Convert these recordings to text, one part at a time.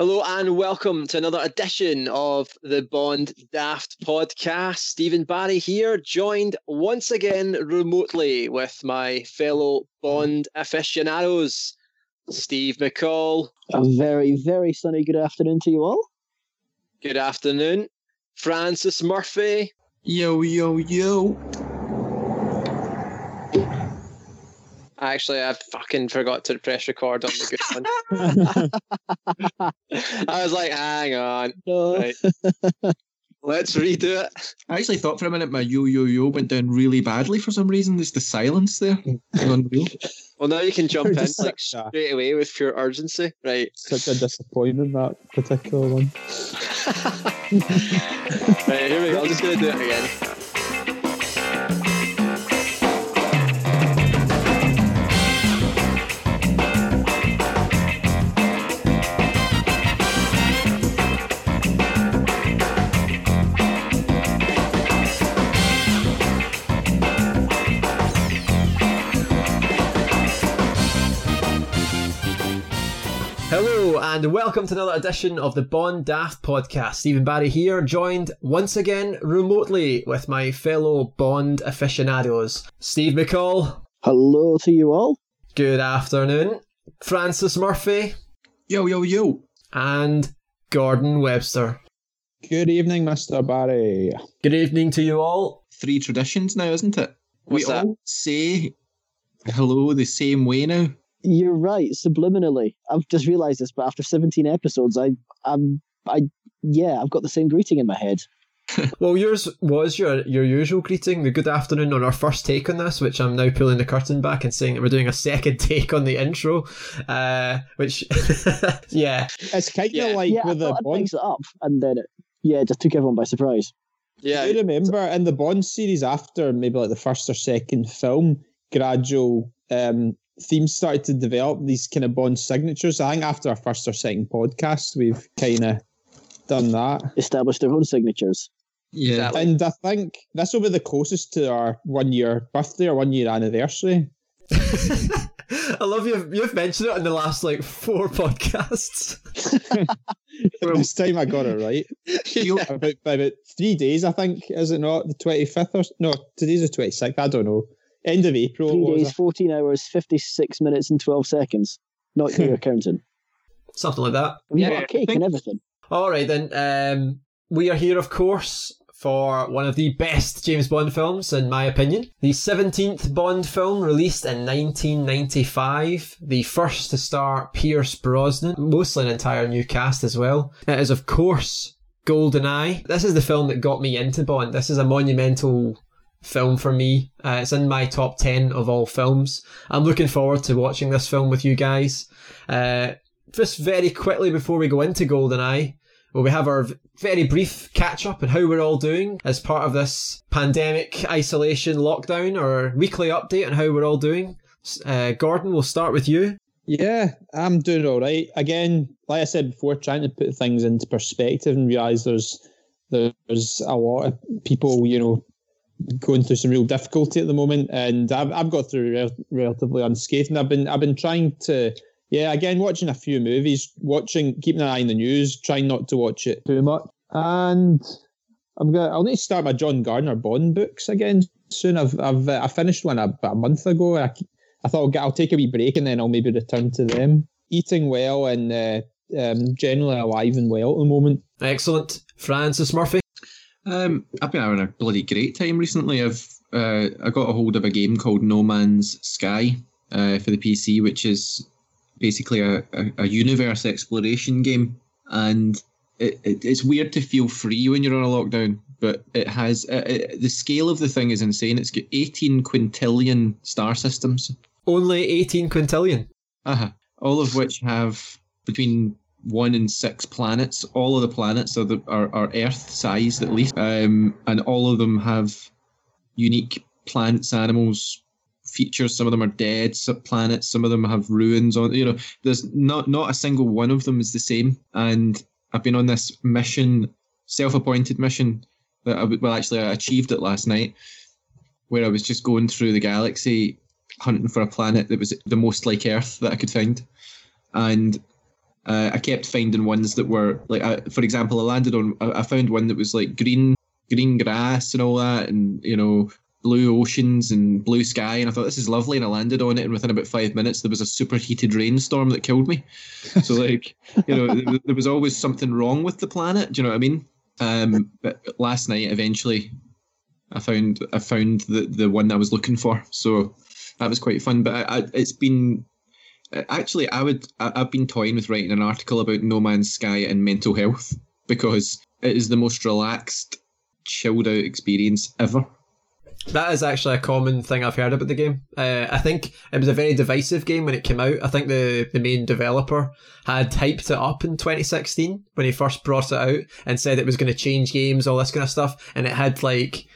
Hello and welcome to another edition of the Bond Daft Podcast. Stephen Barry here, joined once again remotely with my fellow Bond aficionados, Steve McCall. A very, very sunny good afternoon to you all. Good afternoon. Francis Murphy. Yo, yo, yo. Actually, I fucking forgot to press record on the good one. I was like, hang on. No. Right. Let's redo it. I actually thought for a minute my yo-yo-yo went down really badly for some reason. There's the silence there. Unreal. Well, now you can jump in like straight away with pure urgency. Right. Such a disappointment, that particular one. Right, here we go. I'm just going to do it again. And welcome to another edition of the Bond Daft Podcast. Stephen Barry here, joined once again remotely with my fellow Bond aficionados. Steve McCall. Hello to you all. Good afternoon. Francis Murphy. Yo, yo, yo. And Gordon Webster. Good evening, Mr. Barry. Good evening to you all. Three traditions now, isn't it? All say hello the same way now. You're right, subliminally. I've just realised this, but after 17 episodes, I've got the same greeting in my head. Well, yours was your usual greeting, the good afternoon on our first take on this, which I'm now pulling the curtain back and saying that we're doing a second take on the intro, which, yeah. It's kind of like with the Bond. It up and then it just took everyone by surprise. Yeah. Do you remember in the Bond series after maybe like the first or second film, gradual... themes started to develop these kind of Bond signatures. I think after our first or second podcast, we've kind of done that. Established our own signatures. Yeah. And I think this will be the closest to our 1 year birthday or 1 year anniversary. I love you. You've mentioned it in the last like four podcasts. This time I got it right. Yeah. About 3 days, I think, is it not? The 25th or... No, today's the 26th. I don't know. End of April. 3 days, 14 hours, 56 minutes and 12 seconds. Not your accounting. Something like that. We've got a cake and everything. All right, then. We are here, of course, for one of the best James Bond films, in my opinion. The 17th Bond film, released in 1995. The first to star Pierce Brosnan. Mostly an entire new cast as well. It is, of course, GoldenEye. This is the film that got me into Bond. This is a monumental... film for me. It's in my top 10 of all films. I'm looking forward to watching this film with you guys. Just very quickly before we go into GoldenEye, well, we have our very brief catch-up on how we're all doing as part of this pandemic isolation lockdown, or weekly update on how we're all doing. Gordon, we'll start with you. Yeah, I'm doing all right. Again, like I said before, trying to put things into perspective and realise there's a lot of people, you know, going through some real difficulty at the moment, and I've got through relatively unscathed. And I've been trying to, again, watching a few movies, keeping an eye on the news, trying not to watch it too much. And I'll need to start my John Gardner Bond books again soon. I finished one about a month ago. I thought I'll take a wee break and then I'll maybe return to them. Eating well and generally alive and well at the moment. Excellent, Francis Murphy. I've been having a bloody great time recently. I got a hold of a game called No Man's Sky for the PC, which is basically a universe exploration game, and it's weird to feel free when you're on a lockdown, but it has the scale of the thing is insane. It's got 18 quintillion star systems. Only 18 quintillion? All of which have between 1 and 6 planets. All of the planets are Earth-sized at least, and all of them have unique plants, animals, features. Some of them are dead planets. Some of them have ruins on. You know, there's not a single one of them is the same. And I've been on this mission, self-appointed mission that I achieved it last night, where I was just going through the galaxy hunting for a planet that was the most like Earth that I could find, and I kept finding ones that were like, for example, I found one that was like green grass and all that, and you know, blue oceans and blue sky, and I thought this is lovely, and I landed on it, and within about 5 minutes there was a superheated rainstorm that killed me. So like, you know, there was always something wrong with the planet. Do you know what I mean? But last night eventually I found the one that I was looking for, so that was quite fun. But I've been toying with writing an article about No Man's Sky and mental health, because it is the most relaxed, chilled out experience ever. That is actually a common thing I've heard about the game. I think it was a very divisive game when it came out. I think the main developer had hyped it up in 2016 when he first brought it out and said it was going to change games, all this kind of stuff, and it had like,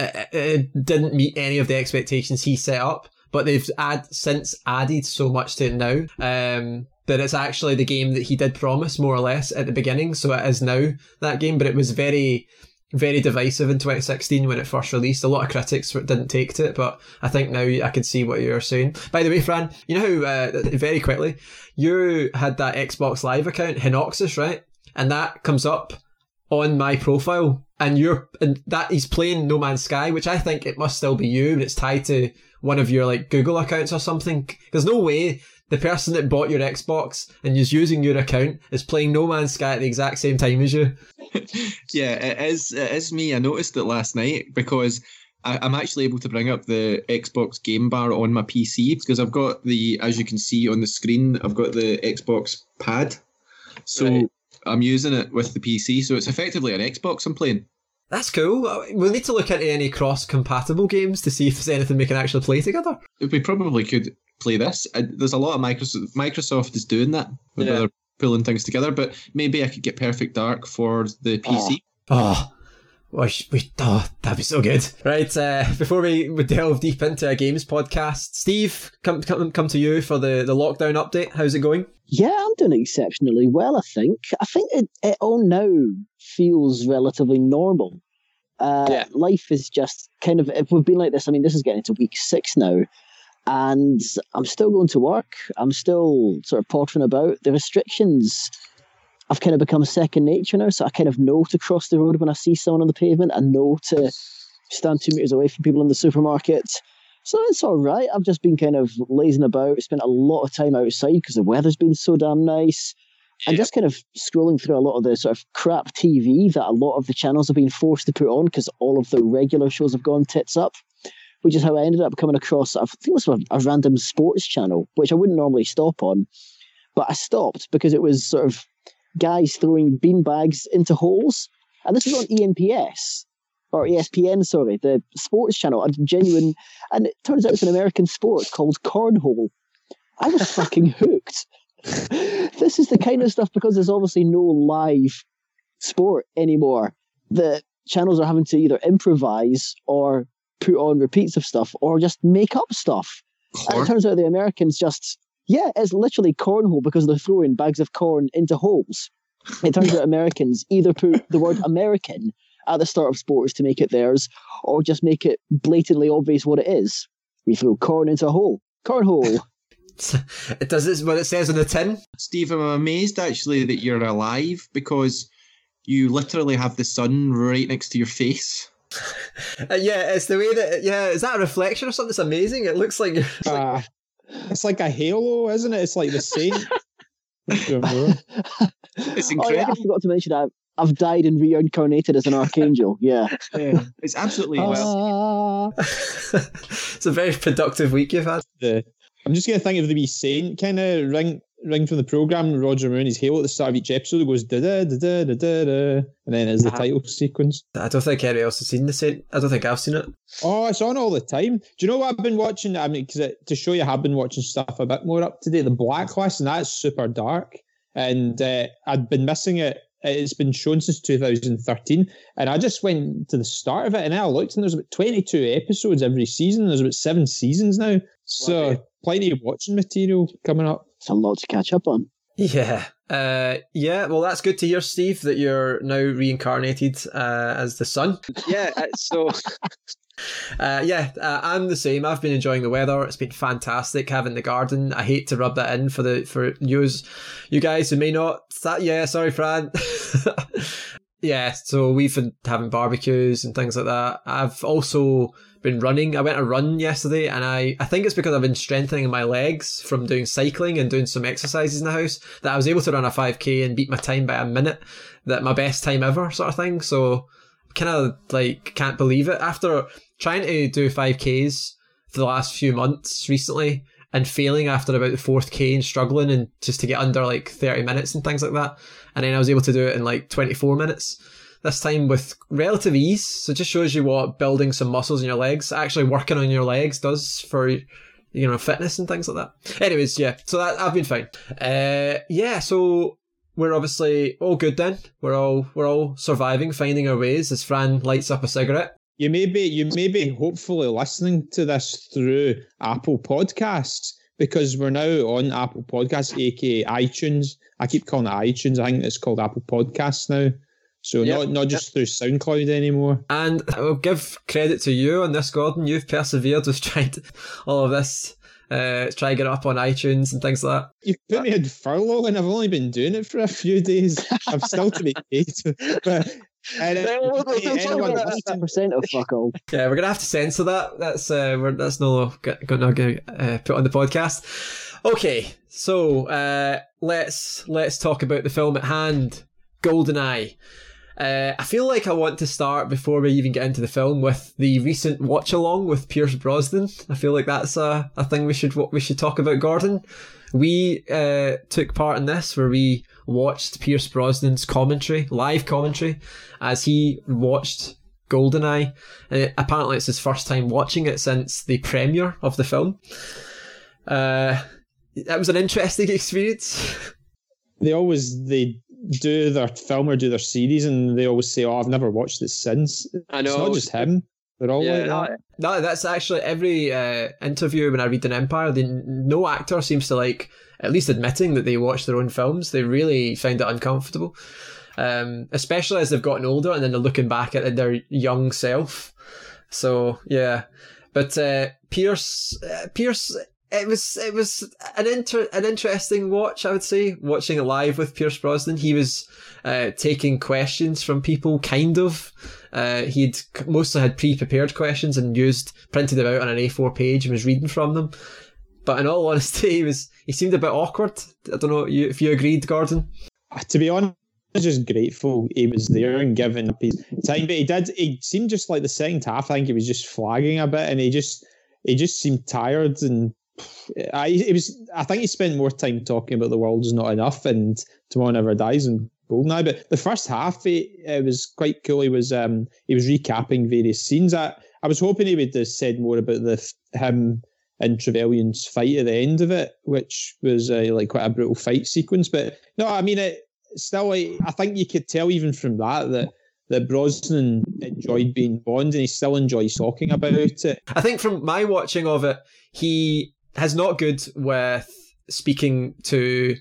it didn't meet any of the expectations he set up, but they've since added so much to it now that it's actually the game that he did promise more or less at the beginning, so it is now that game. But it was very... very divisive in 2016 when it first released. A lot of critics didn't take to it, but I think now I can see what you're saying. By the way, Fran, you know how, very quickly, you had that Xbox Live account, Hinoxus, right? And that comes up on my profile, and that is playing No Man's Sky, which I think it must still be you, but it's tied to one of your like Google accounts or something. There's no way the person that bought your Xbox and is using your account is playing No Man's Sky at the exact same time as you. Yeah, it is me. I noticed it last night because I'm actually able to bring up the Xbox Game Bar on my PC, because I've got as you can see on the screen, I've got the Xbox Pad. So right. I'm using it with the PC. So it's effectively an Xbox I'm playing. That's cool. We'll need to look into any cross-compatible games to see if there's anything we can actually play together. We probably could play this. There's a lot of Microsoft is doing that. Yeah. They're pulling things together, but maybe I could get Perfect Dark for the PC. That'd be so good. Right, before we delve deep into our games podcast, Steve, come to you for the lockdown update. How's it going? Yeah, I'm doing exceptionally well, I think. I think it all now feels relatively normal. Yeah. Life is just kind of, if we've been like this, I mean, this is getting into week 6 now, and I'm still going to work. I'm still sort of pottering about. The restrictions have kind of become second nature now, so I kind of know to cross the road when I see someone on the pavement. I know to stand 2 meters away from people in the supermarket. So it's all right. I've just been kind of lazing about, spent a lot of time outside because the weather's been so damn nice. And just kind of scrolling through a lot of the sort of crap TV that a lot of the channels have been forced to put on because all of the regular shows have gone tits up, which is how I ended up coming across, I think it was a random sports channel, which I wouldn't normally stop on. But I stopped because it was sort of guys throwing beanbags into holes. And this was on ESPN, sorry, the sports channel. And it turns out it's an American sport called cornhole. I was fucking hooked. This is the kind of stuff, because there's obviously no live sport anymore. The channels are having to either improvise or put on repeats of stuff or just make up stuff. And it turns out the Americans just, it's literally cornhole because they're throwing bags of corn into holes. It turns out Americans either put the word American at the start of sports to make it theirs or just make it blatantly obvious what it is. We throw corn into a hole. Cornhole. It does this what it says on the tin. Steve, I'm amazed actually that you're alive because you literally have the sun right next to your face. It's the way that. Is that a reflection or something? It's amazing. It looks like it's like a halo, isn't it? It's like the same. It's incredible. I forgot to mention that I've died and reincarnated as an archangel. Yeah. It's absolutely It's a very productive week you've had. Yeah. I'm just going to think of the wee saint kind of ring from the programme, Roger Moore and his halo at the start of each episode. It goes da-da-da-da-da-da, and then it's the title sequence. I don't think anyone else has seen the saint. I don't think I've seen it. Oh, it's on all the time. Do you know what I've been watching? I mean, because to show you, I've been watching stuff a bit more up to date. The Blacklist, and that's super dark. And I'd been missing it. It's been shown since 2013. And I just went to the start of it, and I looked, and there's about 22 episodes every season. There's about 7 seasons now. So... Wow. Plenty of watching material coming up. It's a lot to catch up on. Yeah, well, that's good to hear, Steve, that you're now reincarnated as the sun. Yeah, so I'm the same. I've been enjoying the weather. It's been fantastic having the garden. I hate to rub that in for you guys who may not. Yeah, sorry, Fran. Yeah, so we've been having barbecues and things like that. I've also been running. I went a run yesterday, and I think it's because I've been strengthening my legs from doing cycling and doing some exercises in the house that I was able to run a 5K and beat my time by a minute, that my best time ever sort of thing. So kind of like can't believe it. After trying to do 5Ks for the last few months recently and failing after about the 4th K and struggling and just to get under like 30 minutes and things like that. And then I was able to do it in like 24 minutes this time with relative ease. So it just shows you what building some muscles in your legs, actually working on your legs, does for, you know, fitness and things like that. Anyways, yeah, so that I've been fine. So we're obviously all good then. We're all surviving, finding our ways as Fran lights up a cigarette. You may be hopefully listening to this through Apple Podcasts, because we're now on Apple Podcasts, aka iTunes. I keep calling it iTunes. I think it's called Apple Podcasts now. So yep. not just through SoundCloud anymore. And I will give credit to you on this, Gordon. You've persevered with trying all of this. Try and get it up on iTunes and things like that. You put me in furlough and I've only been doing it for a few days. I'm still to be paid. But yeah, we're going to have to censor that. That's not going to put on the podcast. Okay, so let's talk about the film at hand, GoldenEye. I feel like I want to start, before we even get into the film, with the recent watch-along with Pierce Brosnan. I feel like that's a thing we should talk about, Gordon. We took part in this where we watched Pierce Brosnan's live commentary, as he watched GoldenEye. Apparently it's his first time watching it since the premiere of the film. That was an interesting experience. They do their film or do their series and they always say, oh, I've never watched this since. I know. It's not just him. They're all like that. No, that's actually every interview when I read an Empire, no actor seems to like at least admitting that they watch their own films. They really find it uncomfortable, especially as they've gotten older and then they're looking back at their young self. So, yeah. But Pierce... It was an interesting watch, I would say, watching it live with Pierce Brosnan. He was taking questions from people, kind of. He'd mostly had pre-prepared questions and printed them out on an A4 page and was reading from them. But in all honesty, he seemed a bit awkward. I don't know if you agreed, Gordon. To be honest, I was just grateful he was there and giving up his time. But he seemed just like the second half, I think he was just flagging a bit, and he just seemed tired and... I think he spent more time talking about The World Is Not Enough and Tomorrow Never Dies and GoldenEye, but the first half it was quite cool. He was recapping various scenes. I was hoping he would have said more about him and Trevelyan's fight at the end of it, which was like quite a brutal fight sequence. But no, I mean, it still, I think you could tell even from that Brosnan enjoyed being Bond and he still enjoys talking about it. I think from my watching of it, he's not good with speaking to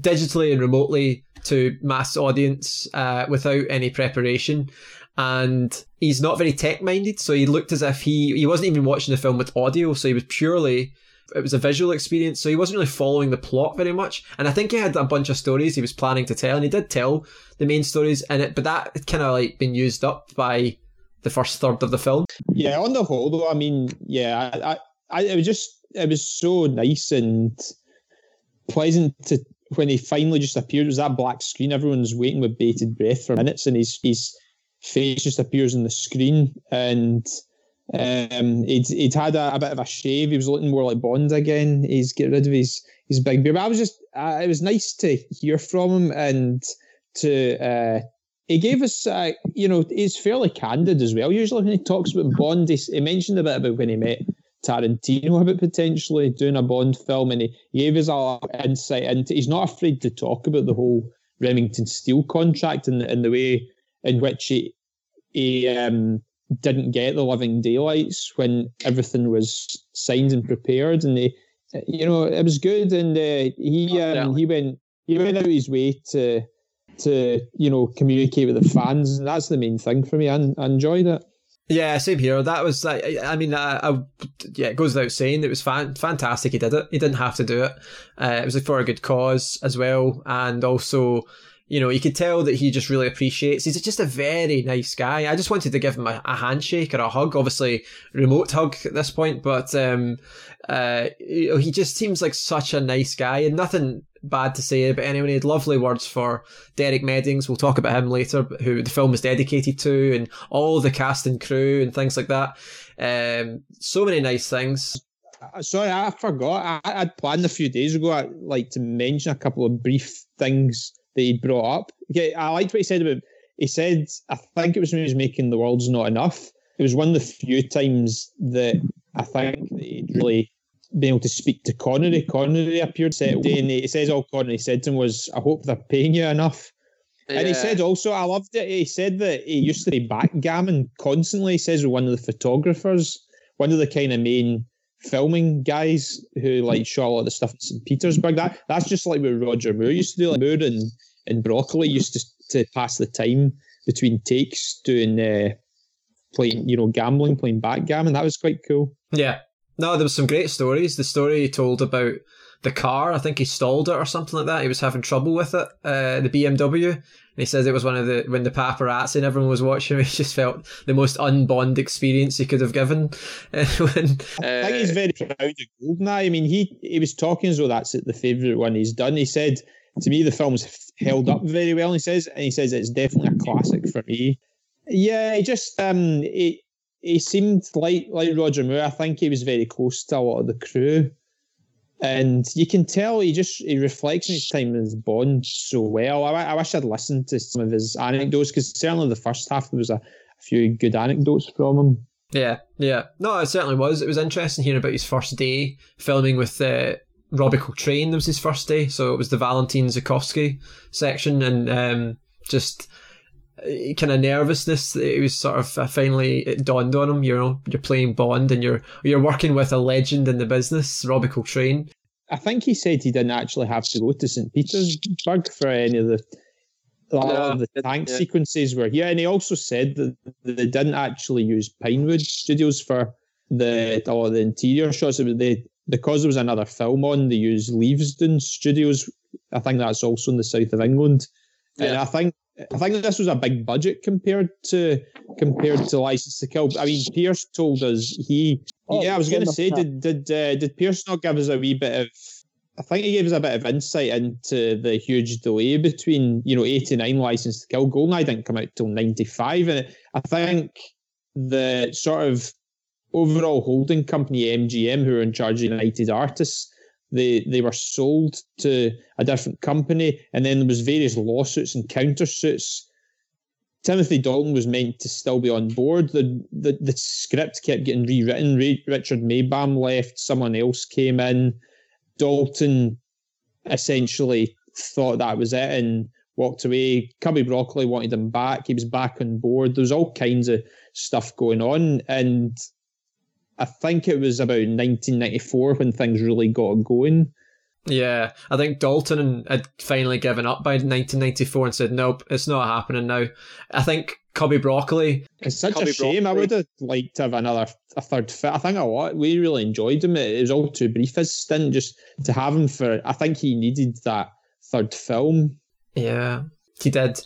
digitally and remotely to mass audience without any preparation, and he's not very tech minded, so he looked as if he wasn't even watching the film with audio, so it was a visual experience, so he wasn't really following the plot very much. And I think he had a bunch of stories he was planning to tell, and he did tell the main stories in it, but that had kind of like been used up by the first third of the film. Yeah, on the whole though, I mean, yeah, it was so nice and pleasant to when he finally just appeared. It was that black screen. Everyone's waiting with bated breath for minutes, and his face just appears on the screen. And he'd had a bit of a shave. He was looking more like Bond again. He's getting rid of his big beard. But it was nice to hear from him, and to he gave us, he's fairly candid as well. Usually when he talks about Bond, he mentioned a bit about when he met Tarantino about potentially doing a Bond film, and he gave us all insight into. He's not afraid to talk about the whole Remington Steele contract and the way in which he didn't get The Living Daylights when everything was signed and prepared, and it was good. And he went out of his way to communicate with the fans, and that's the main thing for me. I enjoyed it. Yeah, same here. That was like, I mean, it goes without saying, it was fantastic. He did it. He didn't have to do it. It was for a good cause as well. And also, you know, you could tell that he just really appreciates. He's just a very nice guy. I just wanted to give him a handshake or a hug, obviously remote hug at this point. But you know, he just seems like such a nice guy, and nothing bad to say. But anyway, he had lovely words for Derek Meddings. We'll talk about him later, who the film is dedicated to, and all the cast and crew and things like that. So many nice things. Sorry, I forgot. I'd planned a few days ago, to mention a couple of brief things that he brought up. Okay, I liked what he said about, I think it was when he was making The World's Not Enough. It was one of the few times that I think that he'd really been able to speak to Connery. Connery appeared that day, and he says all Connery said to him was, I hope they're paying you enough. Yeah. And he said also, I loved it, he said that he used to play backgammon constantly. He says with one of the photographers, one of the kind of main filming guys who shot a lot of the stuff in St. Petersburg. That's just like what Roger Moore used to do. Moore and Broccoli used to pass the time between takes doing playing, gambling, playing backgammon. That was quite cool. Yeah. No, there was some great stories. The story he told about the car, I think he stalled it or something like that. He was having trouble with it, the BMW. And he says it was when the paparazzi and everyone was watching, he just felt the most un-Bond experience he could have given. I think he's very proud of GoldenEye. I mean, he was talking as though that's the favourite one he's done. He said, to me, the film's held up very well. And he says it's definitely a classic for me. Yeah, he just... He seemed like Roger Moore. I think he was very close to a lot of the crew. And you can tell he reflects on his time as Bond so well. I wish I'd listened to some of his anecdotes, because certainly the first half there was a few good anecdotes from him. Yeah. No, it certainly was. It was interesting hearing about his first day filming with Robbie Coltrane. That was his first day. So it was the Valentin Zukovsky section, and just... kind of nervousness. It was sort of finally it dawned on him, you're playing Bond and you're working with a legend in the business, Robbie Coltrane. I think he said he didn't actually have to go to St. Petersburg for any of the tank sequences were here, and he also said that they didn't actually use Pinewood Studios for the interior shots. Because there was another film on, they used Leavesden Studios. I think that's also in the south of England. Yeah. And I think this was a big budget compared to License to Kill. I mean, Pierce told us I was going to say, did Pierce not give us a wee bit of? I think he gave us a bit of insight into the huge delay between 89 License to Kill. GoldenEye didn't come out till 95, and I think the sort of overall holding company MGM, who were in charge of United Artists, They were sold to a different company, and then there was various lawsuits and countersuits. Timothy Dalton was meant to still be on board. The script kept getting rewritten. Richard Maybaum left. Someone else came in. Dalton essentially thought that was it and walked away. Cubby Broccoli wanted him back. He was back on board. There was all kinds of stuff going on, and I think it was about 1994 when things really got going. Yeah, I think Dalton had finally given up by 1994 and said, nope, it's not happening now. I think Cubby Broccoli... It's such a shame. Broccoli. I would have liked to have a third fit. I think a lot. We really enjoyed him. It was all too brief, his stint, just to have him for... I think he needed that third film. Yeah, he did.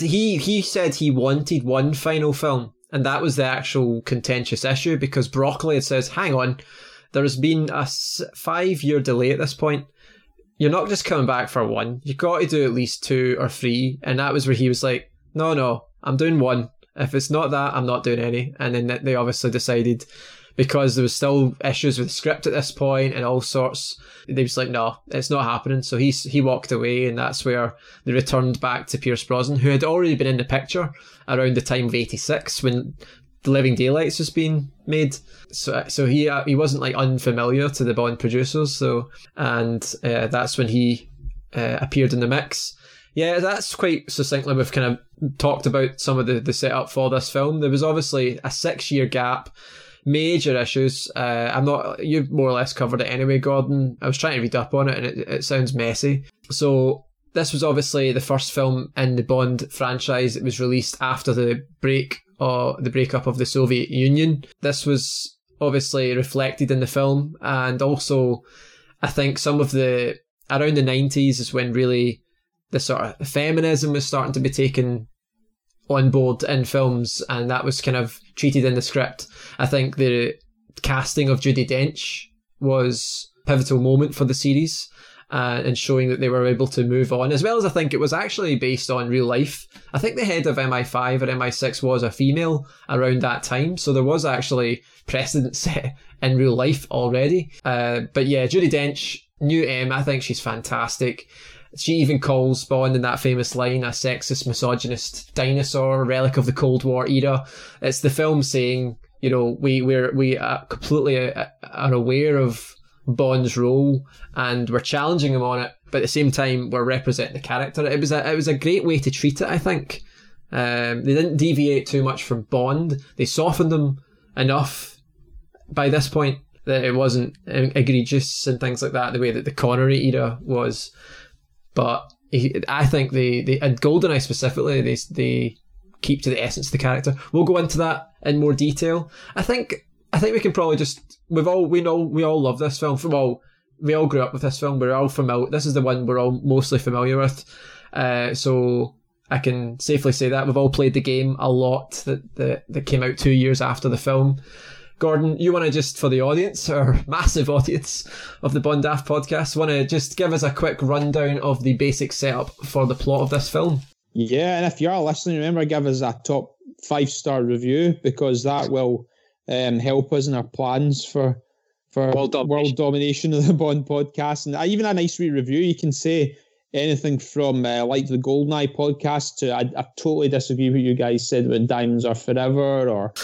He said he wanted one final film. And that was the actual contentious issue, because Broccoli had says, hang on, there has been a 5-year delay at this point. You're not just coming back for one. You've got to do at least two or three. And that was where he was like, no, I'm doing one. If it's not that, I'm not doing any. And then they obviously decided, because there was still issues with the script at this point and all sorts, they was like, no, it's not happening. So he walked away, and that's where they returned back to Pierce Brosnan, who had already been in the picture around the time of 86 when The Living Daylights was being made. So he wasn't unfamiliar to the Bond producers. So that's when he appeared in the mix. Yeah, that's quite succinctly. We've kind of talked about some of the setup for this film. There was obviously a 6-year gap. Major issues. You've more or less covered it anyway, Gordon. I was trying to read up on it, and it sounds messy. So this was obviously the first film in the Bond franchise. It was released after the break the breakup of the Soviet Union. This was obviously reflected in the film, and also I think some of the, around the 90s is when really the sort of feminism was starting to be taken on board in films, and that was kind of treated in the script. I think the casting of Judi Dench was a pivotal moment for the series, and showing that they were able to move on, as well as I think it was actually based on real life. I think the head of MI5 or MI6 was a female around that time, so there was actually precedent set in real life already. But yeah, Judi Dench, new M, I think she's fantastic. She even calls Bond in that famous line a sexist, misogynist dinosaur, relic of the Cold War era. It's the film saying, you know, we are completely unaware of Bond's role, and we're challenging him on it, but at the same time we're representing the character. It was a great way to treat it, I think. They didn't deviate too much from Bond. They softened him enough by this point that it wasn't egregious and things like that the way that the Connery era was. But I think they and GoldenEye specifically, they keep to the essence of the character. We'll go into that in more detail. I think we can probably just, we all love this film. We all grew up with this film. We're all familiar. This is the one we're all mostly familiar with. So I can safely say that we've all played the game a lot that came out 2 years after the film. Gordon, you want to just, for the audience, our massive audience of the Bond Daft podcast, want to just give us a quick rundown of the basic setup for the plot of this film? Yeah, and if you are listening, remember, give us a top 5-star review, because that will help us in our plans for world domination of the Bond podcast. And even a nice wee review, you can say anything from like the GoldenEye podcast to I totally disagree with what you guys said when diamonds are forever, or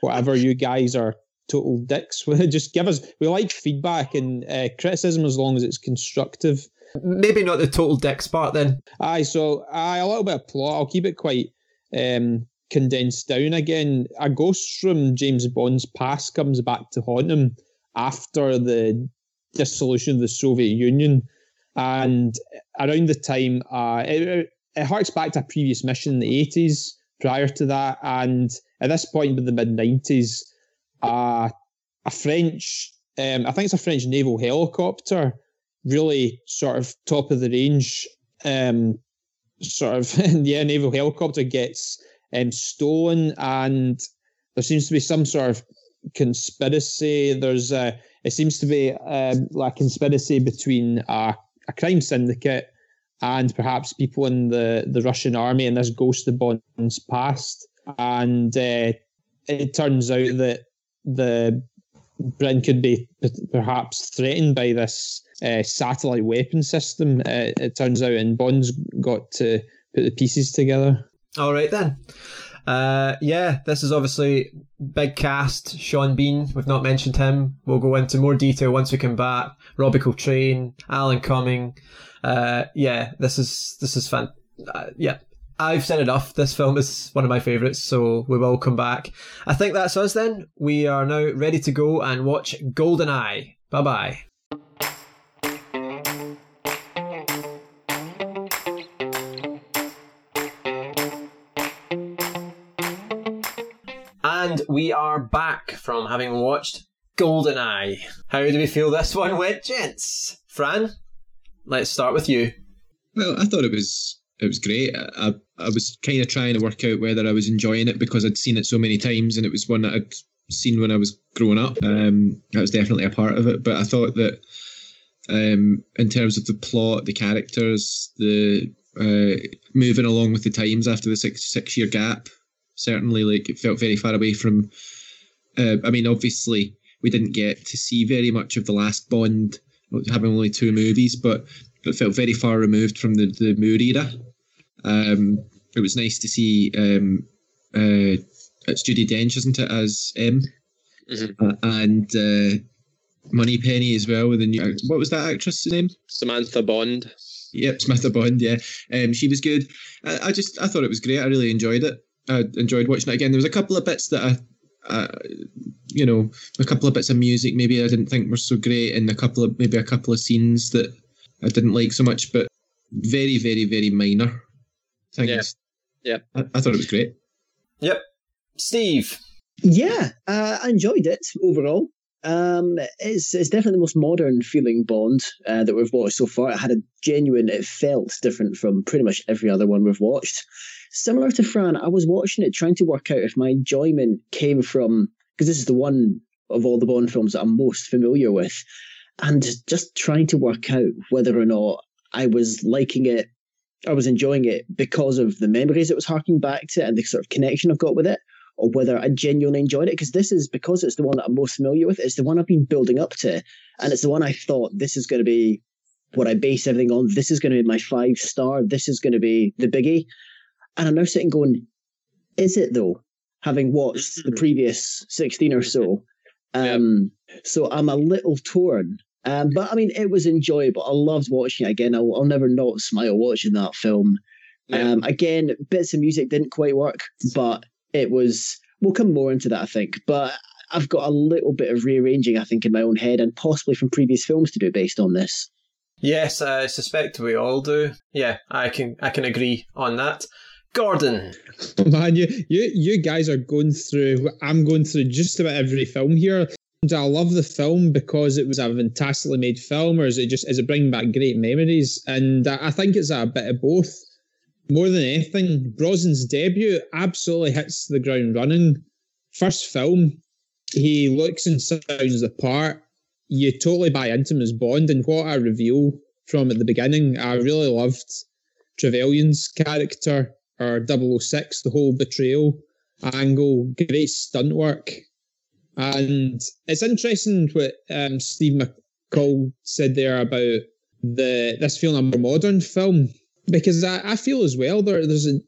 whatever, you guys are total dicks. Just give us, we like feedback and criticism as long as it's constructive. Maybe not the total dicks part then. So a little bit of plot. I'll keep it quite condensed down again. A ghost from James Bond's past comes back to haunt him after the dissolution of the Soviet Union, and around the time it harks back to a previous mission in the 80s prior to that, and at this point in the mid-90s, a French, I think it's a French naval helicopter, really sort of top of the range, naval helicopter gets stolen, and there seems to be some sort of conspiracy. There's it seems to be like a conspiracy between a crime syndicate and perhaps people in the Russian army, and this ghost of Bond's past. And it turns out that the Britain could be perhaps threatened by this satellite weapon system. It turns out, and Bond's got to put the pieces together. All right then. This is obviously big cast. Sean Bean, we've not mentioned him. We'll go into more detail once we come back. Robbie Coltrane, Alan Cumming. This is fun. I've said enough. This film is one of my favourites, so we will come back. I think that's us then. We are now ready to go and watch GoldenEye. Bye-bye. And we are back from having watched GoldenEye. How do we feel this one went, gents? Fran, let's start with you. Well, I thought it was great. I was kind of trying to work out whether I was enjoying it because I'd seen it so many times, and it was one that I'd seen when I was growing up. That was definitely a part of it. But I thought that in terms of the plot, the characters, the moving along with the times after the six-year gap, certainly like it felt very far away from... obviously, we didn't get to see very much of the last Bond, having only 2 movies, but it felt very far removed from the Moore era. It was nice to see it's Judi Dench, isn't it, as M? Mm-hmm. And Moneypenny as well with the new, what was that actress's name? Samantha Bond. Yep, Samantha Bond, yeah. She was good. I thought it was great. I really enjoyed it. I enjoyed watching it again. There was a couple of bits that a couple of bits of music maybe I didn't think were so great, and a couple of scenes that I didn't like so much, but very, very, very minor things. Yeah. I thought it was great. Yep. Steve. Yeah, I enjoyed it overall. It's definitely the most modern feeling Bond that we've watched so far. It felt different from pretty much every other one we've watched. Similar to Fran, I was watching it trying to work out if my enjoyment came from, because this is the one of all the Bond films that I'm most familiar with, and just trying to work out whether or not I was liking it, I was enjoying it because of the memories it was harking back to and the sort of connection I've got with it, or whether I genuinely enjoyed it, because this is, because it's the one that I'm most familiar with, it's the one I've been building up to, and it's the one I thought, this is going to be what I base everything on, this is going to be my 5-star, this is going to be the biggie, and I'm now sitting going, is it though, having watched the previous 16 or so, so I'm a little torn, but I mean, it was enjoyable. I loved watching it again. I'll never not smile watching that film. Again, bits of music didn't quite work, but it was, we'll come more into that, I think, but I've got a little bit of rearranging, I think, in my own head and possibly from previous films to do based on this. Yes, I suspect we all do. Yeah, I can agree on that. Gordon. Oh man, you guys are going through what I'm going through just about every film here. Do I love the film because it was a fantastically made film, or is it bringing back great memories? And I think it's a bit of both. More than anything, Brosnan's debut absolutely hits the ground running. First film, he looks and sounds the part. You totally buy into him as Bond, and what a reveal from at the beginning. I really loved Trevelyan's character, or 006, the whole betrayal angle, great stunt work. And it's interesting what Steve McCall said there about this feeling a more modern film. Because I feel as well, in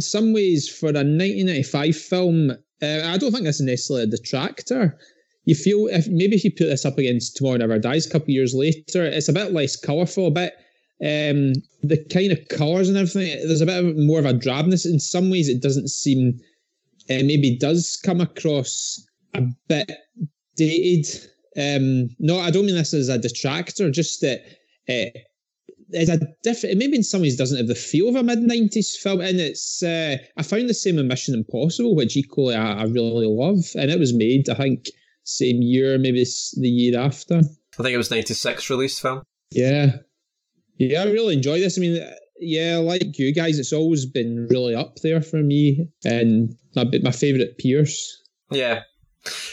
some ways, for a 1995 film, I don't think that's necessarily a detractor. You feel, if you put this up against Tomorrow Never Dies a couple of years later, it's a bit less colourful, a bit, the kind of colours and everything, there's a bit more of a drabness. In some ways, it doesn't seem, it maybe does come across a bit dated. No, I don't mean this as a detractor, just that... maybe in some ways doesn't have the feel of a mid-90s film, and it's I found the same in Mission Impossible, which equally I really love, and it was made, I think, same year, maybe the year after. I think it was 96 released film. Yeah, I really enjoy this. I mean, yeah, like you guys, it's always been really up there for me, and my favourite Pierce.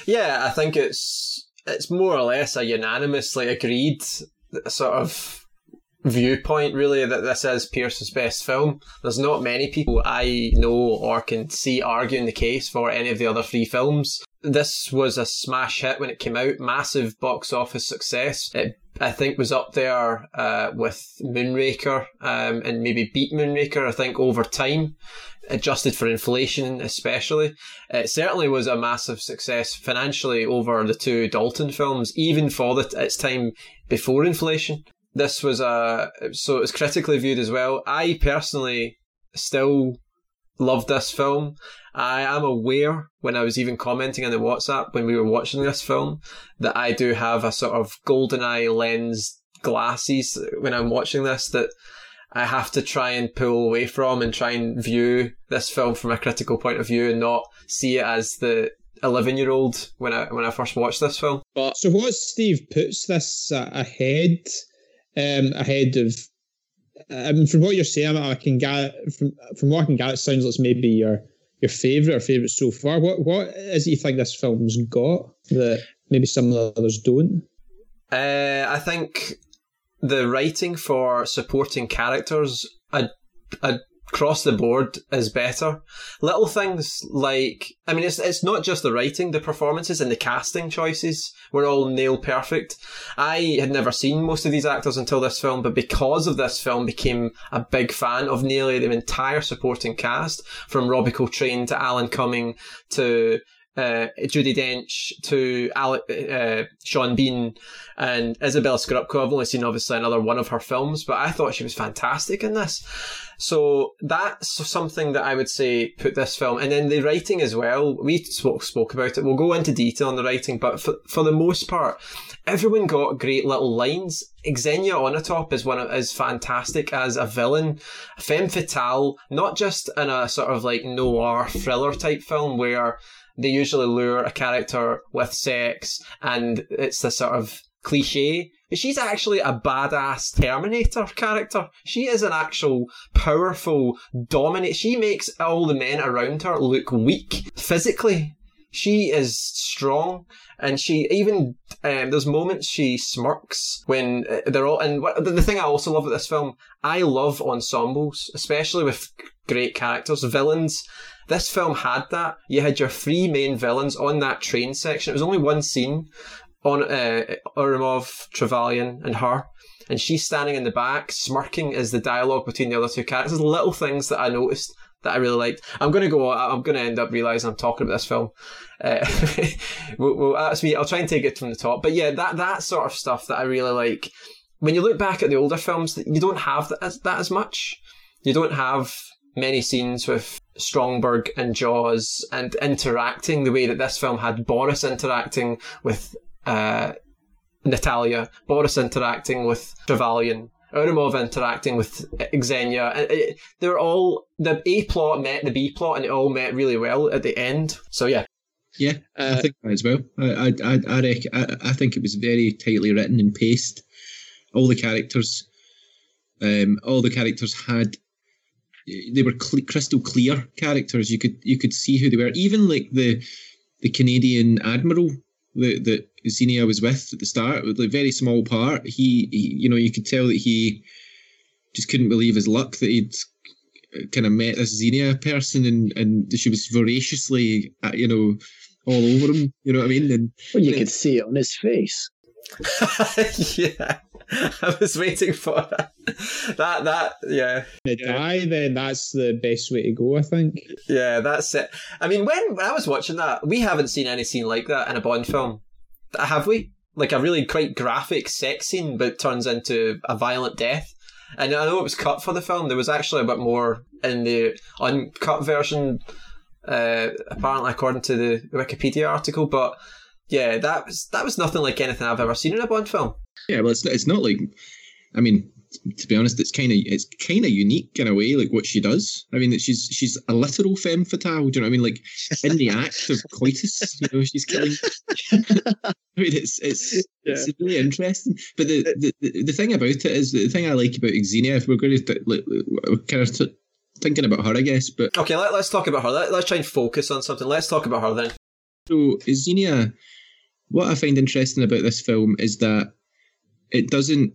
Yeah, I think it's more or less a unanimously agreed sort of viewpoint, really, that this is Pierce's best film. There's not many people I know or can see arguing the case for any of the other three films. This was a smash hit when it came out, massive box office success. It, I think, was up there with Moonraker, and maybe beat Moonraker, I think, over time, adjusted for inflation especially. It certainly was a massive success financially over the two Dalton films, even for its time before inflation. This was so it was critically viewed as well. I personally still love this film. I am aware, when I was even commenting on the WhatsApp when we were watching this film, that I do have a sort of GoldenEye lens glasses when I'm watching this that I have to try and pull away from and try and view this film from a critical point of view and not see it as the 11-year-old when I first watched this film. But so what Steve puts this ahead... ahead of, from what you're saying, I can gather from what I can gather, it sounds like maybe your favourite or favourite so far. What is it you think this film's got that maybe some of the others don't? I think the writing for supporting characters across the board is better. Little things like, I mean, it's not just the writing, the performances and the casting choices were all nail perfect. I had never seen most of these actors until this film, but because of this film became a big fan of nearly the entire supporting cast, from Robbie Coltrane to Alan Cumming to Judi Dench to Sean Bean and Isabel Skorupko. I've only seen obviously another one of her films, but I thought she was fantastic in this. So that's something that I would say put this film. And then the writing as well. We spoke about it. We'll go into detail on the writing, but for the most part, everyone got great little lines. Xenia Onatopp is fantastic as a villain, femme fatale, not just in a sort of like noir thriller type film where they usually lure a character with sex and it's this sort of cliche. But she's actually a badass Terminator character. She is an actual powerful dominant. She makes all the men around her look weak physically. She is strong, and she even there's moments she smirks when they're all. And the thing I also love with this film, I love ensembles, especially with great characters, villains. This film had that. You had your three main villains on that train section. It was only one scene on Urimov, Trevelyan, and her. And she's standing in the back, smirking as the dialogue between the other two characters. Little things that I noticed that I really liked. I'm going to end up realising I'm talking about this film. That's me. I'll try and take it from the top. But yeah, that sort of stuff that I really like. When you look back at the older films, you don't have that as much. You don't have many scenes with Stromberg and Jaws and interacting the way that this film had Boris interacting with Natalia, Boris interacting with Trevelyan, Urimov interacting with Xenia. They're all, the A plot met the B plot, and it all met really well at the end. So yeah. Yeah, I think that as well. I think it was very tightly written and paced. All the characters had, they were crystal clear characters. You could see who they were. Even like the Canadian admiral that Xenia was with at the start, with a very small part, he you could tell that he just couldn't believe his luck that he'd kind of met this Xenia person, and she was voraciously all over him. You know what I mean? And you could see it on his face. Yeah, I was waiting for that. Yeah, they die. Then that's the best way to go, I think. Yeah, that's it. I mean, when I was watching that, we haven't seen any scene like that in a Bond film, have we? Like a really quite graphic sex scene, but turns into a violent death. And I know it was cut for the film. There was actually a bit more in the uncut version, apparently, according to the Wikipedia article, but. Yeah, that was nothing like anything I've ever seen in a Bond film. Yeah, well, it's not like, I mean, to be honest, it's kind of unique in a way, like what she does. I mean, she's a literal femme fatale. Do you know what I mean? Like in the act of coitus, she's killing. I mean, it's really interesting. But the thing about it is, the thing I like about Xenia, if we're going to thinking about her, I guess. But okay, let's talk about her. Let's try and focus on something. Let's talk about her then. So Xenia. What I find interesting about this film is that it doesn't.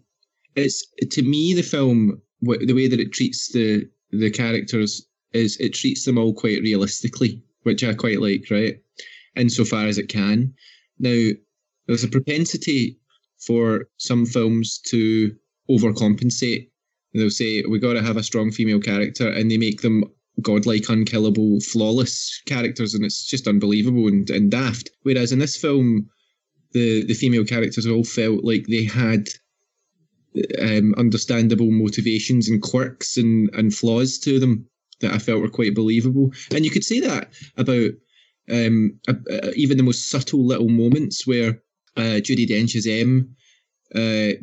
It's, to me, the film, the way that it treats the characters is it treats them all quite realistically, which I quite like, right? Insofar as it can. Now, there's a propensity for some films to overcompensate. They'll say we got to have a strong female character, and they make them godlike, unkillable, flawless characters, and it's just unbelievable and daft. Whereas in this film, the female characters all felt like they had understandable motivations and quirks and flaws to them that I felt were quite believable. And you could say that about even the most subtle little moments where Judi Dench's M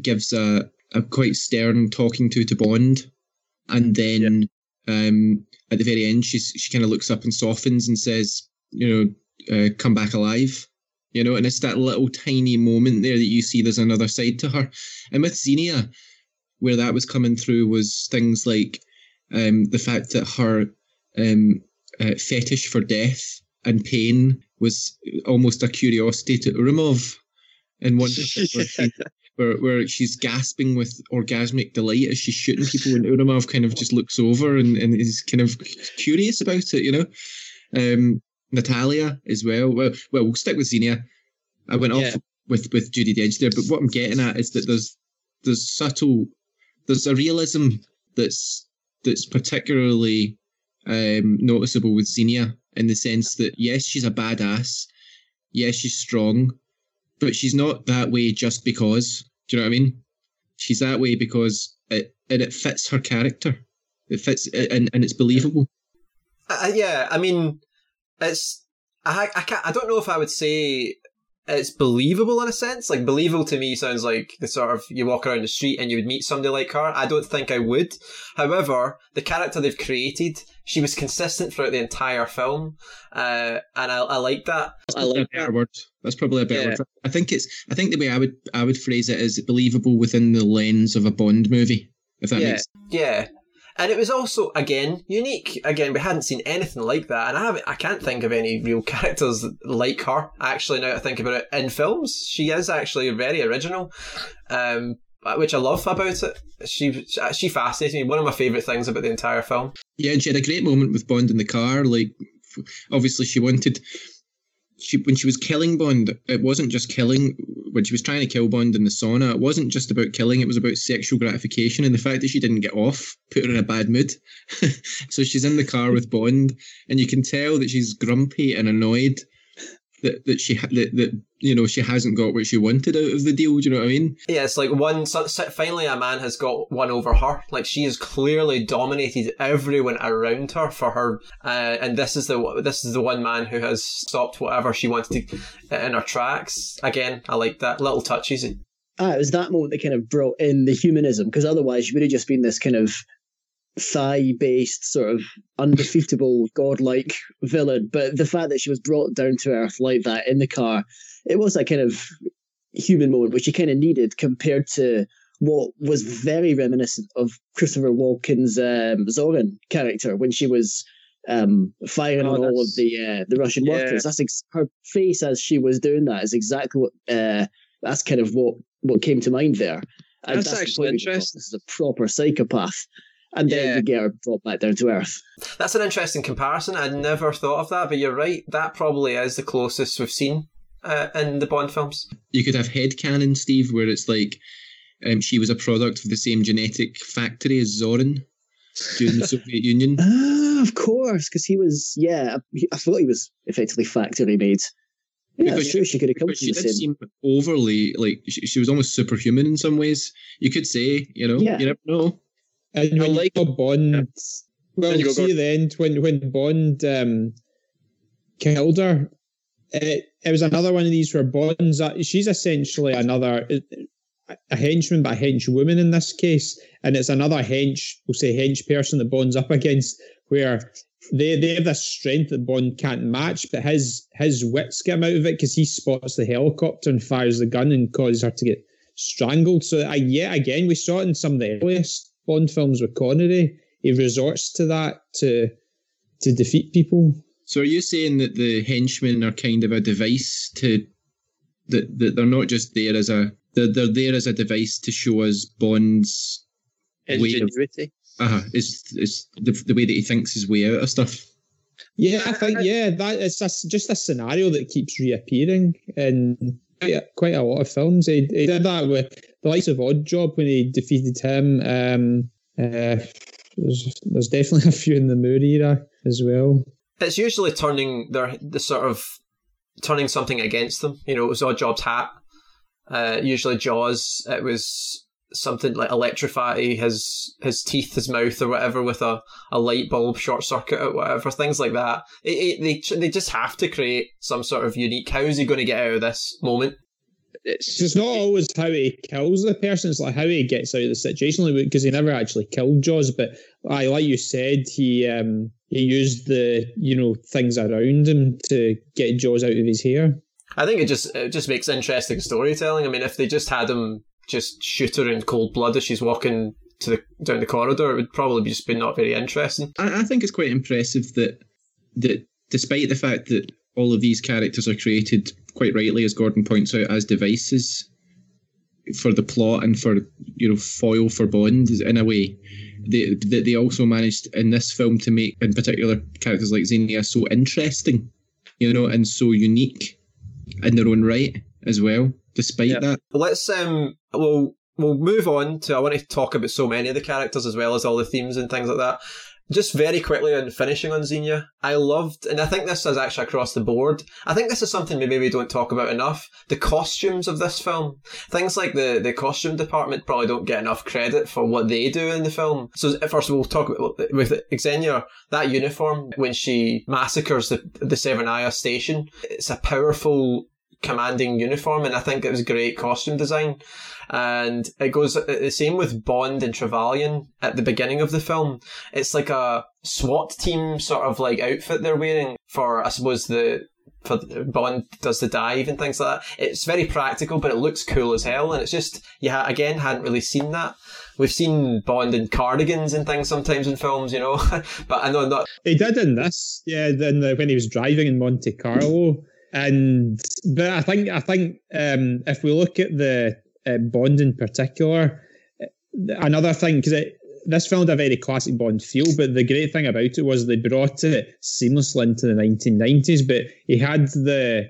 gives a quite stern talking to Bond, and then at the very end she kind of looks up and softens and says, come back alive. And it's that little tiny moment there that you see there's another side to her. And with Xenia, where that was coming through was things like the fact that her fetish for death and pain was almost a curiosity to Urimov. And one where she's gasping with orgasmic delight as she's shooting people, and Urimov kind of just looks over and is kind of curious about it, Natalia as well. Well, we'll stick with Xenia. I went off with Judi Dench there, but what I'm getting at is that there's a realism that's particularly noticeable with Xenia in the sense that, yes, she's a badass. Yes, she's strong. But she's not that way just because. Do you know what I mean? She's that way because it fits her character. It fits, and it's believable. Yeah, I mean, it's... I don't know if I would say it's believable in a sense. Like, believable to me sounds like the sort of, you walk around the street and you would meet somebody like her. I don't think I would. However, the character they've created, she was consistent throughout the entire film. And I like that. That's probably a better word. I think the way I would phrase it is believable within the lens of a Bond movie, if that makes sense. Yeah. And it was also, again, unique. Again, we hadn't seen anything like that, and I can't think of any real characters like her, actually, now that I think about it, in films. She is actually very original, which I love about it. She fascinates me. One of my favourite things about the entire film. Yeah, and she had a great moment with Bond in the car. Like, obviously, when she was killing Bond, it wasn't just killing. When she was trying to kill Bond in the sauna, it wasn't just about killing, it was about sexual gratification, and the fact that she didn't get off put her in a bad mood. So she's in the car with Bond, and you can tell that she's grumpy and annoyed that you know, she hasn't got what she wanted out of the deal. Do you know what I mean? Yeah, it's like finally a man has got one over her. Like, she has clearly dominated everyone around her for her, and this is the one man who has stopped whatever she wanted in her tracks. Again, I like that, little touches. It was that moment that kind of brought in the humanism, because otherwise she would have just been this kind of thigh-based, sort of undefeatable, godlike villain. But the fact that she was brought down to earth like that in the car, it was that kind of human moment, which she kind of needed, compared to what was very reminiscent of Christopher Walken's Zorin character when she was firing on all of the Russian workers. That's her face as she was doing that is exactly what. That's kind of what came to mind there. And that's actually interesting. This is a proper psychopath. And then you get her brought back down to earth. That's an interesting comparison. I'd never thought of that, but you're right. That probably is the closest we've seen in the Bond films. You could have headcanon, Steve, where it's like she was a product of the same genetic factory as Zorin during the Soviet Union. Ah, of course, because he was, I thought he was effectively factory made. Yeah, because she could have come to the same. She seemed overly, like, she was almost superhuman in some ways. You could say, you know, you never know. And I like a Bond. Yeah. Well, you see, the end when Bond killed her, it was another one of these where Bond's. She's essentially another a henchman, but a henchwoman in this case, and it's another hench person that Bond's up against, where they have this strength that Bond can't match, but his wits get him out of it because he spots the helicopter and fires the gun and causes her to get strangled. So again, we saw it in some of the earliest Bond films with Connery. He resorts to that to defeat people. So are you saying that the henchmen are kind of a device to that they're not just there as a they're there as a device to show us Bond's ingenuity? It's the way that he thinks his way out of stuff. Yeah, I think that it's just a scenario that keeps reappearing in quite a lot of films. He did that with the likes of Oddjob when he defeated him. There's definitely a few in the Moore era as well. It's usually turning turning something against them. You know, it was Oddjob's hat. Usually Jaws. It was something like electrify his teeth, his mouth, or whatever with a light bulb short circuit or whatever. Things like that. They just have to create some sort of unique. How is he going to get out of this moment? It's not always how he kills the person, it's like how he gets out of the situation, because he never actually killed Jaws, but like you said, he used the, you know, things around him to get Jaws out of his hair. I think it just makes interesting storytelling. I mean, if they just had him just shoot her in cold blood as she's walking down the corridor, it would probably just be not very interesting. I think it's quite impressive that despite the fact that all of these characters are created, quite rightly, as Gordon points out, as devices for the plot and for, you know, foil for Bond in a way. They also managed in this film to make, in particular, characters like Xenia so interesting, you know, and so unique in their own right as well, despite that. Let's, we'll move on to, I want to talk about so many of the characters as well as all the themes and things like that. Just very quickly on finishing on Xenia, I loved, and I think this is actually across the board, I think this is something maybe we don't talk about enough, the costumes of this film. Things like the costume department probably don't get enough credit for what they do in the film. So first of all, we'll talk about, with Xenia, that uniform when she massacres the Severnaya station, it's a powerful, commanding uniform, and I think it was great costume design. And it goes the same with Bond and Trevelyan at the beginning of the film. It's like a SWAT team sort of like outfit they're wearing for, I suppose, for Bond does the dive and things like that. It's very practical, but it looks cool as hell. And it's just, yeah, again, hadn't really seen that. We've seen Bond in cardigans and things sometimes in films, you know, but I know not. He did in this, yeah, when he was driving in Monte Carlo. But I think if we look at the Bond in particular, another thing, because this film had a very classic Bond feel, but the great thing about it was they brought it seamlessly into the 1990s. But he had the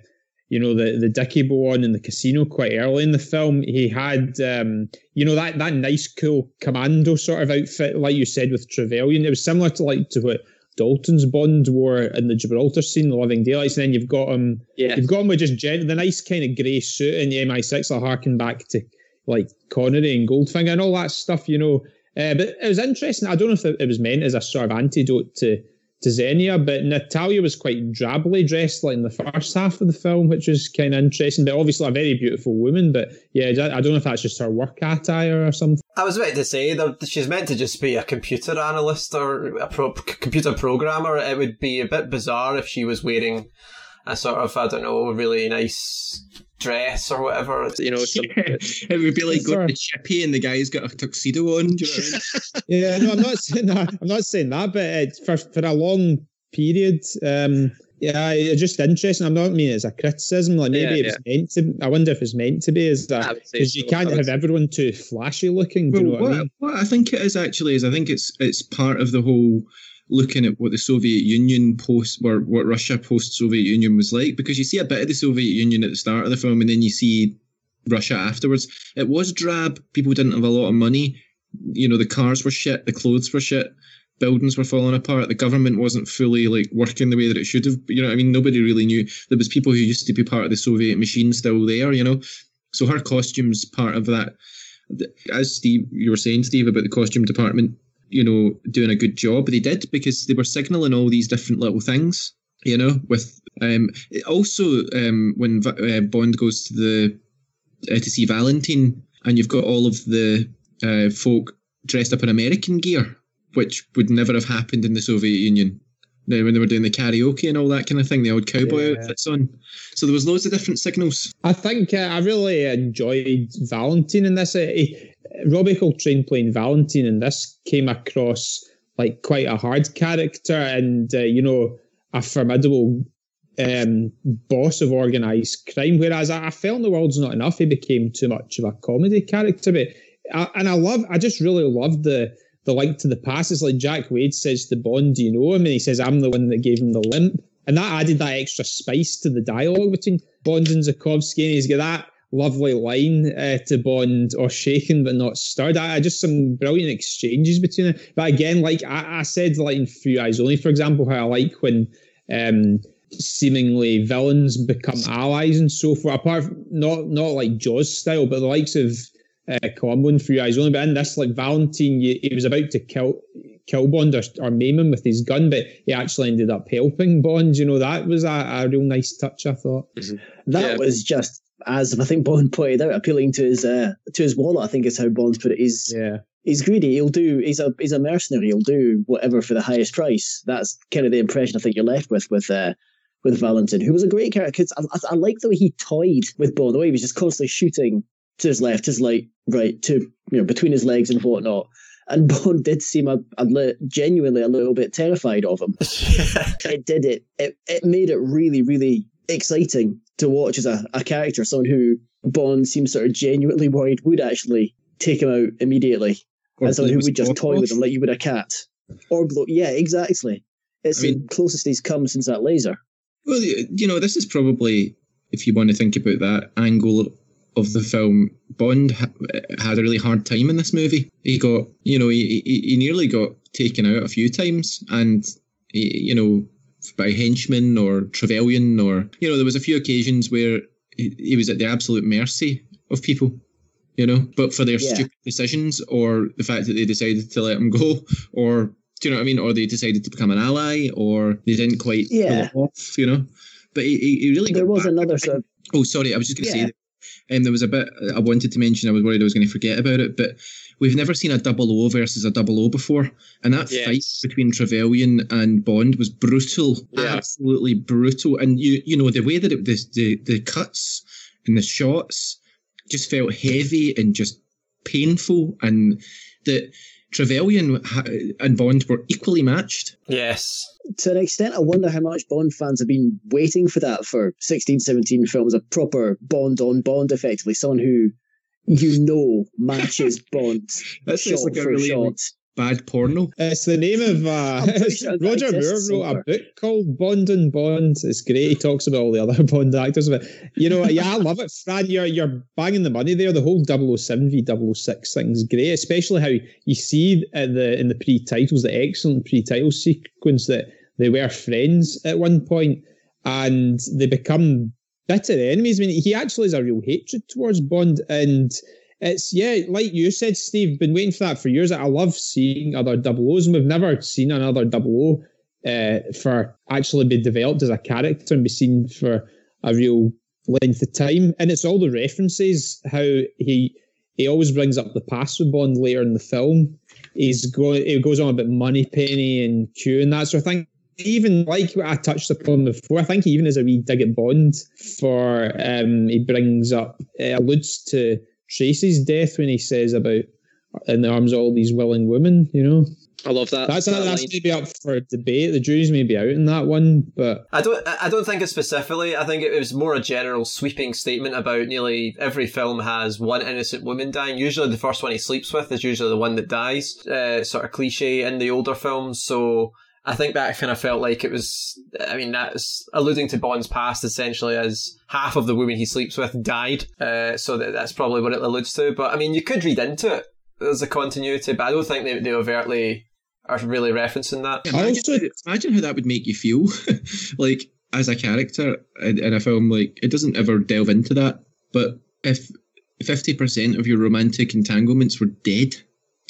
Dickie bow on in the casino quite early in the film. He had that nice cool commando sort of outfit, like you said, with Trevelyan. It was similar to what Dalton's Bond wore in the Gibraltar scene, The Living Daylights, and then you've got him. Yeah. You've got him with just the nice kind of grey suit in the MI6. I'll harken back to like Connery and Goldfinger and all that stuff, you know. But it was interesting. I don't know if it was meant as a sort of antidote to Xenia, but Natalia was quite drably dressed like in the first half of the film, which was kind of interesting. But obviously a very beautiful woman. But yeah, I don't know if that's just her work attire or something. I was about to say that she's meant to just be a computer analyst or a computer programmer. It would be a bit bizarre if she was wearing a sort of, I don't know, really nice dress or whatever. You know, it would be like going to Shippy and the guy's got a tuxedo on. Do you know what I mean? Yeah, no, I'm not saying that, but for a long period, it's just interesting. I'm not meaning it's a criticism. Like maybe it was meant to. I wonder if it's meant to be. Is that because you can't have everyone too flashy looking? Well, do you know what I mean? What I think it is actually is I think it's part of the whole looking at what the Soviet Union what Russia post-Soviet Union was like, because you see a bit of the Soviet Union at the start of the film and then you see Russia afterwards. It was drab. People didn't have a lot of money. You know, the cars were shit. The clothes were shit. Buildings were falling apart. The government wasn't fully like working the way that it should have. You know what I mean? Nobody really knew. There was people who used to be part of the Soviet machine still there, you know? So her costume's part of that. As you were saying, Steve, about the costume department, you know, doing a good job. They did, because they were signalling all these different little things, you know, with... when Bond goes to the... to see Valentine, and you've got all of the folk dressed up in American gear, which would never have happened in the Soviet Union. Now, when they were doing the karaoke and all that kind of thing, the old cowboy outfits on. So there was loads of different signals. I think I really enjoyed Valentine in this. Robbie Coltrane playing Valentine in this came across like quite a hard character and, a formidable boss of organised crime. Whereas I felt in The World's Not Enough, he became too much of a comedy character. But I just really loved the link to the past. It's like Jack Wade says to Bond, "Do you know him?" And he says, "I'm the one that gave him the limp." And that added that extra spice to the dialogue between Bond and Zukovsky. And he's got that lovely line to Bond, "or shaken but not stirred." Just some brilliant exchanges between them. But again, like I said, like in For Your Eyes Only, for example, how I like when seemingly villains become allies and so forth. Apart from, not like Jaws style, but the likes of Columbo and For Your Eyes Only. But in this, like Valentine, he was about to kill Bond or maim him with his gun, but he actually ended up helping Bond. You know, that was a real nice touch, I thought. Mm-hmm. That was just, as I think Bond pointed out, appealing to his wallet, I think is how Bond put it. He's greedy. He's a mercenary. He'll do whatever for the highest price. That's kind of the impression I think you're left with Valentine, who was a great character. Cause I like the way he toyed with Bond, the way he was just constantly shooting to his left, his right, to, you know, between his legs and whatnot. And Bond did seem genuinely a little bit terrified of him. It did it. It made it really, really exciting to watch as a character, someone who Bond seems sort of genuinely worried would actually take him out immediately, and someone who would just toy with him like you would a cat. Or blow. Yeah, exactly. It's the closest he's come since that laser. Well, you know, this is probably, if you want to think about that angle of the film, Bond had a really hard time in this movie. He got, you know, he nearly got taken out a few times, and, you know, by henchmen or Trevelyan, or, you know, there was a few occasions where he was at the absolute mercy of people, you know, but for their stupid decisions, or the fact that they decided to let him go, or, do you know what I mean? Or they decided to become an ally, or they didn't quite pull it off, you know? But he really got Oh, sorry, I was just going to say that. There was a bit I wanted to mention. I was worried I was going to forget about it, but we've never seen a 00 versus a 00 before, and that fight between Trevelyan and Bond was brutal, absolutely brutal. And you know, the way that it, the cuts and the shots just felt heavy and just painful, and that Trevelyan and Bond were equally matched. Yes. To an extent, I wonder how much Bond fans have been waiting for that for 16, 17 films, a proper Bond on Bond, effectively, someone who, you know, matches Bond shot like for really shot. Bad porno. It's the name of Roger Moore wrote a book called Bond and Bond. It's great. He talks about all the other Bond actors. But, you know, I love it, Fran. You're banging the money there. The whole 007 v 006 thing's great, especially how you see in the pre-titles, the excellent pre-title sequence, that they were friends at one point and they become bitter enemies. I mean, he actually has a real hatred towards Bond, and it's, like you said, Steve, been waiting for that for years. I love seeing other 00s, and we've never seen another 00 for actually be developed as a character and be seen for a real length of time. And it's all the references, how he always brings up the past with Bond later in the film. He goes on about Moneypenny and Q and that sort of thing. Even like what I touched upon before, I think even as a wee dig at Bond for, he brings up, alludes to Tracy's death when he says about in the arms of all these willing women, you know. I love that. That's maybe up for debate. The jury's maybe out in that one, but I don't think it's specifically. I think it was more a general sweeping statement about nearly every film has one innocent woman dying. Usually, the first one he sleeps with is usually the one that dies. Sort of cliche in the older films. So I think that kind of felt like it was. I mean, that's alluding to Bond's past essentially, as half of the women he sleeps with died. So that's probably what it alludes to. But I mean, you could read into it. There's a continuity, but I don't think they overtly are really referencing that. Yeah, imagine how that would make you feel, like as a character in a film. Like, it doesn't ever delve into that, but if 50% of your romantic entanglements were dead,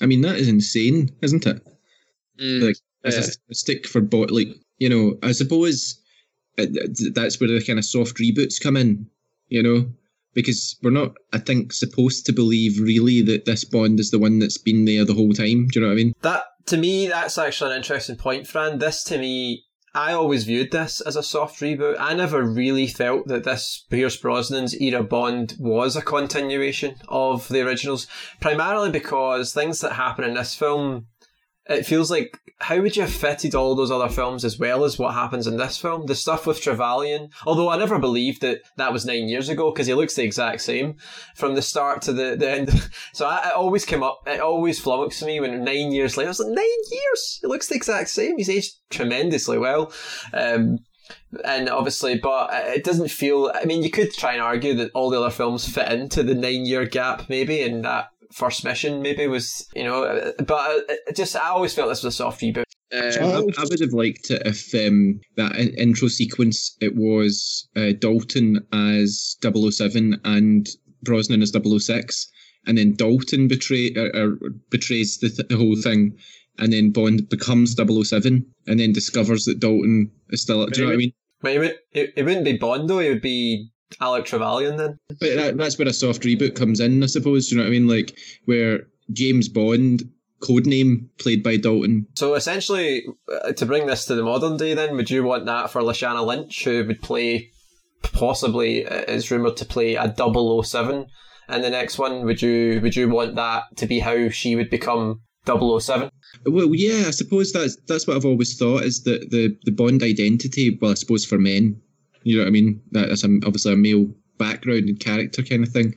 I mean, that is insane, isn't it? Like, as a stick for bot, like, you know, I suppose that's where the kind of soft reboots come in, you know, because we're not, I think, supposed to believe really that this Bond is the one that's been there the whole time. Do you know what I mean? That, to me, that's actually an interesting point, Fran. This, to me, I always viewed this as a soft reboot. I never really felt that this Pierce Brosnan's era Bond was a continuation of the originals, primarily because things that happen in this film, it feels like, how would you have fitted all those other films as well as what happens in this film? The stuff with Trevelyan, although I never believed that that was 9 years ago because he looks the exact same from the start to the end. So it always flummoxed me when 9 years later, I was like, 9 years? He looks the exact same. He's aged tremendously well. And obviously, but it doesn't feel, I mean, you could try and argue that all the other films fit into the 9 year gap maybe, and that first mission maybe was, you know, but I always felt this was a soft reboot. I would have liked it if that intro sequence, it was Dalton as 007 and Brosnan as 006, and then Dalton betrays the whole thing, and then Bond becomes 007 and then discovers that Dalton is still up. Do you know what I mean? But it wouldn't be Bond though, it would be Alec Trevelyan then. But that's where a soft reboot comes in, I suppose. Do you know what I mean? Like, where James Bond, codename, played by Dalton. So essentially, to bring this to the modern day then, would you want that for Lashana Lynch, who would play, possibly is rumoured to play a 007 in the next one? Would you want that to be how she would become 007? Well, yeah, I suppose that's what I've always thought, is that the Bond identity, well, I suppose for men, you know what I mean? That's obviously a male background and character kind of thing.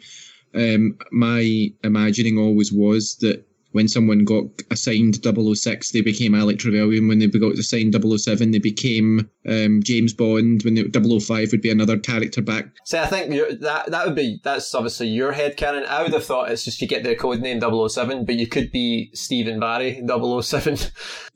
My imagining always was that when someone got assigned 006, they became Alec Trevelyan. When they got assigned 007, they became James Bond. When they, 005 would be another character back. So I think that would be, that's obviously your headcanon. I would have thought it's just you get the code name 007, but you could be Stephen Barry 007.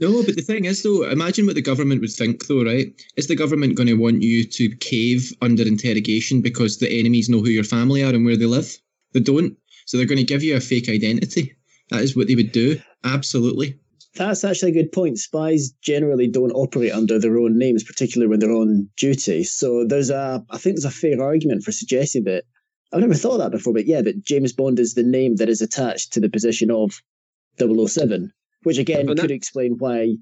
No, but the thing is though, imagine what the government would think though, right? Is the government going to want you to cave under interrogation because the enemies know who your family are and where they live? They don't. So they're going to give you a fake identity. That is what they would do. Absolutely. That's actually a good point. Spies generally don't operate under their own names, particularly when they're on duty. So I think there's a fair argument for suggesting that. I've never thought of that before, but yeah, that James Bond is the name that is attached to the position of 007, which again could explain why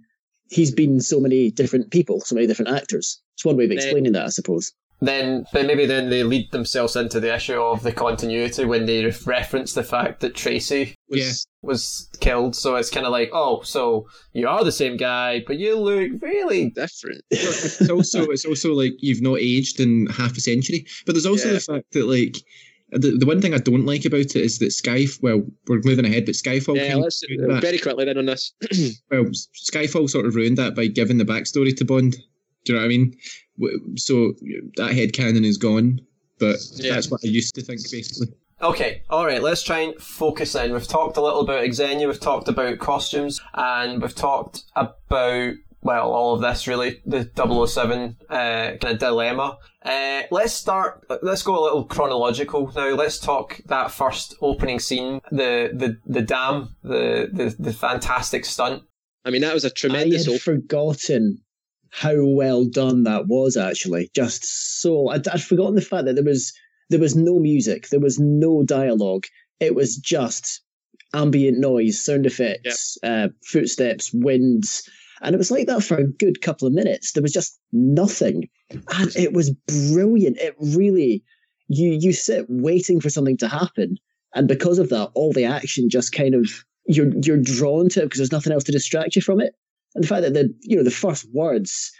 he's been so many different people, so many different actors. It's one way of explaining that, I suppose. But maybe they lead themselves into the issue of the continuity when they reference the fact that Tracy was killed. So it's kind of like, oh, so you are the same guy, but you look really different. It's also like you've not aged in half a century. But there's also the fact that like the one thing I don't like about it is that we're moving ahead, but Skyfall. Yeah, let's very quickly then on this. Well, Skyfall sort of ruined that by giving the backstory to Bond. Do you know what I mean? So that headcanon is gone, but that's what I used to think, basically. Okay, all right, let's try and focus in. We've talked a little about Xenia, we've talked about costumes, and we've talked about, well, all of this, really, the 007 kind of dilemma. Let's go a little chronological now. Let's talk that first opening scene, the dam, the fantastic stunt. I mean, that was a tremendous... I had forgotten how well done that was, actually. Just so... I'd forgotten the fact that there was no music, there was no dialogue. It was just ambient noise, sound effects, footsteps, winds. And it was like that for a good couple of minutes. There was just nothing. And it was brilliant. It really... You sit waiting for something to happen. And because of that, all the action just kind of... You're drawn to it because there's nothing else to distract you from it. And the fact that the first words,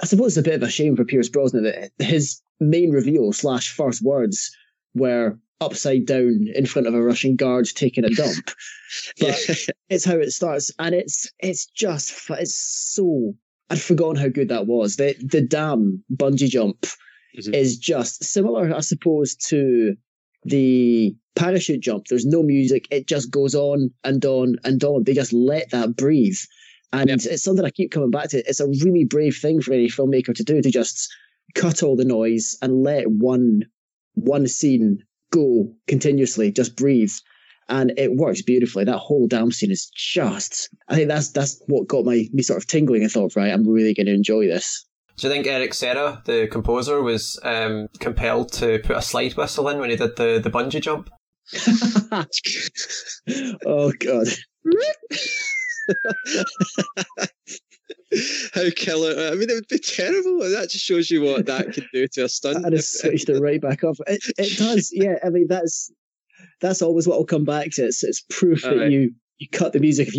I suppose it's a bit of a shame for Pierce Brosnan that his main reveal / first words were upside down in front of a Russian guard taking a dump. But it's how it starts, and it's so... I'd forgotten how good that was. The damn bungee jump is just similar, I suppose, to the parachute jump. There's no music. It just goes on and on and on. They just let that breathe. And it's something I keep coming back to. It's a really brave thing for any filmmaker to do, to just cut all the noise and let one scene go continuously, just breathe. And it works beautifully. That whole damn scene is just... I think that's what got me sort of tingling. I thought, right, I'm really going to enjoy this. Do you think Eric Serra, the composer, was compelled to put a slide whistle in when he did the bungee jump? Oh, God. How killer. I mean, it would be terrible. That just shows you what that could do to a stunt. And it's switched it right back off. It does, yeah. I mean, that's always what I'll come back to. It's proof that you cut the music if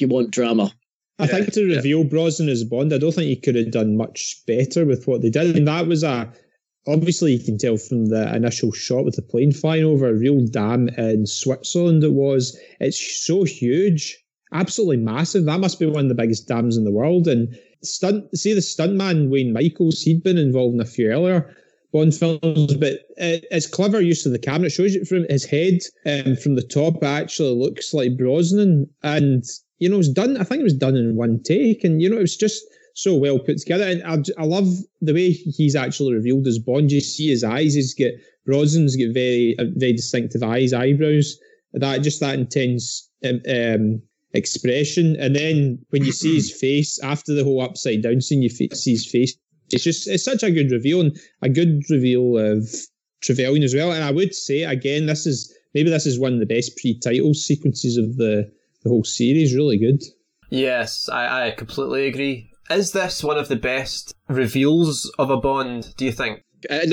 you want drama. I think to reveal Brosnan as Bond, I don't think he could have done much better with what they did. And that was obviously you can tell from the initial shot with the plane flying over a real dam in Switzerland it's so huge. Absolutely massive. That must be one of the biggest dams in the world. And the stuntman Wayne Michaels, he'd been involved in a few earlier Bond films, but it's clever use of the camera. It shows it from his head from the top. It actually looks like Brosnan. And, it was done, I think it was done in one take. And, it was just so well put together. And I love the way he's actually revealed as Bond. You see his eyes. Brosnan's got very, very distinctive eyes, eyebrows. That intense... expression, and then when you see his face after the whole upside down scene, you see his face. It's such a good reveal, and a good reveal of Trevelyan as well. And I would say again, this is one of the best pre-title sequences of the whole series. Really good. Yes, I completely agree. Is this one of the best reveals of a Bond, do you think? It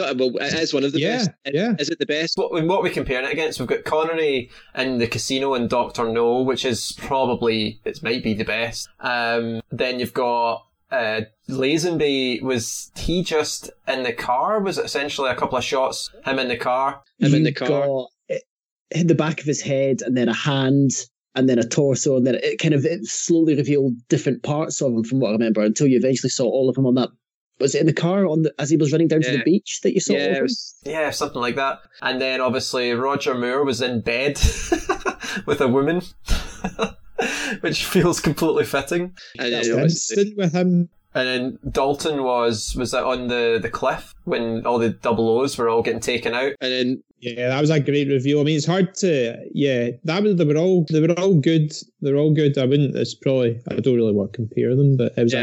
is one of the best. Is it the best? What we're comparing it against, we've got Connery in the casino and Doctor No, which is probably, it might be the best. Then you've got Lazenby. Was he just in the car? Was it essentially a couple of shots? Him in the car? Hit the back of his head and then a hand and then a torso, and then it slowly revealed different parts of him from what I remember, until you eventually saw all of him on that. Was it in the car as he was running down to the beach that you saw? Yeah, something like that. And then obviously Roger Moore was in bed with a woman, which feels completely fitting. And instant with him. And then Dalton was that on the cliff when all the double O's were all getting taken out. And then that was a great reveal. I mean, it's hard to they were all good. They're all good. I don't really want to compare them, but it was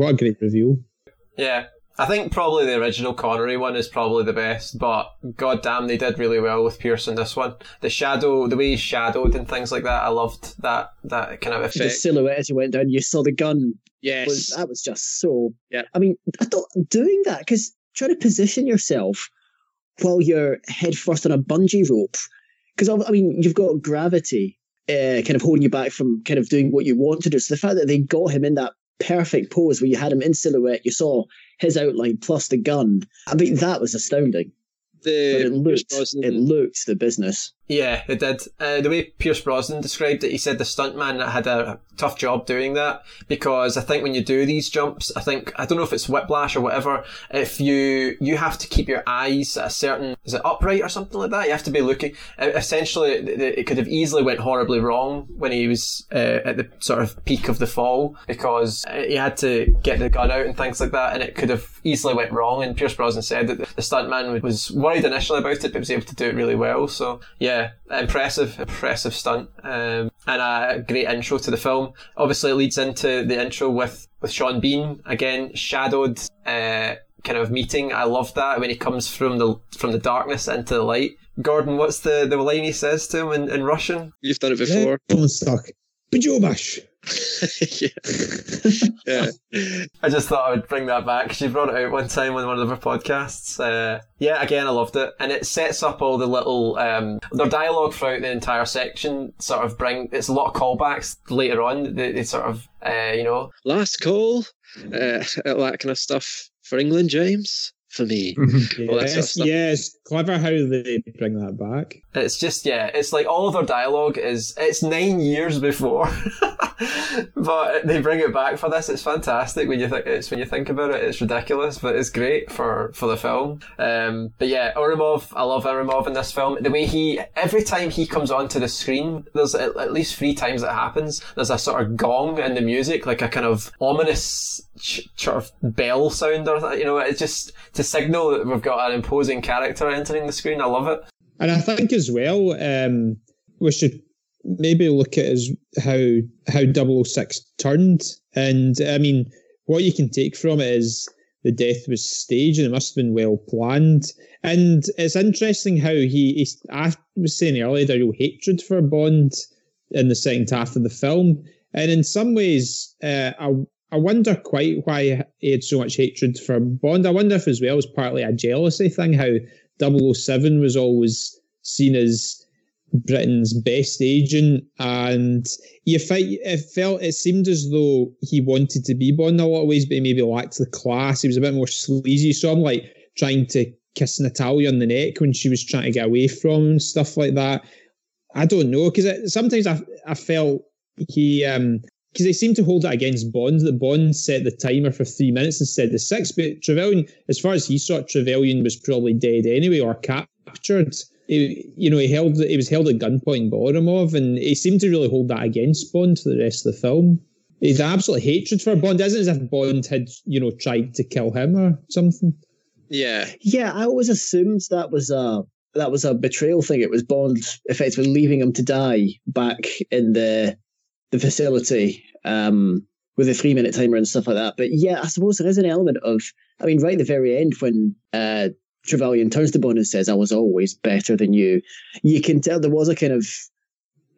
what a great reveal. Yeah, I think probably the original Connery one is probably the best, but goddamn, they did really well with Pierce in this one. The shadow, the way he shadowed and things like that, I loved that kind of effect. The silhouette as you went down, you saw the gun. Yes. That was just so... Yeah. I mean, doing that, because trying to position yourself while you're head first on a bungee rope, because, I mean, you've got gravity kind of holding you back from kind of doing what you want to do. So the fact that they got him in that perfect pose where you had him in silhouette, you saw his outline plus the gun. I mean, that was astounding. It looked the business. Yeah, it did. The way Pierce Brosnan described it, he said the stuntman had a tough job doing that, because I think when you do these jumps, I don't know if it's whiplash or whatever, if you have to keep your eyes at a certain, is it upright or something like that? You have to be looking. Essentially, it could have easily went horribly wrong when he was at the sort of peak of the fall, because he had to get the gun out and things like that, and it could have easily went wrong. And Pierce Brosnan said that the stuntman was worried initially about it, but was able to do it really well. So yeah, impressive stunt, and a great intro to the film. Obviously, it leads into the intro with Sean Bean again, shadowed kind of meeting. I love that when he comes from the darkness into the light. Gordon, what's the line he says to him in Russian? You've done it before. Yeah. I just thought I would bring that back. She brought it out one time on one of her podcasts. Again, I loved it, and it sets up all the little their dialogue throughout the entire section. Sort of it's a lot of callbacks later on. They sort of last call, that kind of stuff for England, James. For me. Yes, clever how they bring that back. It's just, it's like all of their dialogue it's 9 years before, but they bring it back for this. It's fantastic when you think about it. It's ridiculous, but it's great for the film. But yeah, Urimov, I love Urimov in this film. The way every time he comes onto the screen, there's at least 3 times it happens, there's a sort of gong in the music, like a kind of ominous sort of bell sound, or it's just to signal that we've got an imposing character entering the screen. I love it. And I think as well, we should maybe look at is how 006 turned. And I mean, what you can take from it is the death was staged and it must have been well planned. And it's interesting how I was saying earlier, a real hatred for Bond in the second half of the film. And in some ways, I wonder quite why he had so much hatred for Bond. I wonder if as well as partly a jealousy thing, how 007 was always seen as Britain's best agent, and it seemed as though he wanted to be Bond in a lot of ways, but he maybe lacked the class. He was a bit more sleazy, so I'm like trying to kiss Natalia on the neck when she was trying to get away from him, stuff like that. I don't know, because sometimes I felt he... because they seem to hold it against Bond, that Bond set the timer for 3 minutes instead of 6, but Trevelyan, as far as he saw it, Trevelyan was probably dead anyway, or captured. He was held at gunpoint by Urimov, and he seemed to really hold that against Bond for the rest of the film. He's absolute hatred for Bond. It isn't as if Bond had, tried to kill him or something. Yeah. Yeah, I always assumed that was a betrayal thing. It was Bond effectively leaving him to die back in the facility with a 3-minute timer and stuff like that. But yeah, I suppose there is an element of, I mean, right at the very end when Trevelyan turns to Bond and says, "I was always better than you," you can tell there was a kind of,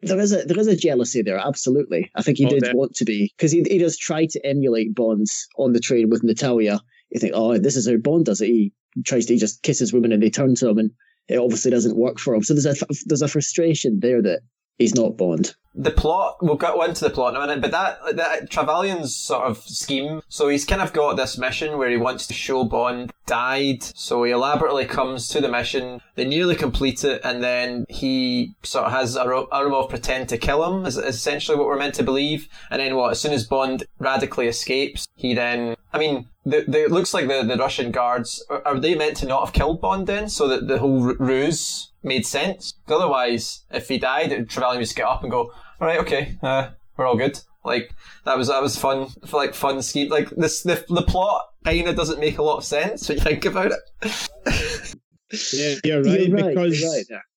there is a jealousy there, absolutely. I think he did want to be, because he does try to emulate Bond on the train with Natalia. You think, oh, this is how Bond does it. He just kisses women and they turn to him, and it obviously doesn't work for him. So there's a frustration there that he's not Bond. The plot, we'll go into the plot in a minute, but that Trevelyan's sort of scheme, so he's kind of got this mission where he wants to show Bond died, so he elaborately comes to the mission, they nearly complete it, and then he sort of has Aramov pretend to kill him, is essentially what we're meant to believe, and then what, as soon as Bond radically escapes, he then, I mean... It looks like the Russian guards, are they meant to not have killed Bond then, so that the whole ruse made sense? Otherwise, if he died, Trevelyan would just get up and go, all right, okay, we're all good. Like, that was fun, like, fun scheme. Like, this, the plot kind of doesn't make a lot of sense when you think about it. Yeah, you're right.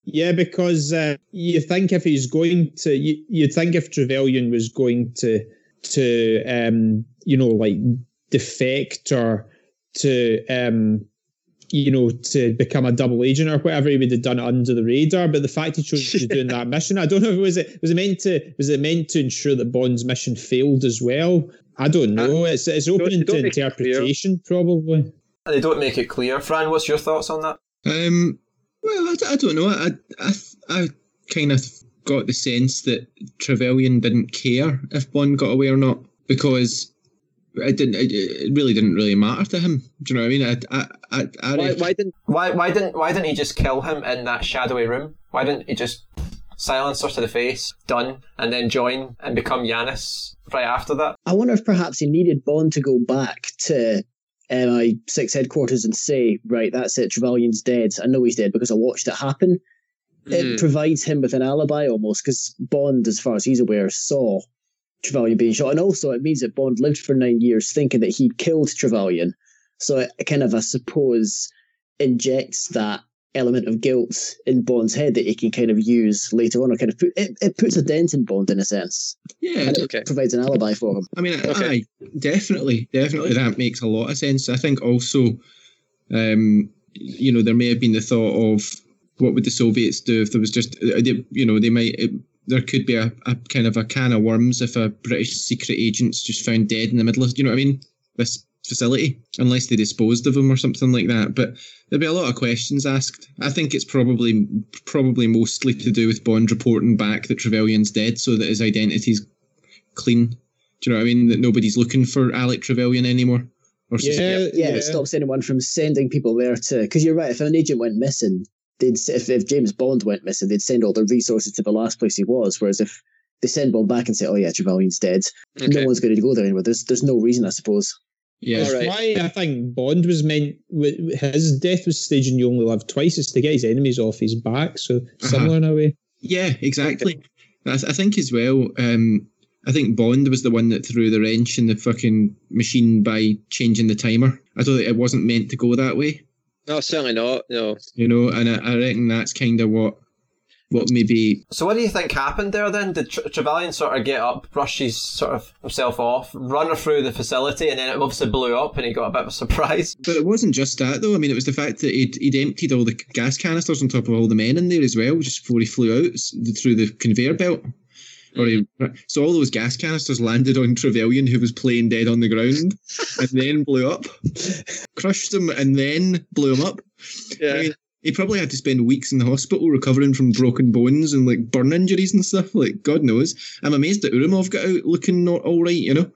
Yeah, because you think if he's going to, you'd think if Trevelyan was going to you know, like, defect or to to become a double agent or whatever, he would have done it under the radar. But the fact he chose to do that mission, I don't know if it was meant to ensure that Bond's mission failed as well. I don't know. It's open to interpretation, probably. They don't make it clear. Fran, what's your thoughts on that? Well, I don't know. I kind of got the sense that Trevelyan didn't care if Bond got away or not, because It really didn't matter to him. Do you know what I mean? Why didn't he just kill him in that shadowy room? Why didn't he just silence her to the face, done, and then join and become Yanis right after that? I wonder if perhaps he needed Bond to go back to MI6 headquarters and say, right, that's it, Trevelyan's dead. I know he's dead because I watched it happen. It provides him with an alibi almost, because Bond, as far as he's aware, saw Trevelyan being shot, and also it means that Bond lived for 9 years thinking that he'd killed Trevelyan, so it kind of, I suppose, injects that element of guilt in Bond's head that he can kind of use later on, or kind of puts a dent in Bond in a sense. Yeah, and it provides an alibi for him. I mean, okay. Aye, definitely that makes a lot of sense. I think also, there may have been the thought of what would the Soviets do if there was just, there could be a kind of a can of worms if a British secret agent's just found dead in the middle of, you know what I mean, this facility, unless they disposed of him or something like that. But there'd be a lot of questions asked. I think it's probably mostly to do with Bond reporting back that Trevelyan's dead so that his identity's clean. Do you know what I mean? That nobody's looking for Alec Trevelyan anymore. It stops anyone from sending people there to... Because you're right, if an agent went missing... If James Bond went missing, they'd send all their resources to the last place he was, whereas if they send Bond back and say, oh yeah, Trevelyan's dead, no one's going to go there anymore. There's no reason, I suppose. Yeah, that's right. Why I think Bond was meant, his death was staging You Only Live Twice, is to get his enemies off his back, so similar in a way. Yeah, exactly. I think as well, I think Bond was the one that threw the wrench in the fucking machine by changing the timer. I thought it wasn't meant to go that way. No, certainly not, no. You know, and I reckon that's kind of what maybe... So what do you think happened there then? Did Trevelyan sort of get up, brush his sort of himself off, run her through the facility, and then it obviously blew up and he got a bit of a surprise? But it wasn't just that, though. I mean, it was the fact that he'd emptied all the gas canisters on top of all the men in there as well, just before he flew out through the conveyor belt. So all those gas canisters landed on Trevelyan, who was playing dead on the ground, and then blew up, crushed him, and then blew him up. Yeah. I mean, he probably had to spend weeks in the hospital recovering from broken bones and like burn injuries and stuff. Like, God knows. I'm amazed that Uramov got out looking not all right, you know.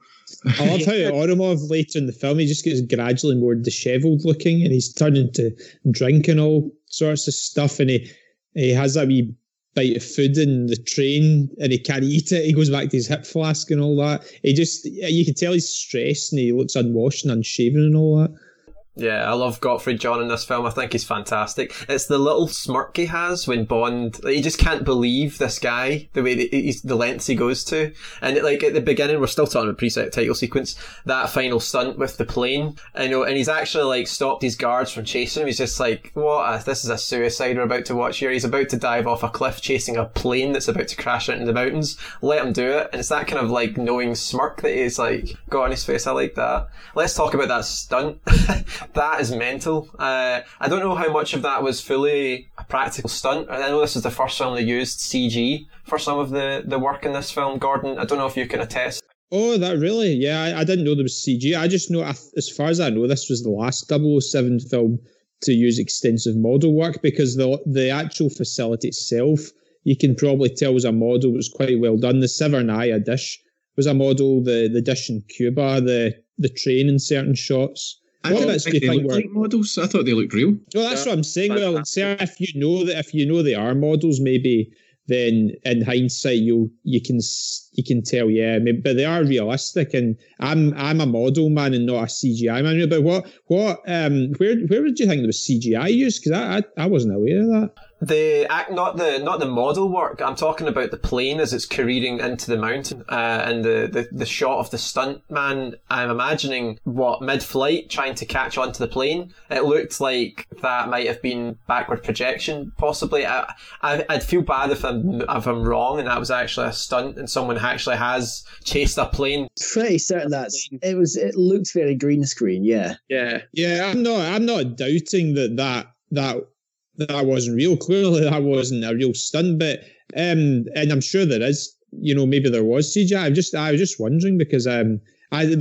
I love how Uramov later in the film, he just gets gradually more dishevelled looking, and he's turning to drinking all sorts of stuff, and he has that wee bite of food in the train and he can't eat it. He goes back to his hip flask and all that. He just, you can tell he's stressed and he looks unwashed and unshaven and all that. Yeah, I love Gottfried John in this film. I think he's fantastic. It's the little smirk he has when Bond, like, you just can't believe this guy, the way that he's, the lengths he goes to. And like at the beginning, we're still talking about preset title sequence, that final stunt with the plane, you know, and he's actually like stopped his guards from chasing him. He's just like, this is a suicide we're about to watch here. He's about to dive off a cliff chasing a plane that's about to crash out into the mountains. Let him do it. And it's that kind of like knowing smirk that he's like got on his face. I like that. Let's talk about that stunt. That is mental. I don't know how much of that was fully a practical stunt. I know this is the first film they used CG for some of the work in this film. Gordon, I don't know if you can attest. Oh, that really? Yeah, I didn't know there was CG. I just know, as far as I know, this was the last 007 film to use extensive model work, because the actual facility itself, you can probably tell was a model. It was quite well done. The Severnaya dish was a model. The dish in Cuba, the train in certain shots. I didn't think they looked like models. I thought they looked real. Well, that's what I'm saying. Fantastic. Well, Sarah, if you know they are models, maybe then in hindsight you can tell, yeah, maybe, but they are realistic. And I'm a model man and not a CGI man. But where did you think there was CGI used? Because I wasn't aware of that. The act, not the model work. I'm talking about the plane as it's careering into the mountain, and the shot of the stunt man. I'm imagining mid-flight trying to catch onto the plane. It looked like that might have been backward projection, possibly. I'd feel bad if I'm wrong and that was actually a stunt and someone actually has chased a plane. Pretty certain it looked very green screen. Yeah. I'm not doubting that wasn't real. Clearly, that wasn't a real stunt, but and I'm sure there is. You know, maybe there was CGI. I was just wondering because there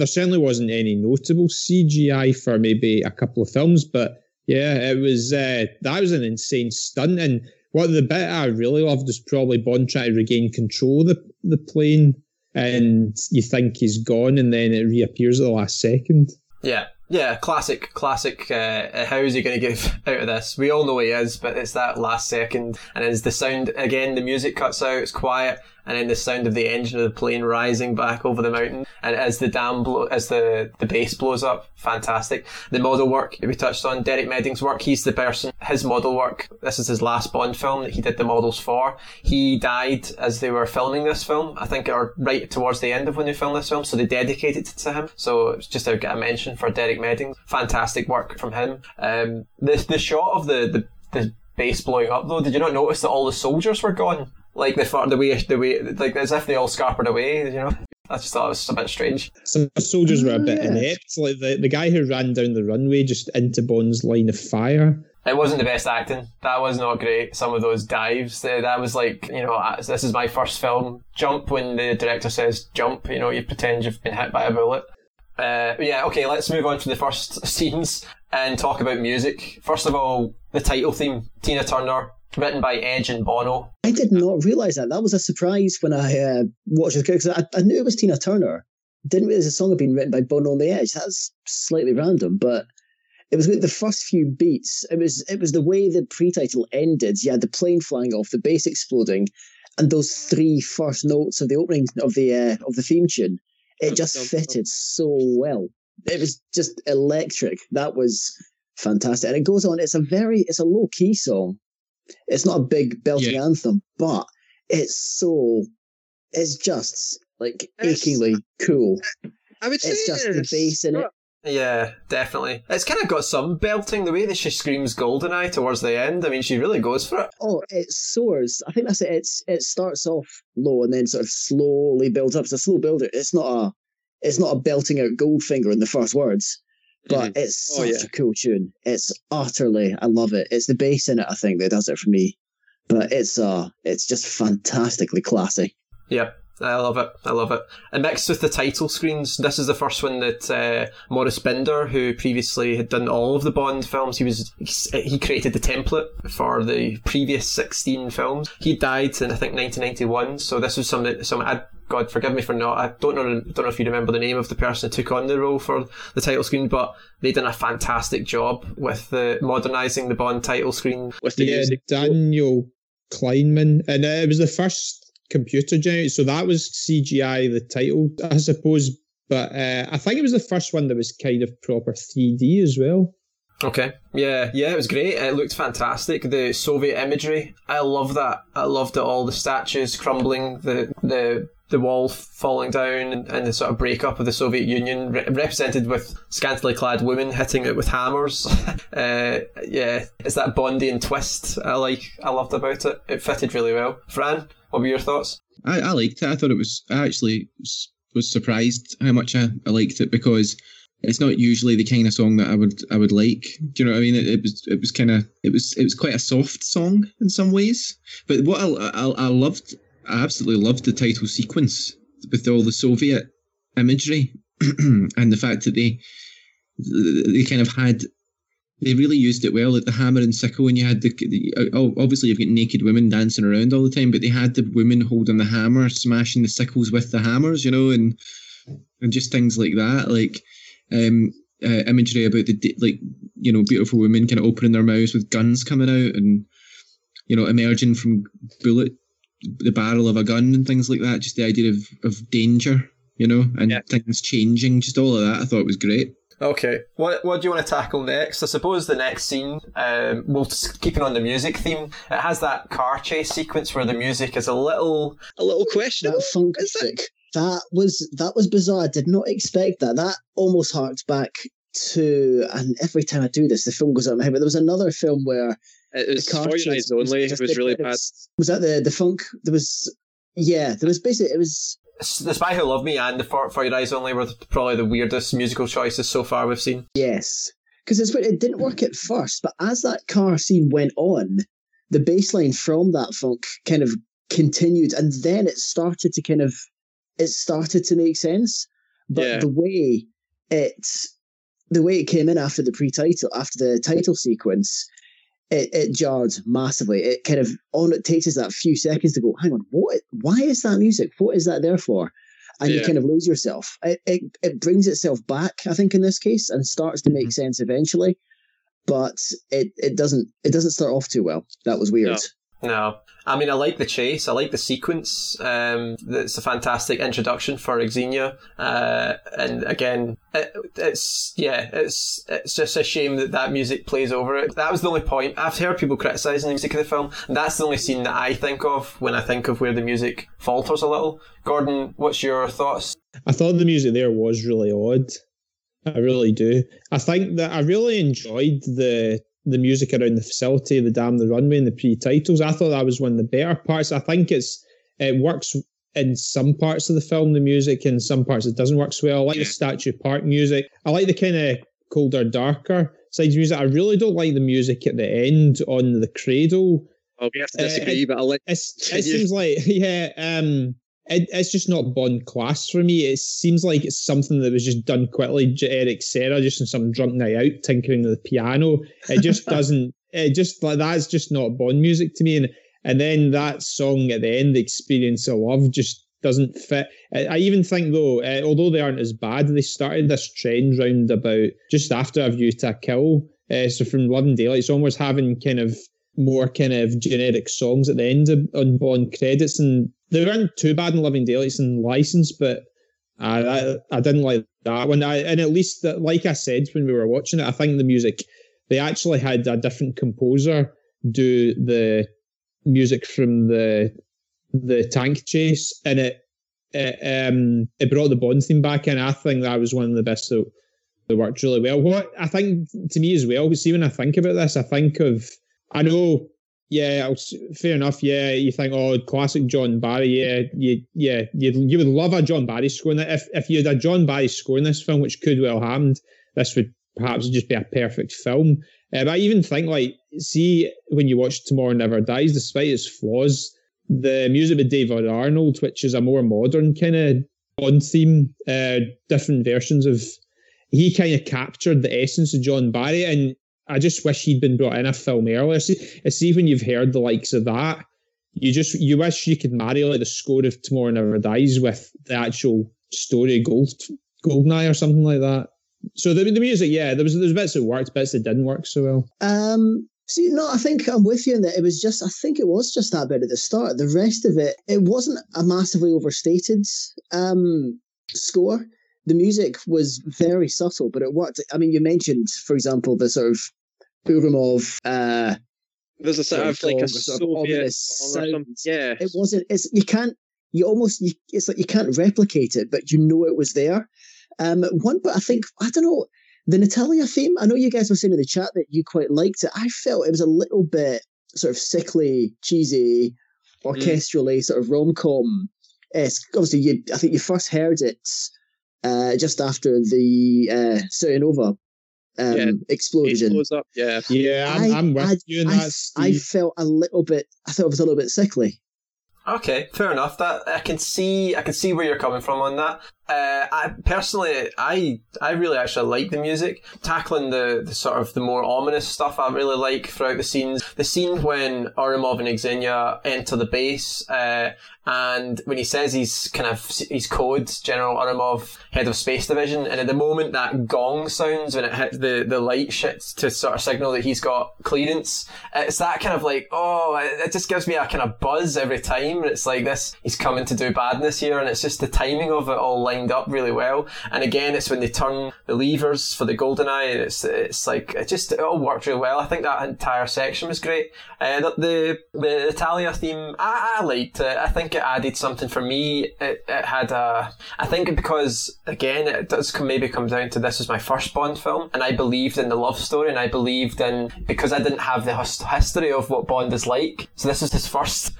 certainly wasn't any notable CGI for maybe a couple of films, but yeah, it was. That was an insane stunt, and what the bit I really loved was probably Bond trying to regain control of the plane, and you think he's gone, and then it reappears at the last second. Yeah, classic. How is he going to get out of this? We all know he is, but it's that last second. And it's the sound, again, the music cuts out, it's quiet. And then the sound of the engine of the plane rising back over the mountain. And as the dam as the base blows up, fantastic. The model work that we touched on, Derek Meddings' work, he's the person, his model work. This is his last Bond film that he did the models for. He died as they were filming this film, I think, or right towards the end of when they filmed this film. So they dedicated it to him. So it's just a mention for Derek Meddings. Fantastic work from him. The shot of the base blowing up though, did you not notice that all the soldiers were gone? Like the way, like as if they all scarpered away, you know. I just thought it was a bit strange. Some soldiers were a bit inept. Like the guy who ran down the runway just into Bond's line of fire. It wasn't the best acting. That was not great. Some of those dives, that was like, you know, this is my first film. Jump when the director says jump. You know, you pretend you've been hit by a bullet. Okay, let's move on to the first scenes and talk about music. First of all, the title theme, Tina Turner, written by Edge and Bono. I did not realise that. That was a surprise when I watched it, because I knew it was Tina Turner. Didn't realise the song had been written by Bono and the Edge. That's slightly random, but it was the first few beats. It was the way the pre-title ended. You had the plane flying off, the bass exploding, and those three first notes of the opening of the theme tune. It just fitted so well. It was just electric. That was fantastic, and it goes on. It's a low key song. It's not a big belting anthem, but it's just like achingly cool. I would say it's just the bass in it. Yeah, definitely. It's kind of got some belting, the way that she screams GoldenEye towards the end. I mean, she really goes for it. Oh, it soars. I think that's it. It starts off low and then sort of slowly builds up. It's a slow builder. It's not a belting out Goldfinger in the first words. But it's such a cool tune. It's utterly, I love it. It's the bass in it, I think, that does it for me. But it's just fantastically classy. Yep, I love it. And mixed with the title screens, this is the first one that Maurice Binder, who previously had done all of the Bond films, he created the template for the previous 16 films. He died in, I think, 1991, so this was God forgive me for not. I don't know if you remember the name of the person who took on the role for the title screen, but they done a fantastic job with the modernising the Bond title screen. With the Daniel Kleinman, and it was the first computer generated, so that was CGI the title, I suppose. But I think it was the first one that was kind of proper 3D as well. Okay. Yeah, it was great. It looked fantastic. The Soviet imagery, I love that. I loved it all. The statues crumbling, the wall falling down and the sort of breakup of the Soviet Union represented with scantily clad women hitting it with hammers. It's that Bondian twist I loved about it. It fitted really well. Fran, what were your thoughts? I liked it. I thought I was surprised how much I liked it, because it's not usually the kind of song that I would like. Do you know what I mean? It was quite a soft song in some ways. But what I absolutely loved the title sequence with all the Soviet imagery and the fact that they kind of had They really used it well, like the hammer and sickle, and you had obviously you've got naked women dancing around all the time, but they had the women holding the hammer, smashing the sickles with the hammers, you know, and just things like that, like imagery about the, like, you know, beautiful women kind of opening their mouths with guns coming out and, you know, emerging from the barrel of a gun and things like that. Just the idea of danger, you know, and things changing, just all of that. I thought it was great. Okay, what do you want to tackle next? I suppose the next scene, we'll just keep it on the music theme. It has that car chase sequence where the music is a little questionable. That funk music, that was bizarre. I did not expect that. That almost harked back to, and every time I do this, the film goes out of my head. But there was another film where it was For Your Eyes Only. It was really bad. Was that the funk? There was, yeah, there was basically it was. The Spy Who Loved Me and the For Your Eyes Only were probably the weirdest musical choices so far we've seen. Yes, because it didn't work at first, but as that car scene went on, the bass line from that funk kind of continued, and then it started to make sense. But the way it came in after the title sequence, it jarred massively. It kind of it takes us that few seconds to go, hang on, what? Why is that music? What is that there for? And you kind of lose yourself. It brings itself back, I think, in this case, and starts to make sense eventually, but it doesn't start off too well. That was weird. No. I mean, I like the chase. I like the sequence. It's a fantastic introduction for Xenia. And again, it's just a shame that music plays over it. That was the only point. I've heard people criticising the music of the film, and that's the only scene that I think of when I think of where the music falters a little. Gordon, what's your thoughts? I thought the music there was really odd. I really do. I think that I really enjoyed the music around the facility, the Damn the Runway, and the pre-titles. I thought that was one of the better parts. I think it works in some parts of the film, the music, and some parts it doesn't work so well. I like the Statue Park music. I like the kind of colder, darker sides of music. I really don't like the music at the end on the cradle. I'll have to disagree, but I'll let you. It seems like, it's just not Bond class for me. It seems like it's something that was just done quickly. Eric Serra just in some drunk night out tinkering with the piano. It just doesn't. It just like that's just not Bond music to me. And then that song at the end, "The Experience of Love," just doesn't fit. I even think though, although they aren't as bad, they started this trend round about just after A View to a Kill. So from Living Daylights onwards, having kind of more kind of generic songs at the end on Bond credits, and they weren't too bad in Living Daylights and License, but I didn't like that one. And at least, like I said when we were watching it, I think the music, they actually had a different composer do the music from the tank chase, and it brought the Bond theme back in. I think that was one of the best that worked really well. What I think to me as well, see when I think about this, I think of, I know, yeah, fair enough. Yeah, you think, oh, classic John Barry. You would love a John Barry score in that. If you had a John Barry score in this film, which could well happen, this would perhaps just be a perfect film. But I even think, like, see, when you watch Tomorrow Never Dies, despite its flaws, the music with David Arnold, which is a more modern kind of Bond theme, different versions of, he kind of captured the essence of John Barry, and I just wish he'd been brought in a film earlier. See when you've heard the likes of that, you wish you could marry like the score of Tomorrow Never Dies with the actual story Goldeneye or something like that. So the music, there was bits that worked, bits that didn't work so well. See, no, I think I'm with you in that. It was just, I think it was just that bit at the start. The rest of it, it wasn't a massively overstated score. The music was very subtle, but it worked. I mean, you mentioned, for example, the sort of Uramov. There's a sort of like a Soviet sound. Yeah, it wasn't. It's you can't. You almost. It's like you can't replicate it, but you know it was there. One, but I think I don't know the Natalia theme. I know you guys were saying in the chat that you quite liked it. I felt it was a little bit sort of sickly, cheesy, orchestrally sort of rom-com-esque. Obviously, I think you first heard it just after the Serenova explosion. I'm with you in that. I thought it was a little bit sickly. Okay, fair enough. That I can see where you're coming from on that. I really actually like the music. Tackling the sort of the more ominous stuff I really like throughout the scenes. The scene when Ourumov and Xenia enter the base, and when he says he's code, General Ourumov, head of Space Division, and at the moment that gong sounds when it hits the light shits to sort of signal that he's got clearance, it's that kind of like, oh, it just gives me a kind of buzz every time. It's like this, he's coming to do badness here, and it's just the timing of it all lined up really well. And again, it's when they turn the levers for the GoldenEye, and it's like, it all worked really well. I think that entire section was great. The Italia theme, I liked it. I think it added something for me. I think because, again, it does maybe come down to this was my first Bond film, and I believed in the love story, and I believed in, because I didn't have the history of what Bond is like, so this is his first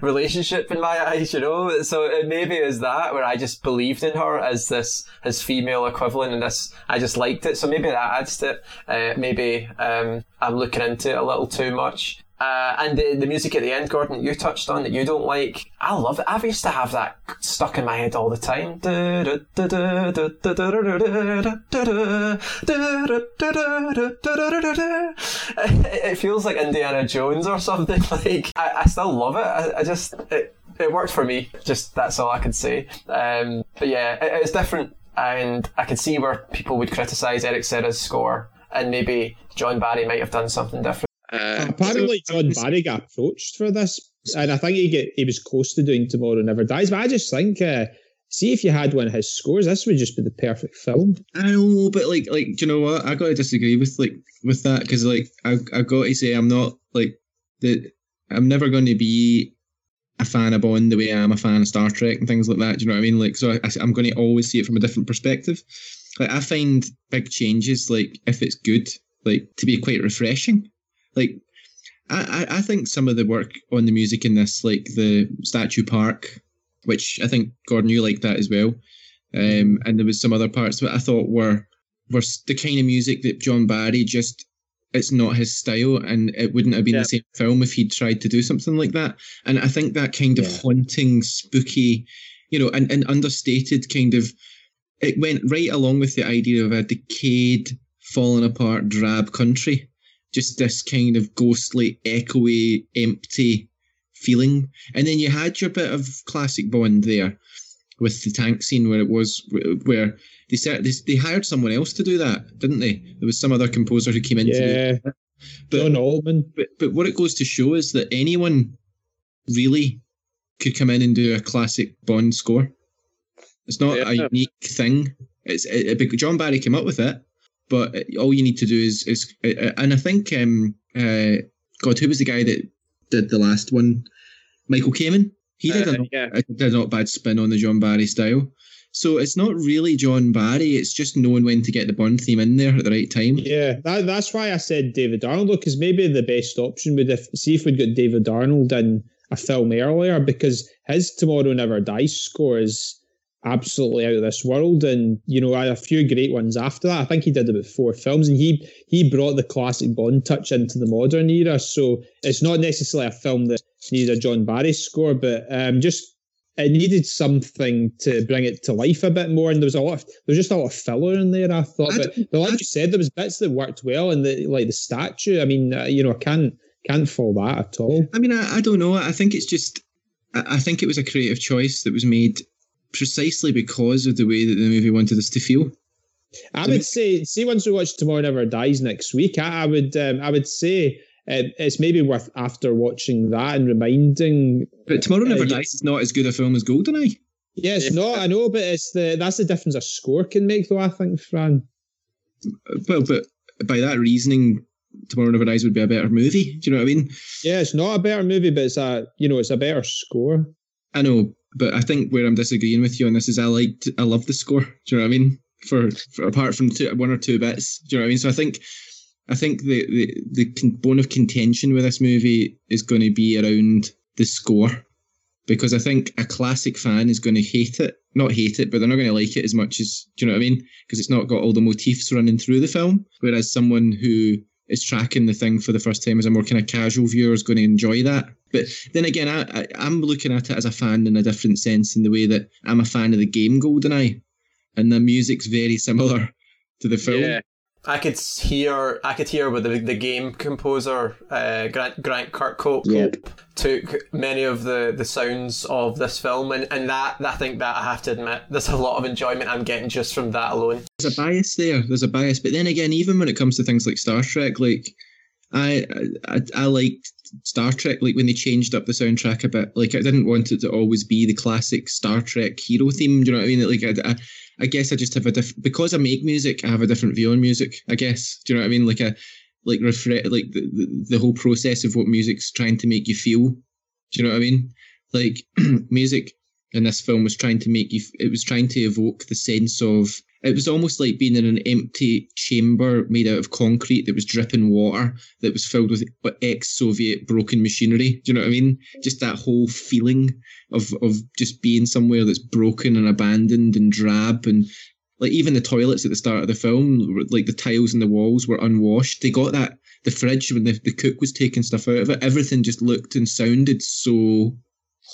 relationship in my eyes, you know, so it maybe is that where I just believed in her as this, his female equivalent, and this, I just liked it, so maybe that adds to it. Maybe I'm looking into it a little too much. And the music at the end, Gordon, that you touched on that you don't like, I love it. I used to have that stuck in my head all the time. It feels like Indiana Jones or something. Like I still love it. It worked for me. Just that's all I can say. But yeah, it's different, and I can see where people would criticise Eric Serra's score, and maybe John Barry might have done something different. Apparently John Barry got approached for this, and I think he was close to doing Tomorrow Never Dies, but I just think see if you had one of his scores, this would just be the perfect film. I know, but like do you know what, I gotta disagree with that, because like I gotta say I'm not like that. I'm never going to be a fan of Bond the way I am a fan of Star Trek and things like that, do you know what I mean? Like, so I'm going to always see it from a different perspective. Like, I find big changes, like if it's good, like, to be quite refreshing. Like, I think some of the work on the music in this, like the Statue Park, which I think, Gordon, you liked that as well. And there was some other parts that I thought were the kind of music that John Barry just, it's not his style, and it wouldn't have been the same film if he'd tried to do something like that. And I think that kind of haunting, spooky, you know, and understated kind of, it went right along with the idea of a decayed, fallen apart, drab country. Just this kind of ghostly, echoey, empty feeling. And then you had your bit of classic Bond there with the tank scene where they hired someone else to do that, didn't they? There was some other composer who came into it. John Allman. But what it goes to show is that anyone really could come in and do a classic Bond score. It's not a unique thing. John Barry came up with it. But all you need to do is and I think, who was the guy that did the last one? Michael Kamen. He did a not bad spin on the John Barry style. So it's not really John Barry. It's just knowing when to get the Bond theme in there at the right time. Yeah, that's why I said David Arnold, because maybe the best option would if we'd got David Arnold in a film earlier, because his Tomorrow Never Dies score is absolutely out of this world, and you know, I had a few great ones after that. I think he did about 4 films, and he brought the classic Bond touch into the modern era. So it's not necessarily a film that needed a John Barry score, but just it needed something to bring it to life a bit more. And there was just a lot of filler in there, I thought. But like you said, there was bits that worked well, and like the statue. I mean, you know, I can't fault that at all. I mean, I don't know. I think it's just, I think it was a creative choice that was made. Precisely because of the way that the movie wanted us to feel. I would say once we watch Tomorrow Never Dies next week, I would say it's maybe worth after watching that and reminding. But Tomorrow Never Dies is not as good a film as GoldenEye. Yeah, it's not. I know, but that's the difference a score can make, though. I think, Fran. Well, but by that reasoning, Tomorrow Never Dies would be a better movie. Do you know what I mean? Yeah, it's not a better movie, but it's a better score. I know. But I think where I'm disagreeing with you on this is I love the score. Do you know what I mean? For apart from one or two bits, do you know what I mean? So I think the bone of contention with this movie is going to be around the score, because I think a classic fan is going to hate it, but they're not going to like it as much as, do you know what I mean? Because it's not got all the motifs running through the film. Whereas someone who is tracking the thing for the first time as a more kind of casual viewer is going to enjoy that. But then again, I'm looking at it as a fan in a different sense, in the way that I'm a fan of the game GoldenEye, and the music's very similar to the film. Yeah. I could hear where the game composer Grant Kirkhope took many of the sounds of this film, and that I think that I have to admit, there's a lot of enjoyment I'm getting just from that alone. There's a bias there. But then again, even when it comes to things like Star Trek, like I liked Star Trek, like when they changed up the soundtrack a bit. Like I didn't want it to always be the classic Star Trek hero theme. Do you know what I mean? Like I guess I just have a different, because I make music, I have a different view on music, I guess. Do you know what I mean? Like the whole process of what music's trying to make you feel. Do you know what I mean? Like music in this film was trying to make you, it was trying to evoke the sense of, it was almost like being in an empty chamber made out of concrete that was dripping water, that was filled with ex-Soviet broken machinery. Do you know what I mean? Just that whole feeling of just being somewhere that's broken and abandoned and drab. And like even the toilets at the start of the film, like the tiles in the walls were unwashed. They got that, the fridge, when the cook was taking stuff out of it, everything just looked and sounded so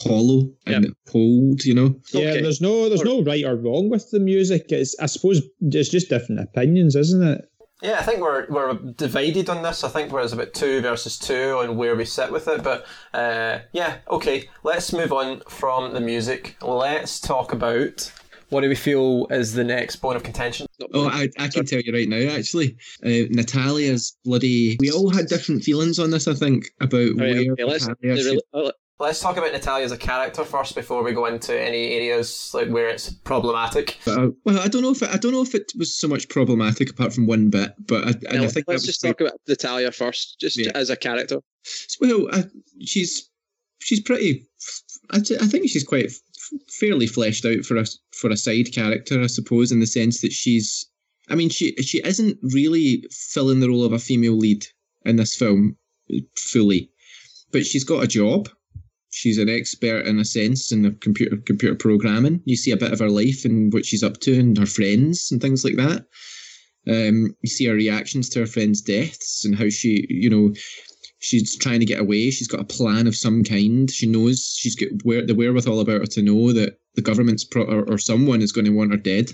hollow and cold, you know. Yeah, okay. there's no right or wrong with the music. It's, I suppose, it's just different opinions, isn't it? Yeah, I think we're divided on this. I think there's about 2 versus 2 on where we sit with it. But let's move on from the music. Let's talk about what do we feel is the next bone of contention. Oh, I can tell you right now, actually. Natalia's bloody. We all had different feelings on this, I think, about Let's talk about Natalia as a character first before we go into any areas like where it's problematic. Well, I don't know if it was so much problematic apart from one bit, but I think let's just talk about Natalia first, as a character. Well, she's pretty. I think she's quite fairly fleshed out for a side character, I suppose, in the sense that she's. I mean, she isn't really filling the role of a female lead in this film fully, but she's got a job. She's an expert, in a sense, in the computer programming. You see a bit of her life and what she's up to and her friends and things like that. You see her reactions to her friends' deaths and how she, you know, she's trying to get away. She's got a plan of some kind. She knows she's got the wherewithal about her to know that the government's or someone is going to want her dead.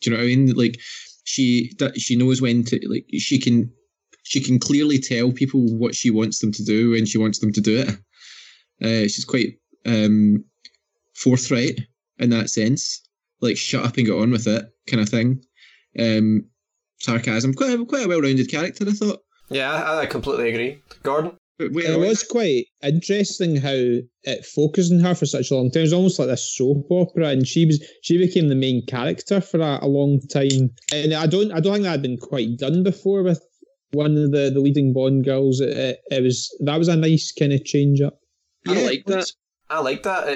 Do you know what I mean? Like she knows when to, like she can clearly tell people what she wants them to do when she wants them to do it. She's quite forthright in that sense, like shut up and get on with it kind of thing. Sarcasm, quite a well-rounded character, I thought. Yeah, I completely agree. Gordon? It was quite interesting how it focused on her for such a long time. It was almost like this soap opera, and she became the main character for a long time. And I don't think that had been quite done before with one of the leading Bond girls. That was a nice kind of change up. I like that.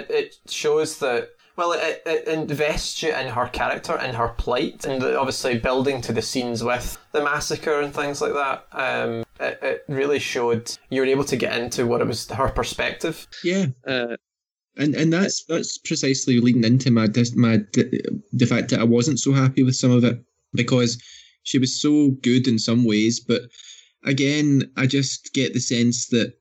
It shows that, well, it invests you in her character and her plight, and obviously building to the scenes with the massacre and things like that. It really showed you were able to get into what it was, her perspective. Yeah, and that's precisely leading into the fact that I wasn't so happy with some of it, because she was so good in some ways, but again, I just get the sense that.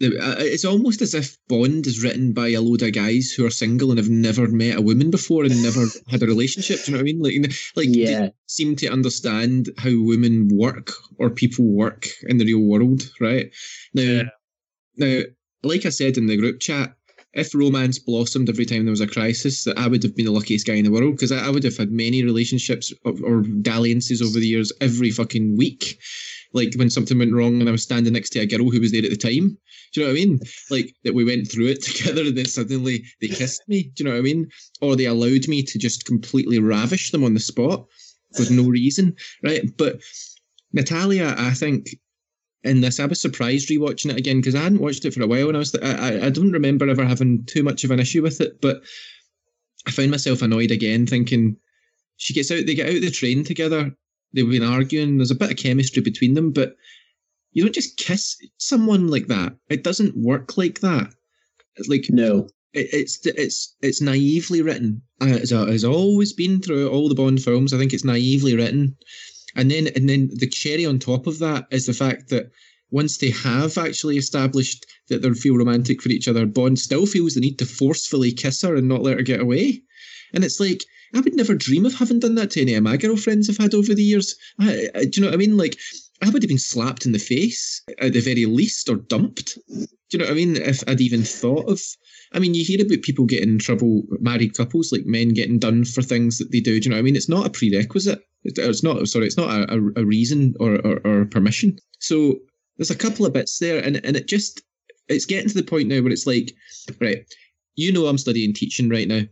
It's almost as if Bond is written by a load of guys who are single and have never met a woman before and never had a relationship. Do you know what I mean? They seem to understand how women work or people work in the real world, right? Now, like I said in the group chat, if romance blossomed every time there was a crisis, that I would have been the luckiest guy in the world, because I would have had many relationships or dalliances over the years every fucking week. Like when something went wrong and I was standing next to a girl who was there at the time. Do you know what I mean? Like that we went through it together and then suddenly they kissed me. Do you know what I mean? Or they allowed me to just completely ravish them on the spot with no reason, right? But Natalia, I think, in this, I was surprised rewatching it again because I hadn't watched it for a while and I don't remember ever having too much of an issue with it, but I found myself annoyed again thinking they get out of the train together. They've been arguing. There's a bit of chemistry between them, but you don't just kiss someone like that. It doesn't work like that. Like no, it's naively written. It's always been through all the Bond films. I think it's naively written, and then the cherry on top of that is the fact that once they have actually established that they feel romantic for each other, Bond still feels the need to forcefully kiss her and not let her get away. And it's like, I would never dream of having done that to any of my girlfriends I've had over the years. Do you know what I mean? Like, I would have been slapped in the face, at the very least, or dumped. Do you know what I mean? If I'd even thought of... I mean, you hear about people getting in trouble, married couples, like men getting done for things that they do. Do you know what I mean? It's not a prerequisite. It's not a reason or a permission. So there's a couple of bits there, and it just... It's getting to the point now where it's like, right, you know I'm studying teaching right now,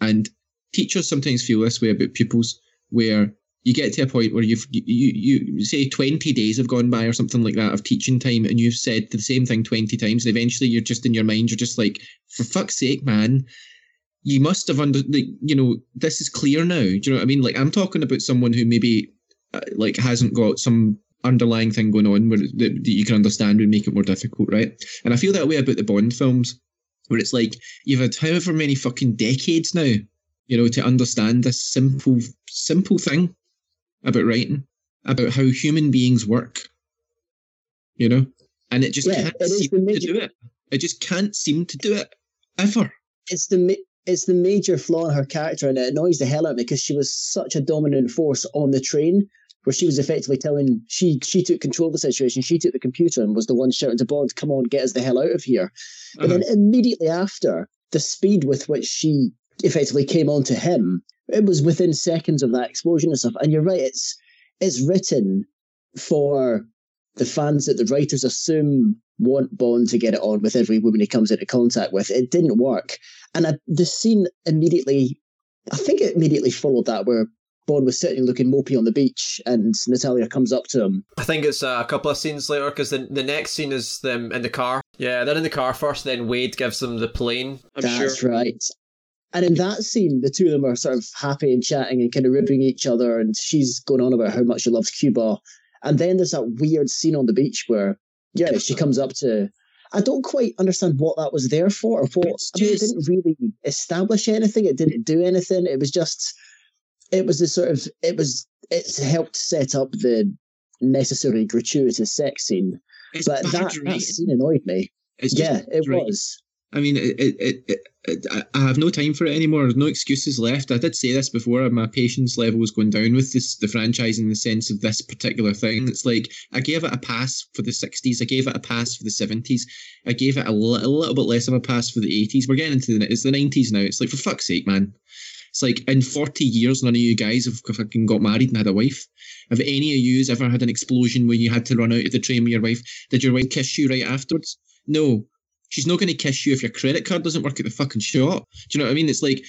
and teachers sometimes feel this way about pupils, where you get to a point where you say 20 days have gone by or something like that of teaching time, and you've said the same thing 20 times, and eventually you're just in your mind, you're just like, for fuck's sake, man, you must have this is clear now. Do you know what I mean? Like, I'm talking about someone who maybe like hasn't got some underlying thing going on where that you can understand would make it more difficult, right? And I feel that way about the Bond films, where it's like, you've had however many fucking decades now, you know, to understand this simple thing about writing, about how human beings work, you know, and it just can't seem to do it ever. It's the major flaw in her character, and it annoys the hell out of me, because she was such a dominant force on the train, where she was effectively telling, she took control of the situation, she took the computer and was the one shouting to Bond, come on, get us the hell out of here. But then immediately after, the speed with which she effectively came on to him, it was within seconds of that explosion and stuff. And you're right, it's written for the fans that the writers assume want Bond to get it on with every woman he comes into contact with. It didn't work. And the scene immediately followed that, where Bond was sitting looking mopey on the beach and Natalia comes up to him. I think it's a couple of scenes later, because the next scene is them in the car. Yeah, they're in the car first, then Wade gives them the plane. That's right. And in that scene, the two of them are sort of happy and chatting and kind of ribbing each other, and she's going on about how much she loves Cuba. And then there's that weird scene on the beach where, yeah, she comes up to... I don't quite understand what that was there for, or what... it didn't really establish anything. It didn't do anything. It was just... It was this sort of... It's helped set up the necessary gratuitous sex scene. But that scene annoyed me. Yeah, it was. I mean, I have no time for it anymore. There's no excuses left. I did say this before. My patience level was going down with the franchise in the sense of this particular thing. It's like, I gave it a pass for the 60s. I gave it a pass for the 70s. I gave it a little bit less of a pass for the 80s. We're getting into it's the 90s now. It's like, for fuck's sake, man. It's like, in 40 years, none of you guys have fucking got married and had a wife. Have any of you ever had an explosion where you had to run out of the train with your wife? Did your wife kiss you right afterwards? No. She's not going to kiss you if your credit card doesn't work at the fucking shop. Do you know what I mean? It's like,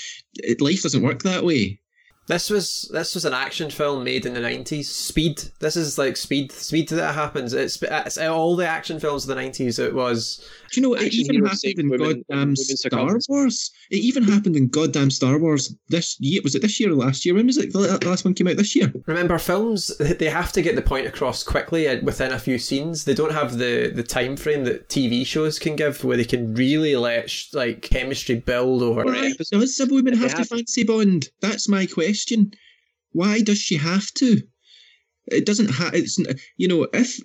life doesn't work that way. This was an action film made in the 90s. Speed. This is like Speed. Speed that happens. It's all the action films of the 90s. It was... Do you know, it even happened in goddamn Star Wars. It even happened in goddamn Star Wars this year. Was it this year or last year? When was it? The last one came out this year. Remember, films, they have to get the point across quickly within a few scenes. They don't have the time frame that TV shows can give, where they can really let chemistry build over. Why does a woman have to fancy Bond? That's my question. Why does she have to? It doesn't have... You know, if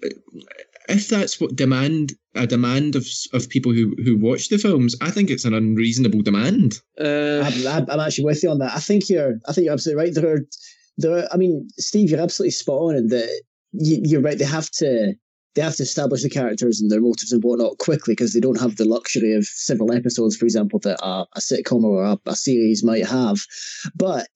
that's what a demand of people who watch the films, I think it's an unreasonable demand. I'm actually with you on that. I think you're absolutely right. There are, I mean, Steve, you're absolutely spot on in that. You're right. They have to establish the characters and their motives and whatnot quickly, because they don't have the luxury of several episodes, for example, that a sitcom or a series might have. But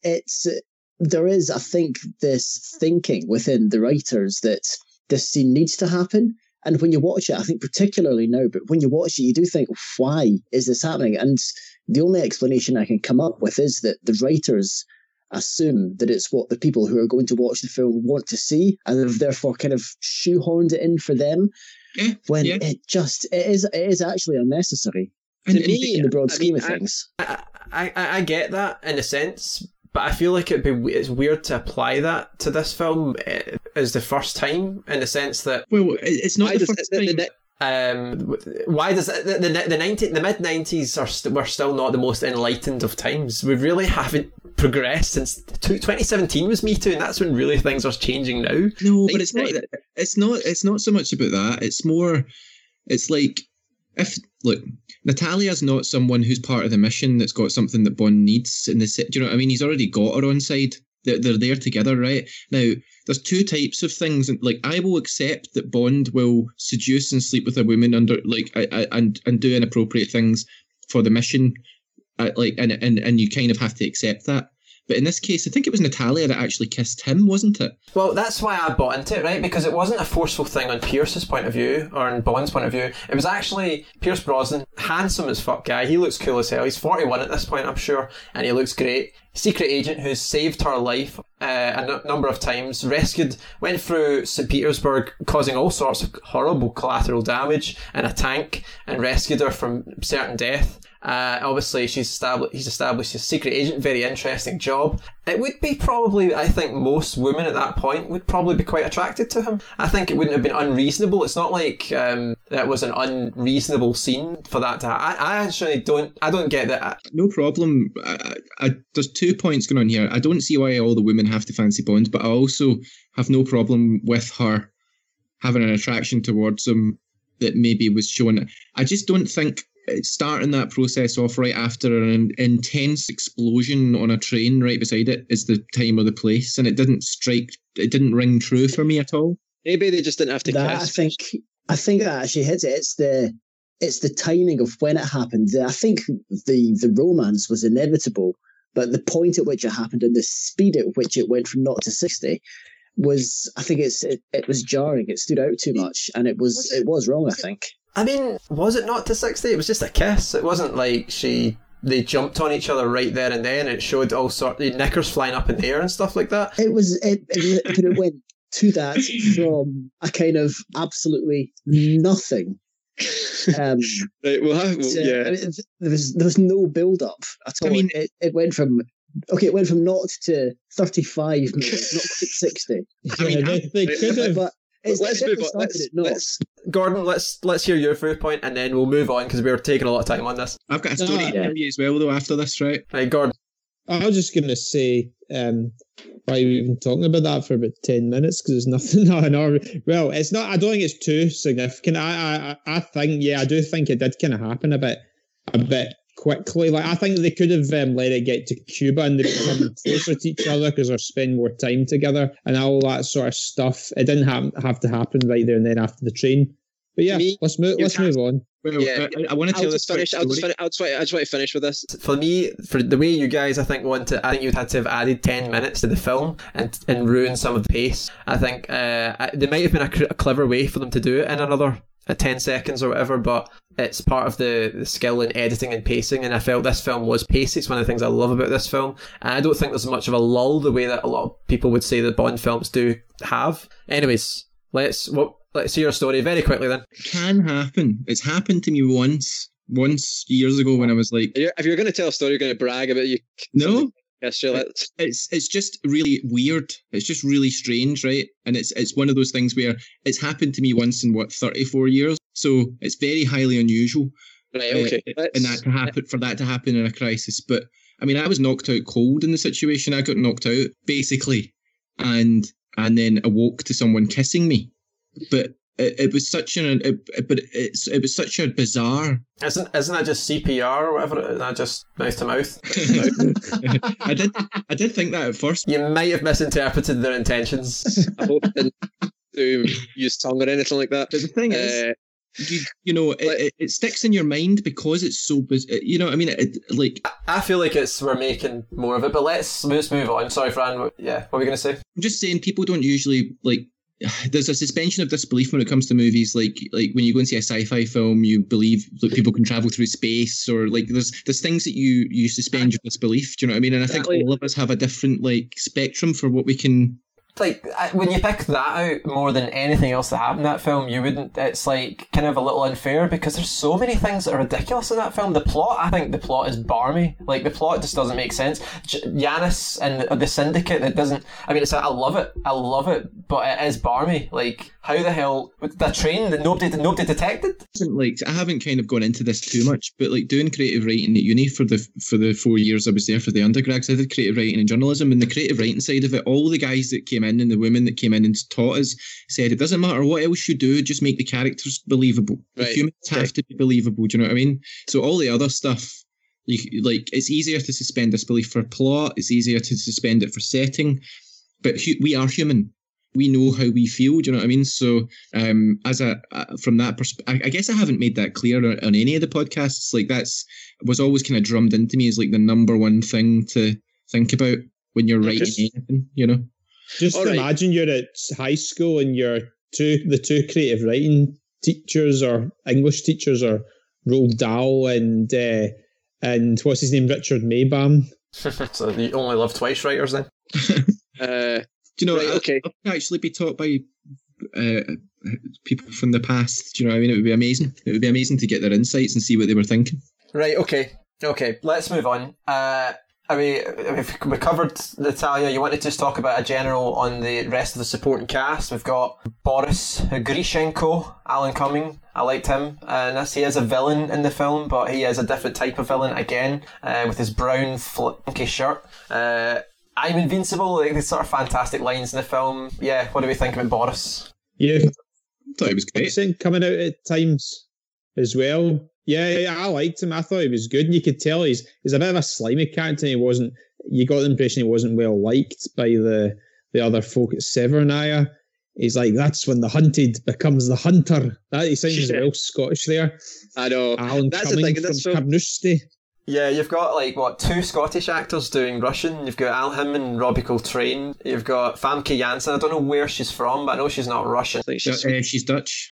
there is, I think, this thinking within the writers that this scene needs to happen. And when you watch it, I think particularly now, but when you watch it, you do think, why is this happening? And the only explanation I can come up with is that the writers assume that it's what the people who are going to watch the film want to see, and have therefore kind of shoehorned it in for them, when it is actually unnecessary. And to me, in the broad scheme of things. I get that in a sense, but I feel like it's weird to apply that to this film as the first time, in the sense that... Well, it's not the first time. Why does the mid-90s were still not the most enlightened of times? We really haven't progressed since 2017 was Me Too, and that's when really things are changing now. No, but it's not so much about that. It's more, it's like, if, look, Natalia's not someone who's part of the mission that's got something that Bond needs in the set. Do you know what I mean? He's already got her on side. They're there together, right? Now, there's two types of things. And like, I will accept that Bond will seduce and sleep with a woman under, like, and do inappropriate things for the mission. And you kind of have to accept that. But in this case, I think it was Natalia that actually kissed him, wasn't it? Well, that's why I bought into it, right? Because it wasn't a forceful thing on Pierce's point of view, or on Bond's point of view. It was actually Pierce Brosnan, handsome as fuck guy. He looks cool as hell. He's 41 at this point, I'm sure, and he looks great. Secret agent who's saved her life a number of times, rescued, went through St. Petersburg, causing all sorts of horrible collateral damage in a tank, and rescued her from certain death. Obviously, he's established his secret agent, very interesting job. It would be probably, I think, most women at that point would probably be quite attracted to him. I think it wouldn't have been unreasonable. It's not like that was an unreasonable scene for that to happen. I actually don't get that. No problem. There's 2 points going on here. I don't see why all the women have to fancy Bond, but I also have no problem with her having an attraction towards him that maybe was shown. I just don't think starting that process off right after an intense explosion on a train right beside it is the time or the place, and it didn't ring true for me at all. Maybe they just didn't have to kiss. I think that actually hits it. It's the timing of when it happened. I think the romance was inevitable, but the point at which it happened and the speed at which it went from 0 to 60 was, I think it was jarring. It stood out too much, and it was wrong, I think. I mean, was it 0 to 60? It was just a kiss. It wasn't like they jumped on each other right there and then. It showed all sorts of knickers flying up in the air and stuff like that. But it went to that from a kind of absolutely nothing. Right, yeah. I mean, there was no build up at all. I mean, it went from 0 to 35 minutes, not to 60. I mean, they could have. Let's move on. Gordon, let's hear your viewpoint, and then we'll move on because we were taking a lot of time on this. I've got a story for you as well, though, after this, right? Hey, Gordon. I was just going to say, why are we even talking about that for about 10 minutes? Because there's nothing. Well, it's not. I don't think it's too significant. I think, yeah, I do think it did kind of happen a bit quickly. Like, I think they could have let it get to Cuba and they become closer to each other because they're spending more time together and all that sort of stuff. It didn't have to happen right there and then after the train. But yeah, let's move on. Yeah. I want to tell this story. I just want to finish with this. For me, for the way you guys, I think you'd had to have added 10 minutes to the film and ruined some of the pace. I think there might have been a clever way for them to do it in another 10 seconds or whatever, but it's part of the skill in editing and pacing, and I felt this film was paced. It's one of the things I love about this film, and I don't think there's much of a lull the way that a lot of people would say that Bond films do have. Anyways, let's hear your story very quickly then. It can happen. It's happened to me once years ago when I was like, if you're going to tell a story, you're going to brag about you. No. It's just really weird. It's just really strange, right? And it's one of those things where it's happened to me once in 34 years, so it's very highly unusual, right? Okay, for that to happen in a crisis. But I mean, I was knocked out cold in the situation. I got knocked out basically, and then awoke to someone kissing me. But it was such a bizarre. Isn't that just CPR or whatever? Isn't that just mouth to mouth? I did think that at first. You might have misinterpreted their intentions. I hope they didn't use tongue or anything like that. But the thing is, you know, it sticks in your mind because it's so bizarre. You know what I mean? I feel like we're making more of it. But let's move on. Sorry, Fran. Yeah, what were we going to say? I'm just saying people don't usually . There's a suspension of disbelief when it comes to movies. Like when you go and see a sci-fi film, you believe that people can travel through space, or like there's things that you suspend your disbelief. Do you know what I mean? And I think all of us have a different spectrum for what we can. like, when you pick that out more than anything else that happened in that film, you wouldn't, it's like kind of a little unfair because there's so many things that are ridiculous in that film. The plot, I think the plot is barmy. Like, the plot just doesn't make sense. Yanis and the syndicate, that doesn't, I mean, it's like, I love it, but it is barmy. Like, how the hell, the train that nobody detected? Like, I haven't kind of gone into this too much, but like doing creative writing at uni for the 4 years I was there for the undergrads, I did creative writing and journalism, and the creative writing side of it, all the guys that came in and the women that came in and taught us said, it doesn't matter what else you do, just make the characters believable. Right. The humans have to be believable, do you know what I mean? So all the other stuff, like, it's easier to suspend disbelief for plot, it's easier to suspend it for setting, but we are human. We know how we feel, do you know what I mean? So from that perspective, I guess I haven't made that clear on any of the podcasts. Like, that's was always kind of drummed into me as like the number one thing to think about when you're writing anything, you know? Just imagine you're at high school and you're the two creative writing teachers or English teachers are Roald Dahl and what's his name, Richard Maybaum. So you only love twice writers then? Do you know, I could actually be taught by people from the past. Do you know what I mean? It would be amazing. It would be amazing to get their insights and see what they were thinking. Right, okay. Let's move on. I mean, we covered Natalia. You wanted to just talk about a general on the rest of the supporting cast. We've got Boris Grishenko, Alan Cumming. I liked him. He is a villain in the film, but he is a different type of villain again, with his brown flanky shirt. I'm invincible. Like, these sort of fantastic lines in the film. Yeah, what do we think about Boris? Yeah, I thought he was great. Coming out at times as well. Yeah, I liked him. I thought he was good, and you could tell he's a bit of a slimy character. He wasn't. You got the impression he wasn't well liked by the other folk at Severnaya. He's like, that's when the hunted becomes the hunter. That he sounds well Scottish there. I know. Alan Cumming from Cabnushti. Yeah, you've got, like, what, two Scottish actors doing Russian. You've got Alan Cumming and Robbie Coltrane. You've got Famke Janssen. I don't know where she's from, but I know she's not Russian. She's Dutch.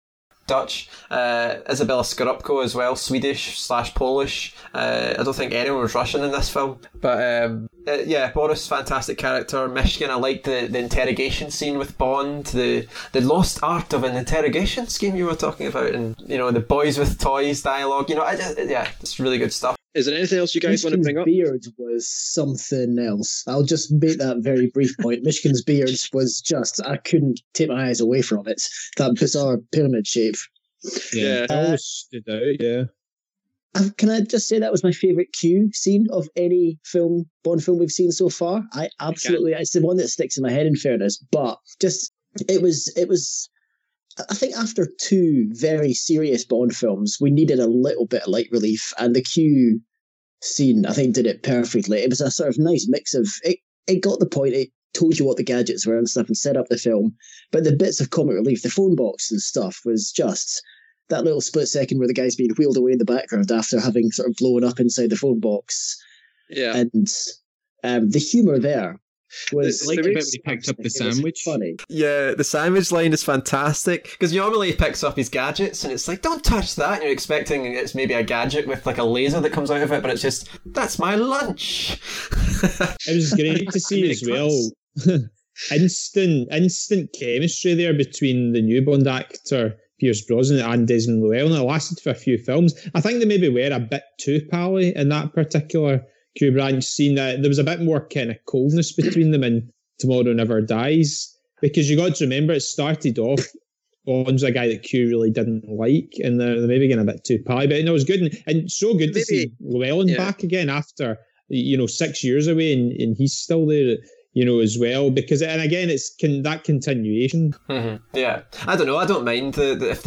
Isabella Skorupko as well, Swedish/Polish. I don't think anyone was Russian in this film. But, Boris, fantastic character. Michigan, I liked the interrogation scene with Bond, the lost art of an interrogation scheme you were talking about, and, you know, the boys with toys dialogue. You know, it's really good stuff. Is there anything else you guys want to bring up? Michigan's beard was something else. I'll just make that very brief point. Michigan's beard was I couldn't take my eyes away from it. That bizarre pyramid shape. Yeah, stood out, yeah. Can I just say that was my favourite Q scene of any Bond film we've seen so far? It's the one that sticks in my head, in fairness, but just, it was... I think after two very serious Bond films, we needed a little bit of light relief, and the Q scene, I think, did it perfectly. It was a sort of nice mix of... It got the point, it told you what the gadgets were and stuff and set up the film, but the bits of comic relief, the phone box and stuff, was just that little split second where the guy's being wheeled away in the background after having sort of blown up inside the phone box. Yeah. And the humour there... was like the bit when he picked up the sandwich. Funny. Yeah, the sandwich line is fantastic because normally he picks up his gadgets and it's like, don't touch that. And you're expecting it's maybe a gadget with like a laser that comes out of it, but it's just, that's my lunch. It was great to see as well. Instant chemistry there between the new Bond actor, Pierce Brosnan, and Desmond Llewellyn. It lasted for a few films. I think they maybe were a bit too pally in that particular Q Branch scene. That there was a bit more kind of coldness between them in Tomorrow Never Dies, because you got to remember it started off Bond's a guy that Q really didn't like, and they're maybe getting a bit too pie, but it was good and so good to see Llewellyn back again after 6 years away, and he's still there. You know, as well, because, and again, it's that continuation. Mm-hmm. Yeah, I don't know. I don't mind if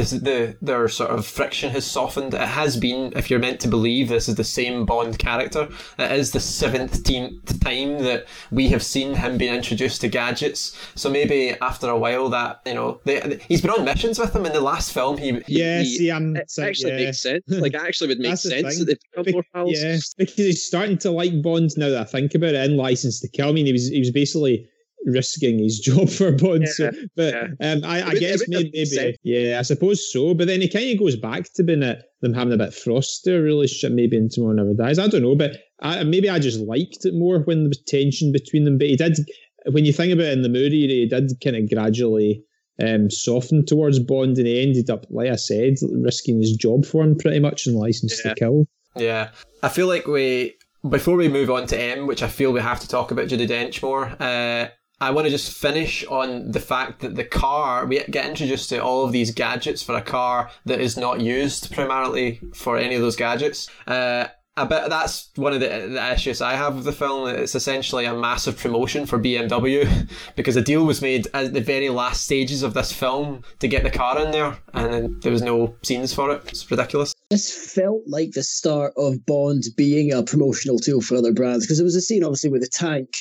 their sort of friction has softened. It has been, if you're meant to believe, this is the same Bond character. It is the 17th time that we have seen him being introduced to gadgets. So maybe after a while, that he's been on missions with them in the last film. It actually makes sense. Like, it actually would make sense that they've become more pals. Yeah, because he's starting to like Bond now that I think about it. In License to Kill, I mean, he was basically risking his job for Bond. Yeah, so, but yeah. I suppose so. But then he kind of goes back to being them having a bit frosty relationship, maybe in Tomorrow Never Dies. I don't know, but maybe I just liked it more when there was tension between them. But he did when you think about it, in the Moore era, he did kind of gradually soften towards Bond, and he ended up, like I said, risking his job for him pretty much in License to Kill. Yeah. I feel like before we move on to M, which I feel we have to talk about Judi Dench more, I want to just finish on the fact that the car, we get introduced to all of these gadgets for a car that is not used primarily for any of those gadgets. I bet that's one of the issues I have with the film. It's essentially a massive promotion for BMW because a deal was made at the very last stages of this film to get the car in there, and then there was no scenes for it. It's ridiculous. This felt like the start of Bond being a promotional tool for other brands, because there was a scene obviously with a tank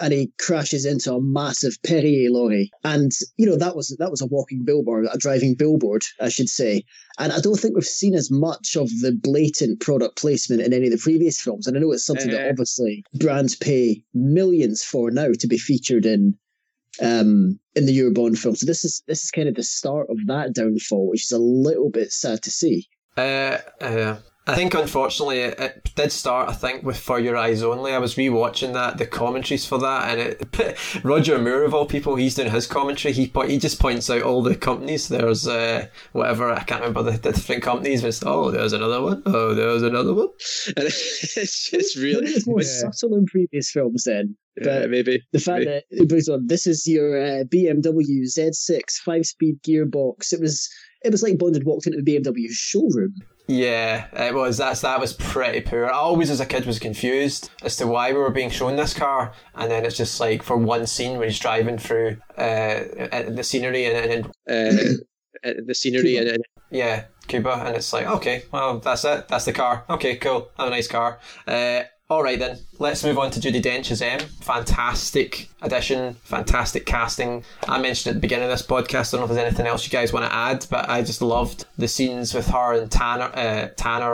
and he crashes into a massive Perrier lorry. And, you know, that was a walking billboard, a driving billboard, I should say. And I don't think we've seen as much of the blatant product placement in any of the previous films. And I know it's something that obviously brands pay millions for now to be featured in the Eurobond film. So this is kind of the start of that downfall, which is a little bit sad to see. I think, unfortunately, it did start, I think, with For Your Eyes Only. I was rewatching that, the commentaries for that, and Roger Moore, of all people, he's doing his commentary. He just points out all the companies. There's whatever, I can't remember the different companies. It's, there's another one. Oh, there's another one. And it's just really... It's more subtle in previous films then. But yeah, maybe. The fact that it brings on, this is your BMW Z6 5-speed gearbox. It was like Bond had walked into the BMW showroom. Yeah, it was. That was pretty poor. I always, as a kid, was confused as to why we were being shown this car, and then it's just like for one scene where he's driving through the scenery and Cuba, and it's like, okay, well, that's it. That's the car. Okay, cool. Have a nice car. All right then, let's move on to Judi Dench's M. Fantastic addition, fantastic casting. I mentioned at the beginning of this podcast, I don't know if there's anything else you guys want to add, but I just loved the scenes with her and Tanner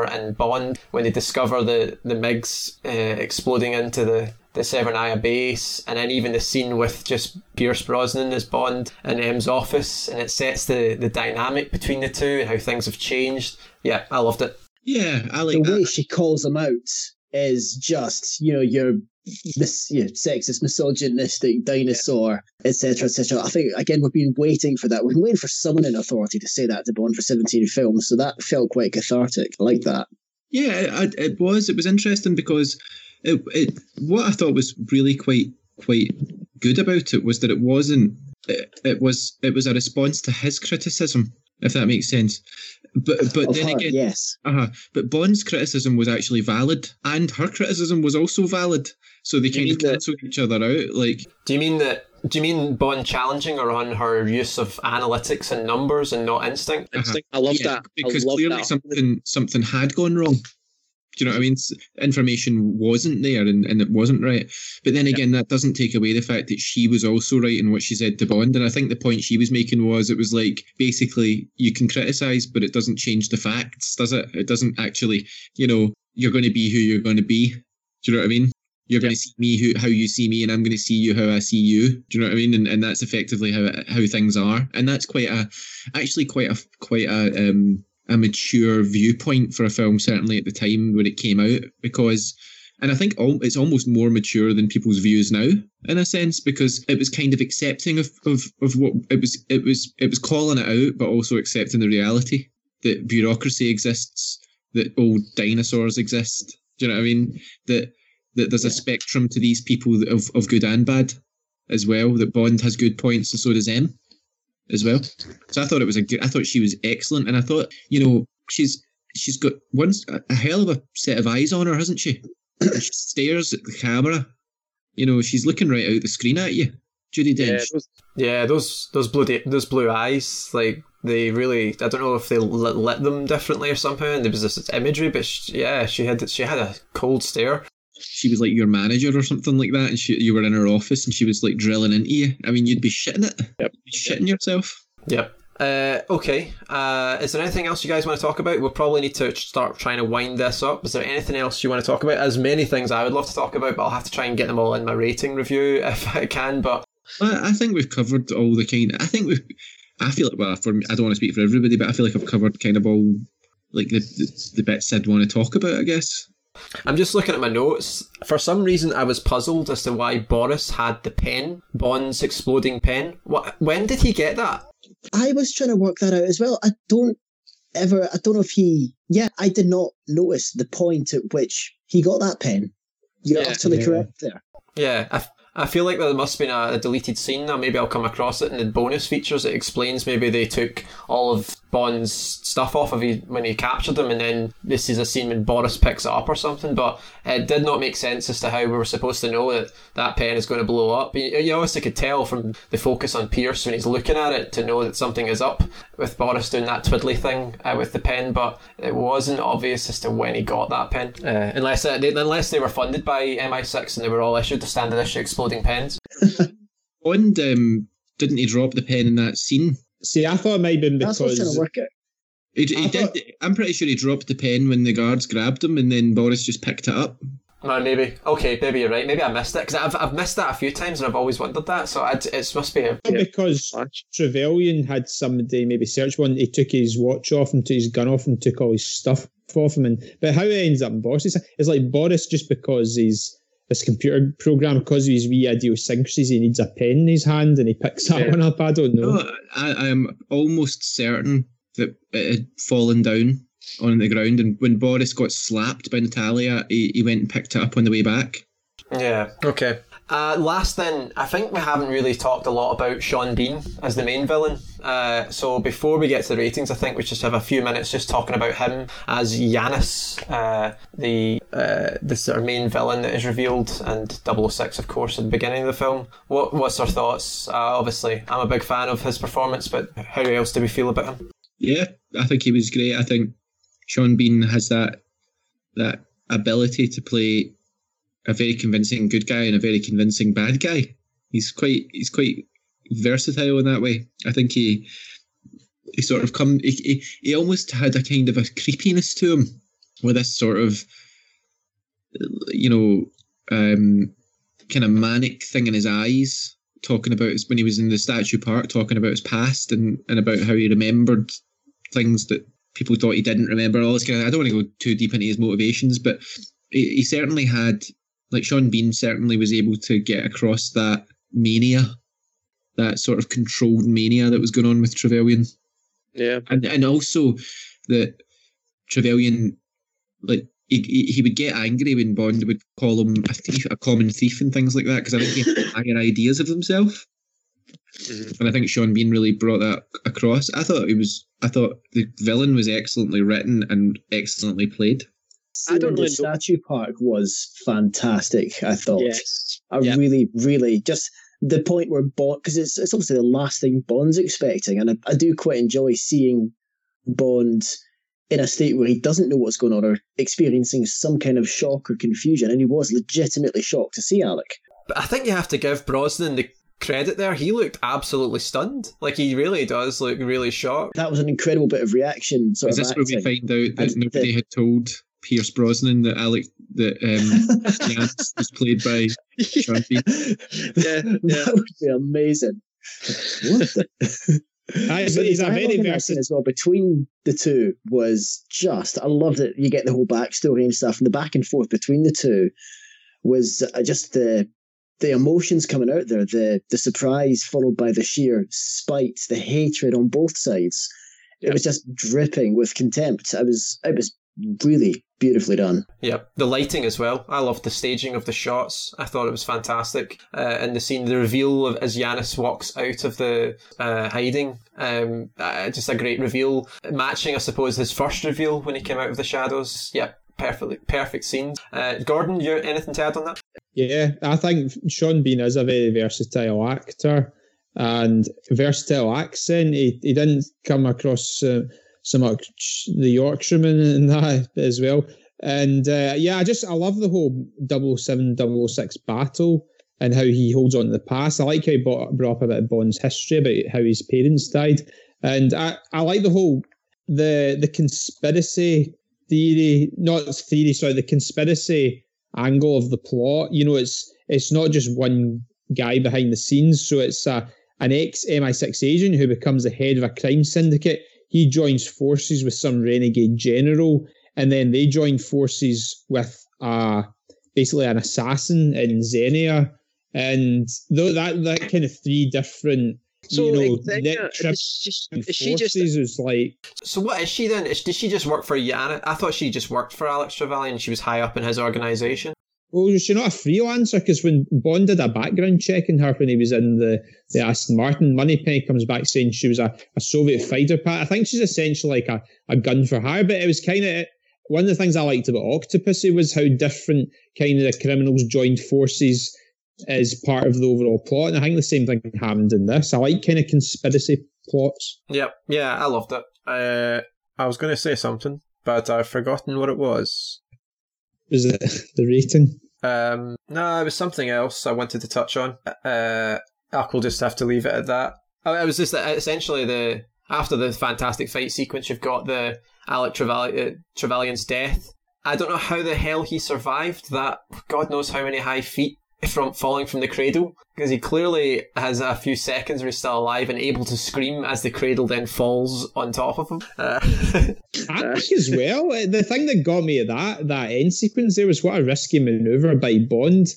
and Bond when they discover the MiGs exploding into the Severnaya base, and then even the scene with just Pierce Brosnan as Bond in M's office, and it sets the dynamic between the two and how things have changed. Yeah, I loved it. Yeah, I like the way she calls them out. Is just, you know, your sexist, misogynistic dinosaur, etc., etc. I think, again, we've been waiting for that. We've been waiting for someone in authority to say that to Bond for 17 films, so that felt quite cathartic. I like that. Yeah, it was. It was interesting because it what I thought was really quite good about it was that it wasn't... It was a response to his criticism, if that makes sense. But then again, yes. But Bond's criticism was actually valid, and her criticism was also valid. So they kind of cancelled each other out. Like, do you mean Bond challenging her on her use of analytics and numbers and not instinct? I love that, because clearly something had gone wrong. Do you know what I mean? Information wasn't there, and it wasn't right. But then again, that doesn't take away the fact that she was also right in what she said to Bond. And I think the point she was making was, it was like, basically, you can criticise, but it doesn't change the facts, does it? It doesn't actually, you know, you're going to be who you're going to be. Do you know what I mean? You're going to see me how you see me, and I'm going to see you how I see you. Do you know what I mean? And that's effectively how things are. And that's quite a mature viewpoint for a film, certainly at the time when it came out, because, and I think it's almost more mature than people's views now, in a sense, because it was kind of accepting of what it was calling it out, but also accepting the reality that bureaucracy exists, that old dinosaurs exist. Do you know what I mean? That there's a spectrum to these people of good and bad as well, that Bond has good points and so does M. as well. So I thought I thought she was excellent, and I thought, you know, she's got a hell of a set of eyes on her, hasn't she? She stares at the camera. You know, she's looking right out the screen at you, Judi Dench. Those blue eyes, like, they really, I don't know if they lit them differently or something. And there was this imagery, but she had a cold stare. She was like your manager or something like that, and you were in her office, and she was like drilling into you. I mean, you'd be shitting it. Yep. You'd be shitting yourself. Yep. Okay. Is there anything else you guys want to talk about? We'll probably need to start trying to wind this up. Is there anything else you want to talk about? As many things I would love to talk about, but I'll have to try and get them all in my rating review if I can. But I think we've covered all the kind. I feel like, well, for me, I don't want to speak for everybody, but I feel like I've covered kind of all, like, the bits I'd want to talk about, I guess. I'm just looking at my notes. For some reason, I was puzzled as to why Boris had the pen, Bond's exploding pen. When did he get that? I was trying to work that out as well. I don't know if he... Yeah, I did not notice the point at which he got that pen. You're utterly correct there. Yeah, I feel like there must have been a deleted scene now. Maybe I'll come across it in the bonus features. It explains maybe they took all of Bond's stuff off of him when he captured him, and then this is a scene when Boris picks it up or something. But it did not make sense as to how we were supposed to know that that pen is going to blow up. You obviously could tell from the focus on Pierce when he's looking at it to know that something is up with Boris doing that twiddly thing with the pen, but it wasn't obvious as to when he got that pen, unless they were funded by MI6 and they were all issued the standard issue exploding pens. Bond didn't he drop the pen in that scene? See, I thought it might have been because... That's what's going to work out. I'm pretty sure he dropped the pen when the guards grabbed him, and then Boris just picked it up. Oh, maybe. Okay, maybe you're right. Maybe I missed it, because I've missed that a few times, and I've always wondered that, so it must be... Because Trevelyan had somebody maybe search one, he took his watch off and took his gun off and took all his stuff off him, but how it ends up in Boris, it's like Boris, just because he's... this computer program, because of his wee idiosyncrasies, he needs a pen in his hand and he picks that one up. I don't know. No, I am almost certain that it had fallen down on the ground, and when Boris got slapped by Natalia, he went and picked it up on the way back. Yeah, okay. Last then, I think we haven't really talked a lot about Sean Bean as the main villain. So before we get to the ratings, I think we just have a few minutes just talking about him as Yanis, the sort of main villain that is revealed, and 006, of course, at the beginning of the film. What's our thoughts? Obviously, I'm a big fan of his performance, but how else do we feel about him? Yeah, I think he was great. I think Sean Bean has that ability to play a very convincing good guy and a very convincing bad guy. He's quite versatile in that way. I think he sort of he almost had a kind of a creepiness to him, with this sort of, you know, kind of manic thing in his eyes, talking about his, when he was in the Statue Park, talking about his past and about how he remembered things that people thought he didn't remember. All this kind of, I don't want to go too deep into his motivations, but he certainly had, like, Sean Bean certainly was able to get across that mania, that sort of controlled mania that was going on with Trevelyan. Yeah. And also that Trevelyan, like, he would get angry when Bond would call him a common thief and things like that, because I think he had higher ideas of himself. Mm-hmm. And I think Sean Bean really brought that across. I thought the villain was excellently written and excellently played. I don't know. The Statue Park was fantastic, I thought. Yes. Really, really, just the point where Bond, because it's obviously the last thing Bond's expecting, and I do quite enjoy seeing Bond in a state where he doesn't know what's going on or experiencing some kind of shock or confusion, and he was legitimately shocked to see Alec. But I think you have to give Brosnan the credit there. He looked absolutely stunned. Like, he really does look really shocked. That was an incredible bit of reaction. Is this where we find out that nobody had told Pierce Brosnan that Alec, was played by Sean Bean? Yeah. That would be amazing. What the... He's a very versatile as well. Between the two was just, I loved it. You get the whole backstory and stuff, and the back and forth between the two was just the emotions coming out there, the surprise followed by the sheer spite, the hatred on both sides. It was just dripping with contempt. It was really beautifully done. Yeah, the lighting as well. I loved the staging of the shots. I thought it was fantastic. And the scene, the reveal of as Yanis walks out of the hiding, just a great reveal, matching, I suppose, his first reveal when he came out of the shadows. Yeah, perfect scene. Gordon, you anything to add on that? Yeah, I think Sean Bean is a very versatile actor and versatile accent. He didn't come across some of the Yorkshireman in that as well. And I love the whole 007, 006 battle and how he holds on to the past. I like how he brought up a bit of Bond's history about how his parents died. And I like the whole, the conspiracy theory, the conspiracy angle of the plot. You know, it's not just one guy behind the scenes. So it's an ex-MI6 agent who becomes the head of a crime syndicate. He joins forces with some renegade general, and then they join forces with basically an assassin in Xenia, and though that kind of three different. So, you know, so what is she then? Did she just work for Yana? I thought she just worked for Alex Trevelyan and she was high up in his organisation. Well, was she not a freelancer? Because when Bond did a background check on her when he was in the Aston Martin, Moneypenny comes back saying she was a Soviet fighter pilot. I think she's essentially like a gun for hire, but it was kind of... One of the things I liked about Octopussy was how different kind of criminals joined forces as part of the overall plot, and I think the same thing happened in this. I like kind of conspiracy plots. Yep, yeah, I loved it. I was going to say something, but I've forgotten what it was. Was it the rating? No, it was something else I wanted to touch on. I'll just have to leave it at that. It was just essentially after the fantastic fight sequence, you've got the Alec Trevelyan's death. I don't know how the hell he survived that. God knows how many high feet from falling from the cradle, because he clearly has a few seconds where he's still alive and able to scream as the cradle then falls on top of him. I think as well, the thing that got me at that end sequence there was what a risky manoeuvre by Bond,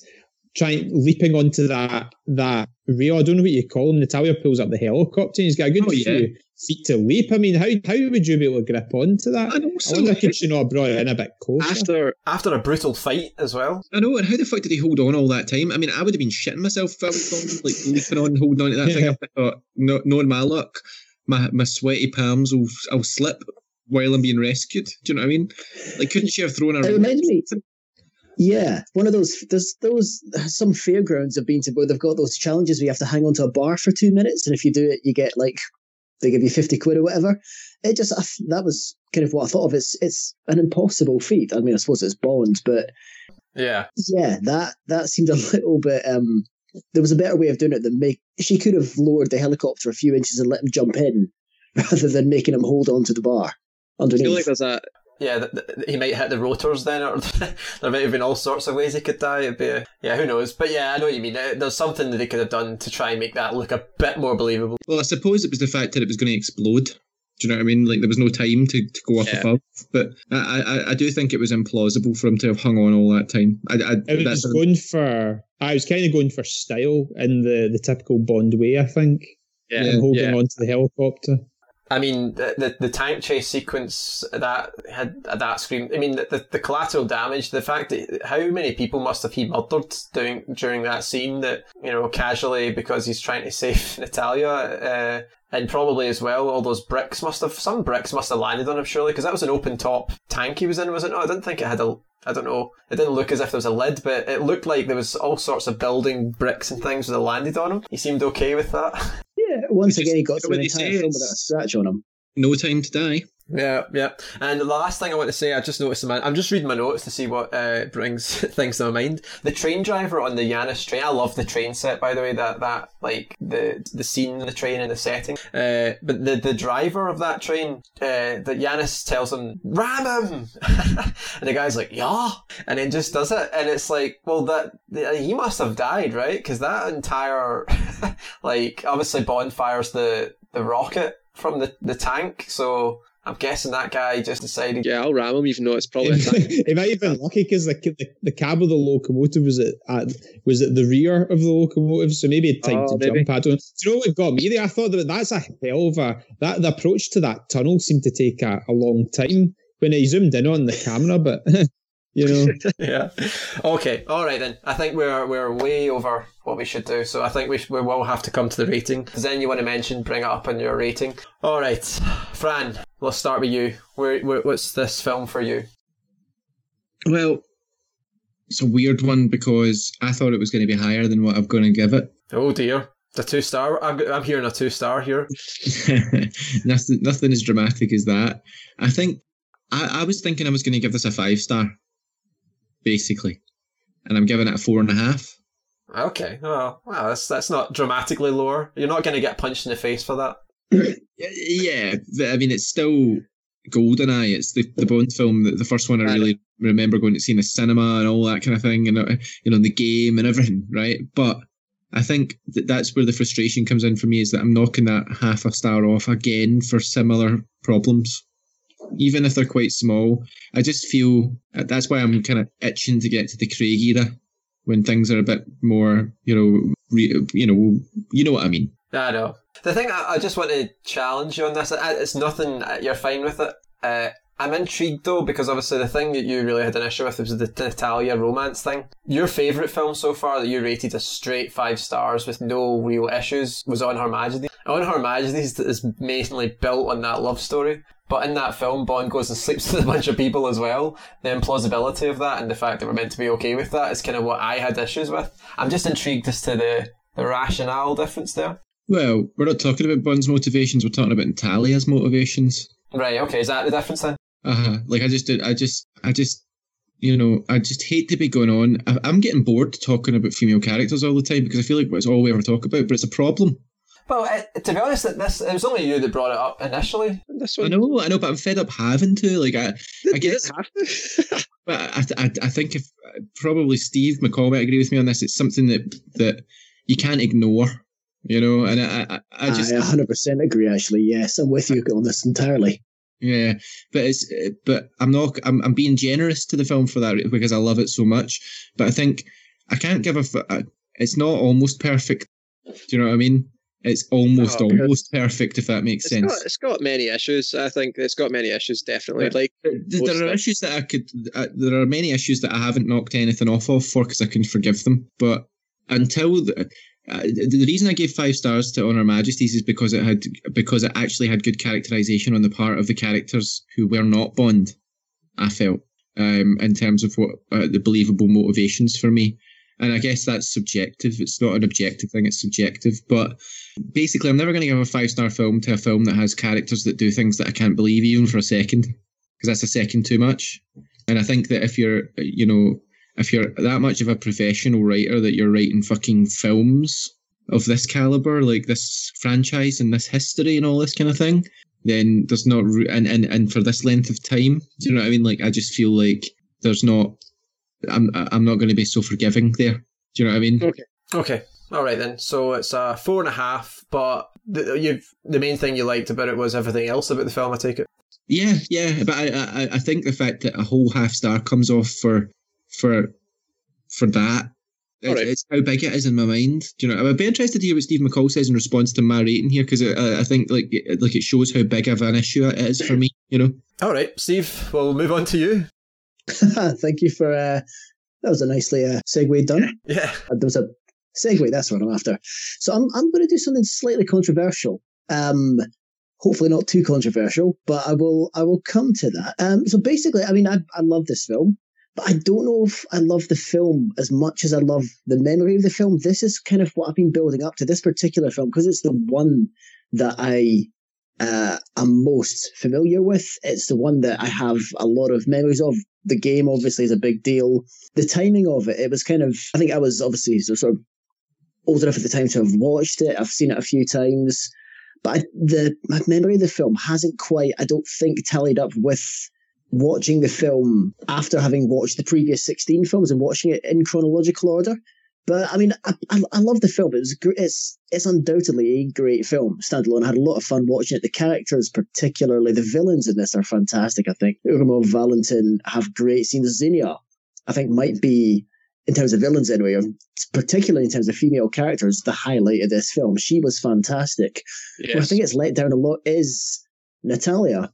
leaping onto that rail. I don't know what you call him. Natalia pulls up the helicopter and he's got a good few feet to leap. I mean, how would you be able to grip onto that? I wonder if you not brought it in a bit closer. After a brutal fight as well. I know, and how the fuck did he hold on all that time? I mean, I would have been shitting myself if I was leaping on and holding on to that thing. I thought, no, in my luck, my sweaty palms will slip while I'm being rescued. Do you know what I mean? Like, couldn't she have thrown her... Yeah, one of those. There's some fairgrounds I've been to, but they've got those challenges where you have to hang onto a bar for 2 minutes, and if you do it, you get they give you 50 quid or whatever. It just that was kind of what I thought of. It's an impossible feat. I mean, I suppose it's Bond, but yeah, that seemed a little bit. There was a better way of doing it than she could have lowered the helicopter a few inches and let him jump in, rather than making him hold onto the bar underneath. I feel like there's a. Yeah, he might hit the rotors then, or there might have been all sorts of ways he could die. It'd be who knows? But yeah, I know what you mean. There's something that they could have done to try and make that look a bit more believable. Well, I suppose it was the fact that it was going to explode. Do you know what I mean? Like, there was no time to go up above. But I do think it was implausible for him to have hung on all that time. I was kind of going for style in the typical Bond way, I think. Yeah. And holding on to the helicopter. I mean, the tank chase sequence that had that scream. I mean, the collateral damage, the fact that how many people must have he murdered during that scene that, casually because he's trying to save Natalia, and probably as well, all those bricks must have landed on him, surely, because that was an open top tank he was in, was it? No, I didn't think it had I don't know. It didn't look as if there was a lid, but it looked like there was all sorts of building bricks and things that landed on him. He seemed okay with that. Yeah, once again, he got through an entire film without a scratch on him. No time to die. Yeah. And the last thing I want to say, I just noticed, I'm just reading my notes to see what brings things to my mind. The train driver on the Yanis train, I love the train set, by the way, that like, the scene in the train and the setting. But the driver of that train, that Yanis tells him, ram him! And the guy's like, yeah! And then just does it. And it's like, well, he must have died, right? Because that entire, obviously Bond fires the rocket from the tank, so... I'm guessing that guy just decided... Yeah, I'll ram him, even though it's probably... He might have been lucky because the cab of the locomotive was at the rear of the locomotive, so maybe he had time to jump. I don't know. Do you know what got me there? I thought that that's a hell of a... That, the approach to that tunnel seemed to take a long time when he zoomed in on the camera, but... You know. Yeah. Okay. All right then. I think we're way over what we should do, so I think we will have to come to the rating. Does anyone want to bring it up in your rating? All right, Fran. Let's start with you. What's this film for you? Well, it's a weird one because I thought it was going to be higher than what I'm going to give it. Oh dear. A 2-star. I'm hearing a 2-star here. Nothing as dramatic as that. I think I was thinking I was going to give this a 5-star. Basically, and I'm giving it a 4.5. Okay, well, that's not dramatically lower. You're not going to get punched in the face for that. Yeah, I mean, it's still GoldenEye. It's the Bond film, the first one I really remember going to see in the cinema and all that kind of thing, and the game and everything, right? But I think that's where the frustration comes in for me, is that I'm knocking that half a star off again for similar problems. even if they're quite small. I just feel that's why I'm kind of itching to get to the Craig era, when things are a bit more, you know what I mean. I know. The thing I just want to challenge you on this, it's nothing, you're fine with it. I'm intrigued though, because obviously the thing that you really had an issue with was the Natalia romance thing. Your favourite film so far that you rated a straight 5 stars with no real issues was On Her Majesty. On Her Majesty is mainly built on that love story. But in that film, Bond goes and sleeps with a bunch of people as well. The implausibility of that and the fact that we're meant to be okay with that is kind of what I had issues with. I'm just intrigued as to the rationale difference there. Well, we're not talking about Bond's motivations, we're talking about Natalia's motivations. Right, okay, is that the difference then? Like I just hate to be going on. I'm getting bored talking about female characters all the time because I feel like it's all we ever talk about, but it's a problem. Well, to be honest, it was only you that brought it up initially. This one. I know, but I'm fed up having to. Like, I guess, but I think if probably Steve McCall might agree with me on this, it's something that you can't ignore. You know, and I just 100% agree. Actually, yes, I'm with you on this entirely. Yeah, but I'm not. I'm being generous to the film for that because I love it so much. But I think I can't give a. It's not almost perfect. Do you know what I mean? It's almost perfect, if that makes sense. It's got many issues. I think it's got many issues. Definitely, yeah. Like there are issues that I could. There are many issues that I haven't knocked anything off of for because I can forgive them. But until the reason I gave 5 stars to On Her Majesties is because it actually had good characterization on the part of the characters who were not Bond. I felt in terms of what the believable motivations for me. And I guess that's subjective. It's not an objective thing, it's subjective. But basically, I'm never going to give a 5-star film to a film that has characters that do things that I can't believe even for a second, because that's a second too much. And I think that if you're that much of a professional writer that you're writing fucking films of this caliber, like this franchise and this history and all this kind of thing, then there's not... And for this length of time, do you know what I mean? Like, I just feel like there's not... I'm not going to be so forgiving there. Do you know what I mean? Okay. All right then. So it's a 4.5, but the main thing you liked about it was everything else about the film, I take it? Yeah. But I think the fact that a whole 0.5 star comes off for that, it's how big it is in my mind. Do you know? I'd be interested to hear what Steve McCall says in response to my rating here, because I think like it shows how big of an issue it is for me. You know. All right, Steve. We'll move on to you. Thank you for that was a nicely segue done. Yeah, there was a segue. That's what I'm after. So I'm going to do something slightly controversial. Hopefully not too controversial, but I will come to that. So basically, I mean, I love this film, but I don't know if I love the film as much as I love the memory of the film. This is kind of what I've been building up to this particular film because it's the one that I'm most familiar with. It's the one that I have a lot of memories of. The game obviously is a big deal. The timing of it was kind of, I think I was obviously sort of old enough at the time to have watched it. I've seen it a few times, but my memory of the film hasn't quite, I don't think, tallied up with watching the film after having watched the previous 16 films and watching it in chronological order. But I mean, I love the film. It's undoubtedly a great film, standalone. I had a lot of fun watching it. The characters, particularly the villains in this, are fantastic, I think. Urmov, Valentin have great scenes. Xenia, I think, might be, in terms of villains anyway, or particularly in terms of female characters, the highlight of this film. She was fantastic. Yes. Well, I think it's let down a lot is Natalia.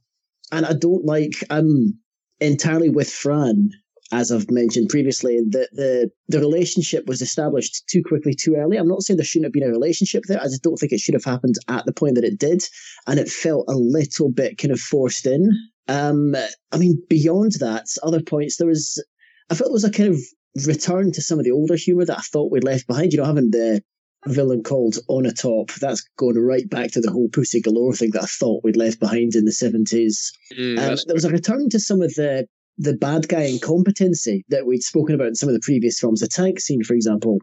And I don't like, I'm entirely with Fran, as I've mentioned previously, that the relationship was established too quickly, too early. I'm not saying there shouldn't have been a relationship there. I just don't think it should have happened at the point that it did. And it felt a little bit kind of forced in. I mean, beyond that, other points, I felt there was a kind of return to some of the older humour that I thought we'd left behind. You know, having the villain called Onatopp, that's going right back to the whole Pussy Galore thing that I thought we'd left behind in the 70s. There was a return to some of the bad guy incompetency that we'd spoken about in some of the previous films. The tank scene, for example,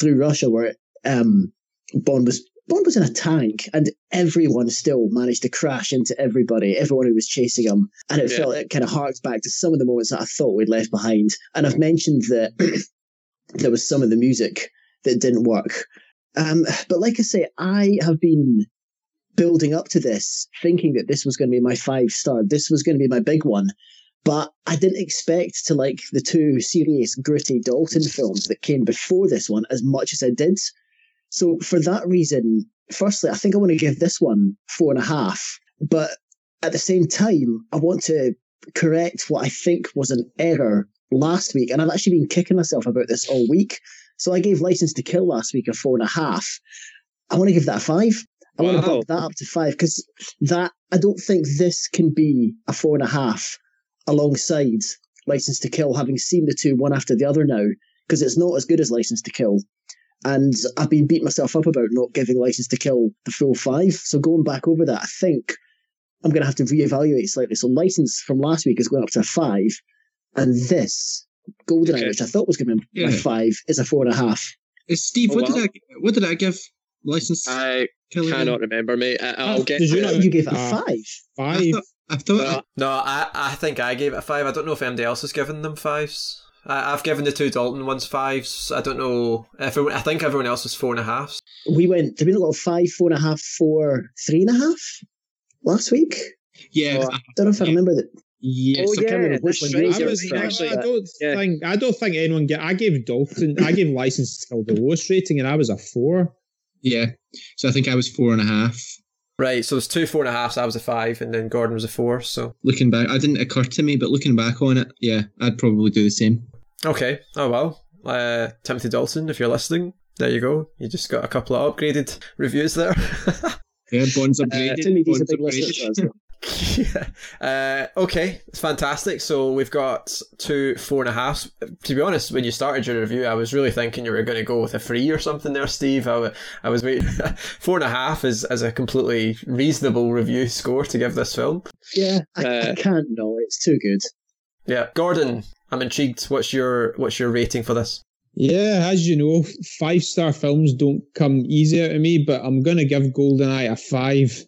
through Russia, where Bond was in a tank and everyone still managed to crash into everybody, everyone who was chasing him. And it felt, it kind of harked back to some of the moments that I thought we'd left behind. And I've mentioned that there was some of the music that didn't work. But like I say, I have been building up to this, thinking that this was going to be my 5-star, this was going to be my big one. But I didn't expect to like the two serious, gritty Dalton films that came before this one as much as I did. So for that reason, firstly, I think I want to give this one 4.5. But at the same time, I want to correct what I think was an error last week. And I've actually been kicking myself about this all week. So I gave License to Kill last week a 4.5. I want to give that a 5. I want to bump that up to 5 because that I don't think this can be a 4.5 alongside License to Kill, having seen the two one after the other now, because it's not as good as License to Kill. And I've been beating myself up about not giving License to Kill the full 5. So going back over that, I think I'm going to have to reevaluate slightly. So License from last week is going up to a 5. And this, GoldenEye, which I thought was going to be a 5, is a 4.5. Steve, what did I give License to Kill? I cannot remember, mate. You gave it a 5? I think I gave it a 5. I don't know if anybody else has given them 5s. I've given the two Dalton ones 5s. I don't know. I think everyone else was 4.5s. Did we look at 5, 4.5, 4, 3.5 last week? Yeah. Oh, I don't know if I remember that. Yes. Oh, yeah. I don't think anyone get. I gave License to Kill the lowest rating and I was a 4. Yeah. So I think I was 4.5. Right, so there's two 4.5s, so I was a 5, and then Gordon was a 4, so... Looking back, it didn't occur to me, but looking back on it, yeah, I'd probably do the same. Okay, oh well. Timothy Dalton, if you're listening, there you go. You just got a couple of upgraded reviews there. Yeah, Bond's upgraded. Timothy's a big listener. Yeah. Okay, it's fantastic. So we've got two 4.5s. To be honest, when you started your review, I was really thinking you were going to go with a 3 or something there, Steve. I was waiting. 4.5 is a completely reasonable review score to give this film. Yeah, I can't know. It's too good. Yeah, Gordon, I'm intrigued. What's your rating for this? Yeah, as you know, 5-star films don't come easier to me, but I'm going to give GoldenEye a 5.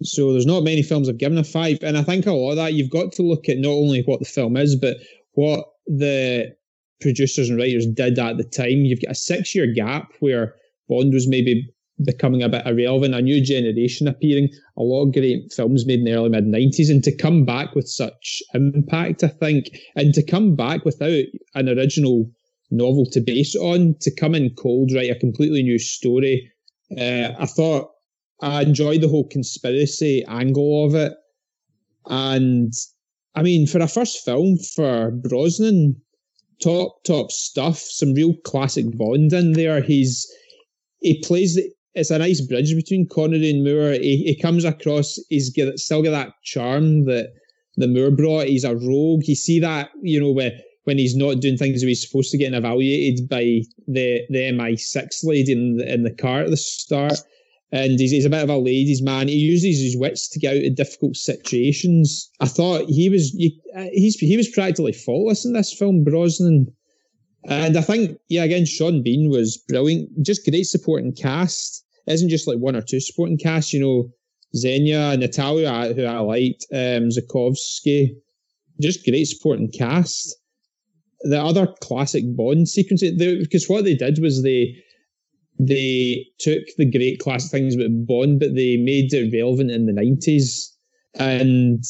So there's not many films I've given a 5, and I think a lot of that you've got to look at not only what the film is, but what the producers and writers did at the time. You've got a 6-year gap where Bond was maybe becoming a bit irrelevant, a new generation appearing, a lot of great films made in the early mid-90s, and to come back with such impact, I think, and to come back without an original novel to base it on, to come in cold, write a completely new story. I enjoyed the whole conspiracy angle of it. And, I mean, for a first film for Brosnan, top stuff, some real classic Bond in there. It's a nice bridge between Connery and Moore. He comes across, still got that charm that the Moore brought. He's a rogue. You see that, you know, when he's not doing things that he's supposed to, getting evaluated by the MI6 lady in the car at the start. And he's a bit of a ladies' man. He uses his wits to get out of difficult situations. I thought he was practically faultless in this film, Brosnan. And I think, yeah, again, Sean Bean was brilliant. Just great supporting cast. It isn't just like one or two supporting cast. You know, Xenia, Natalia, who I liked, Zukovsky. Just great supporting cast. The other classic Bond sequence, because what they did was they took the great classic things with Bond, but they made it relevant in the 90s. And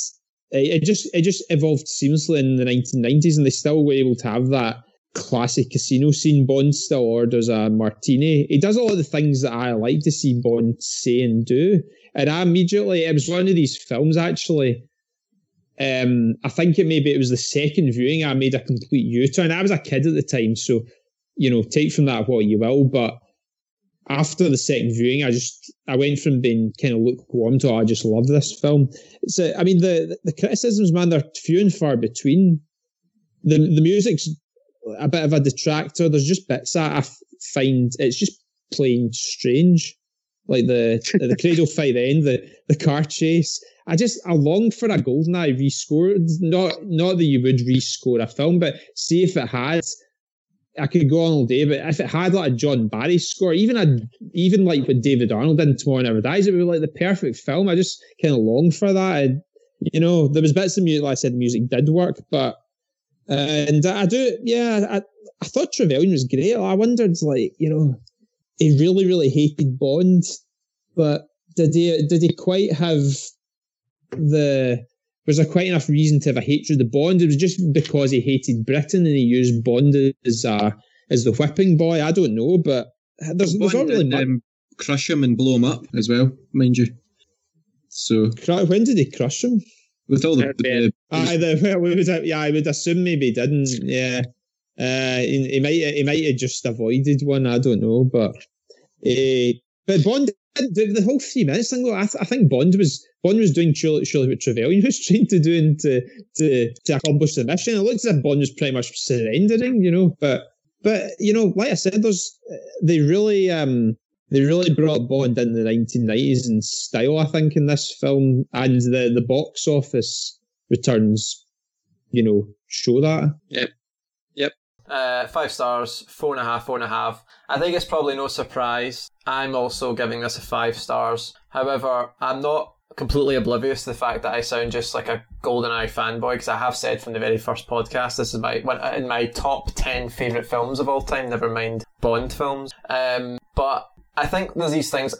it just evolved seamlessly in the 1990s, and they still were able to have that classic casino scene. Bond still orders a martini. He does a lot of the things that I like to see Bond say and do. And it was one of these films, actually. I think it was the second viewing I made a complete U-turn. I was a kid at the time, so, you know, take from that what you will, but after the second viewing, I went from being kind of lukewarm to I just love this film. So I mean, the criticisms, man, they're few and far between. The music's a bit of a detractor. There's just bits that I find it's just plain strange, like the cradle fight, the end, the car chase. I long for a GoldenEye rescored. Not that you would rescore a film, but see if it had. I could go on all day, but if it had like a John Barry score, even like what David Arnold did in Tomorrow Never Dies, it would be like the perfect film. I just kind of longed for that. And, you know, there was bits of music, like I said, the music did work, but, and I do, yeah, I thought Trevelyan was great. I wondered, like, you know, he really, really hated Bond, but Did he quite have the... Was there quite enough reason to have a hatred of Bond? It was just because he hated Britain and he used Bond as the whipping boy. I don't know, but there's not really much. Crush him and blow him up as well, mind you. So when did he crush him? With all I would assume maybe he didn't. Yeah, he might have just avoided one. I don't know, but Bond. The whole 3 minutes thing, I think Bond was doing surely what Trevelyan was trying to do and to accomplish the mission. It looks as if Bond was pretty much surrendering, you know. But you know, like I said, they really brought Bond in the 1990s in style, I think, in this film, and the box office returns, you know, show that. Yep. 5 stars, 4.5. I think it's probably no surprise I'm also giving this a 5 stars. However, I'm not completely oblivious to the fact that I sound just like a GoldenEye fanboy, because I have said from the very first podcast this is in my top 10 favourite films of all time, never mind Bond films. But I think there's these things.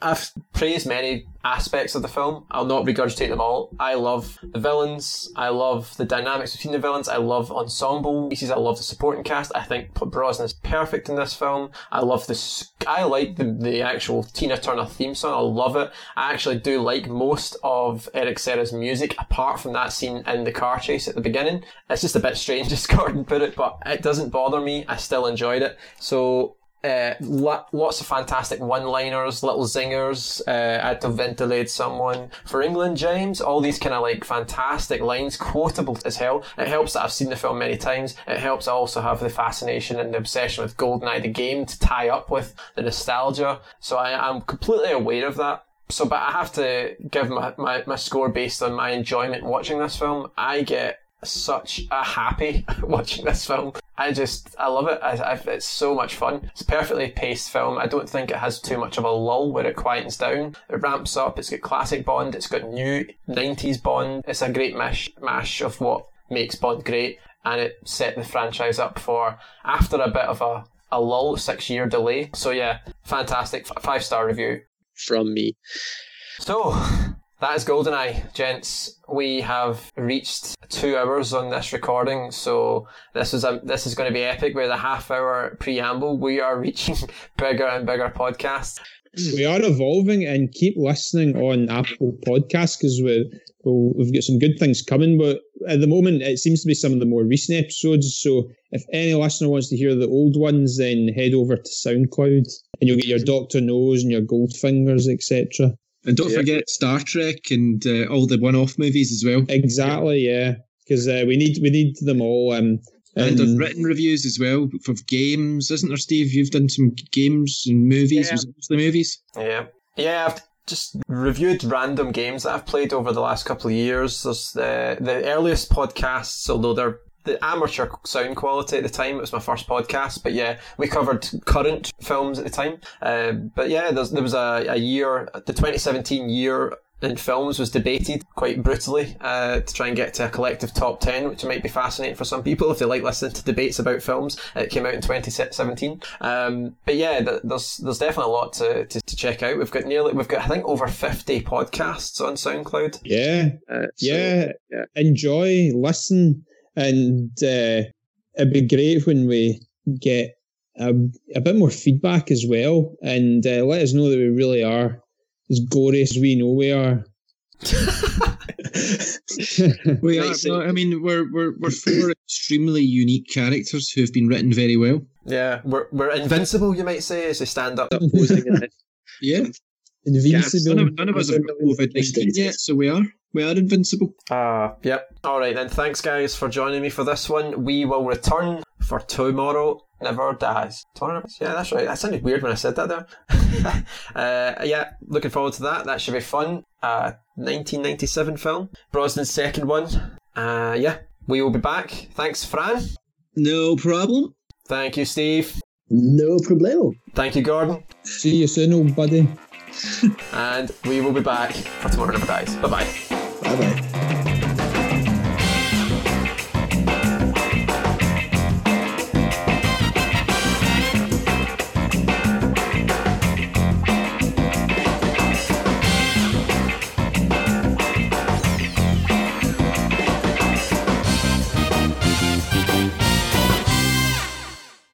I've praised many aspects of the film. I'll not regurgitate them all. I love the villains. I love the dynamics between the villains. I love ensemble pieces. I love the supporting cast. I think Brosnan is perfect in this film. I like the actual Tina Turner theme song. I love it. I actually do like most of Eric Serra's music, apart from that scene in the car chase at the beginning. It's just a bit strange, as Gordon put it, but it doesn't bother me. I still enjoyed it. So... lots of fantastic one-liners, little zingers, I had to ventilate someone for England, James, all these kind of like fantastic lines, quotable as hell. It helps that I've seen the film many times. It helps I also have the fascination and the obsession with GoldenEye the game to tie up with the nostalgia, so I'm completely aware of that. So, but I have to give my score based on my enjoyment watching this film. I get such a happy watching this film. I love it. It's so much fun. It's a perfectly paced film. I don't think it has too much of a lull where it quietens down. It ramps up. It's got classic Bond. It's got new 90s Bond. It's a great mash of what makes Bond great, and it set the franchise up for, after a bit of a lull, 6-year delay. So yeah, fantastic 5-star review. From me. So... that is GoldenEye, gents. We have reached 2 hours on this recording, so this is going to be epic. With a half-hour preamble, we are reaching bigger and bigger podcasts. We are evolving, and keep listening on Apple Podcasts because we've got some good things coming. But at the moment, it seems to be some of the more recent episodes. So if any listener wants to hear the old ones, then head over to SoundCloud, and you'll get your Doctor No's and your Goldfingers, etc. And don't forget Star Trek and all the one-off movies as well. Exactly, yeah. Because we need them all. And I've written reviews as well for games, isn't there, Steve? You've done some games and movies. Yeah. Was it the movies? Yeah. I've just reviewed random games that I've played over the last couple of years. There's the earliest podcasts, although they're the amateur sound quality at the time. It was my first podcast, but yeah, we covered current films at the time. But yeah, there was a year, the 2017 year in films was debated quite brutally to try and get to a collective top 10, which might be fascinating for some people if they like listening to debates about films. It came out in 2017. But yeah, there's definitely a lot to check out. We've got I think over 50 podcasts on SoundCloud. Yeah. Enjoy, listen. And it'd be great when we get a bit more feedback as well, and let us know that we really are as gory as we know we are. We are. No, I mean, we're 4 extremely unique characters who have been written very well. Yeah, we're invincible, you might say, as they stand up opposing it. Yeah, invincible. None of us have got COVID-19 yet, so we are. We are invincible. Yep. All right, then. Thanks, guys, for joining me for this one. We will return for Tomorrow Never Dies. Yeah, that's right. That sounded weird when I said that there. Yeah, looking forward to that. That should be fun. 1997 film. Brosnan's second one. Yeah, we will be back. Thanks, Fran. No problem. Thank you, Steve. No problemo. Thank you, Gordon. See you soon, old buddy. And we will be back for Tomorrow Never Dies. Bye-bye. Bye-bye.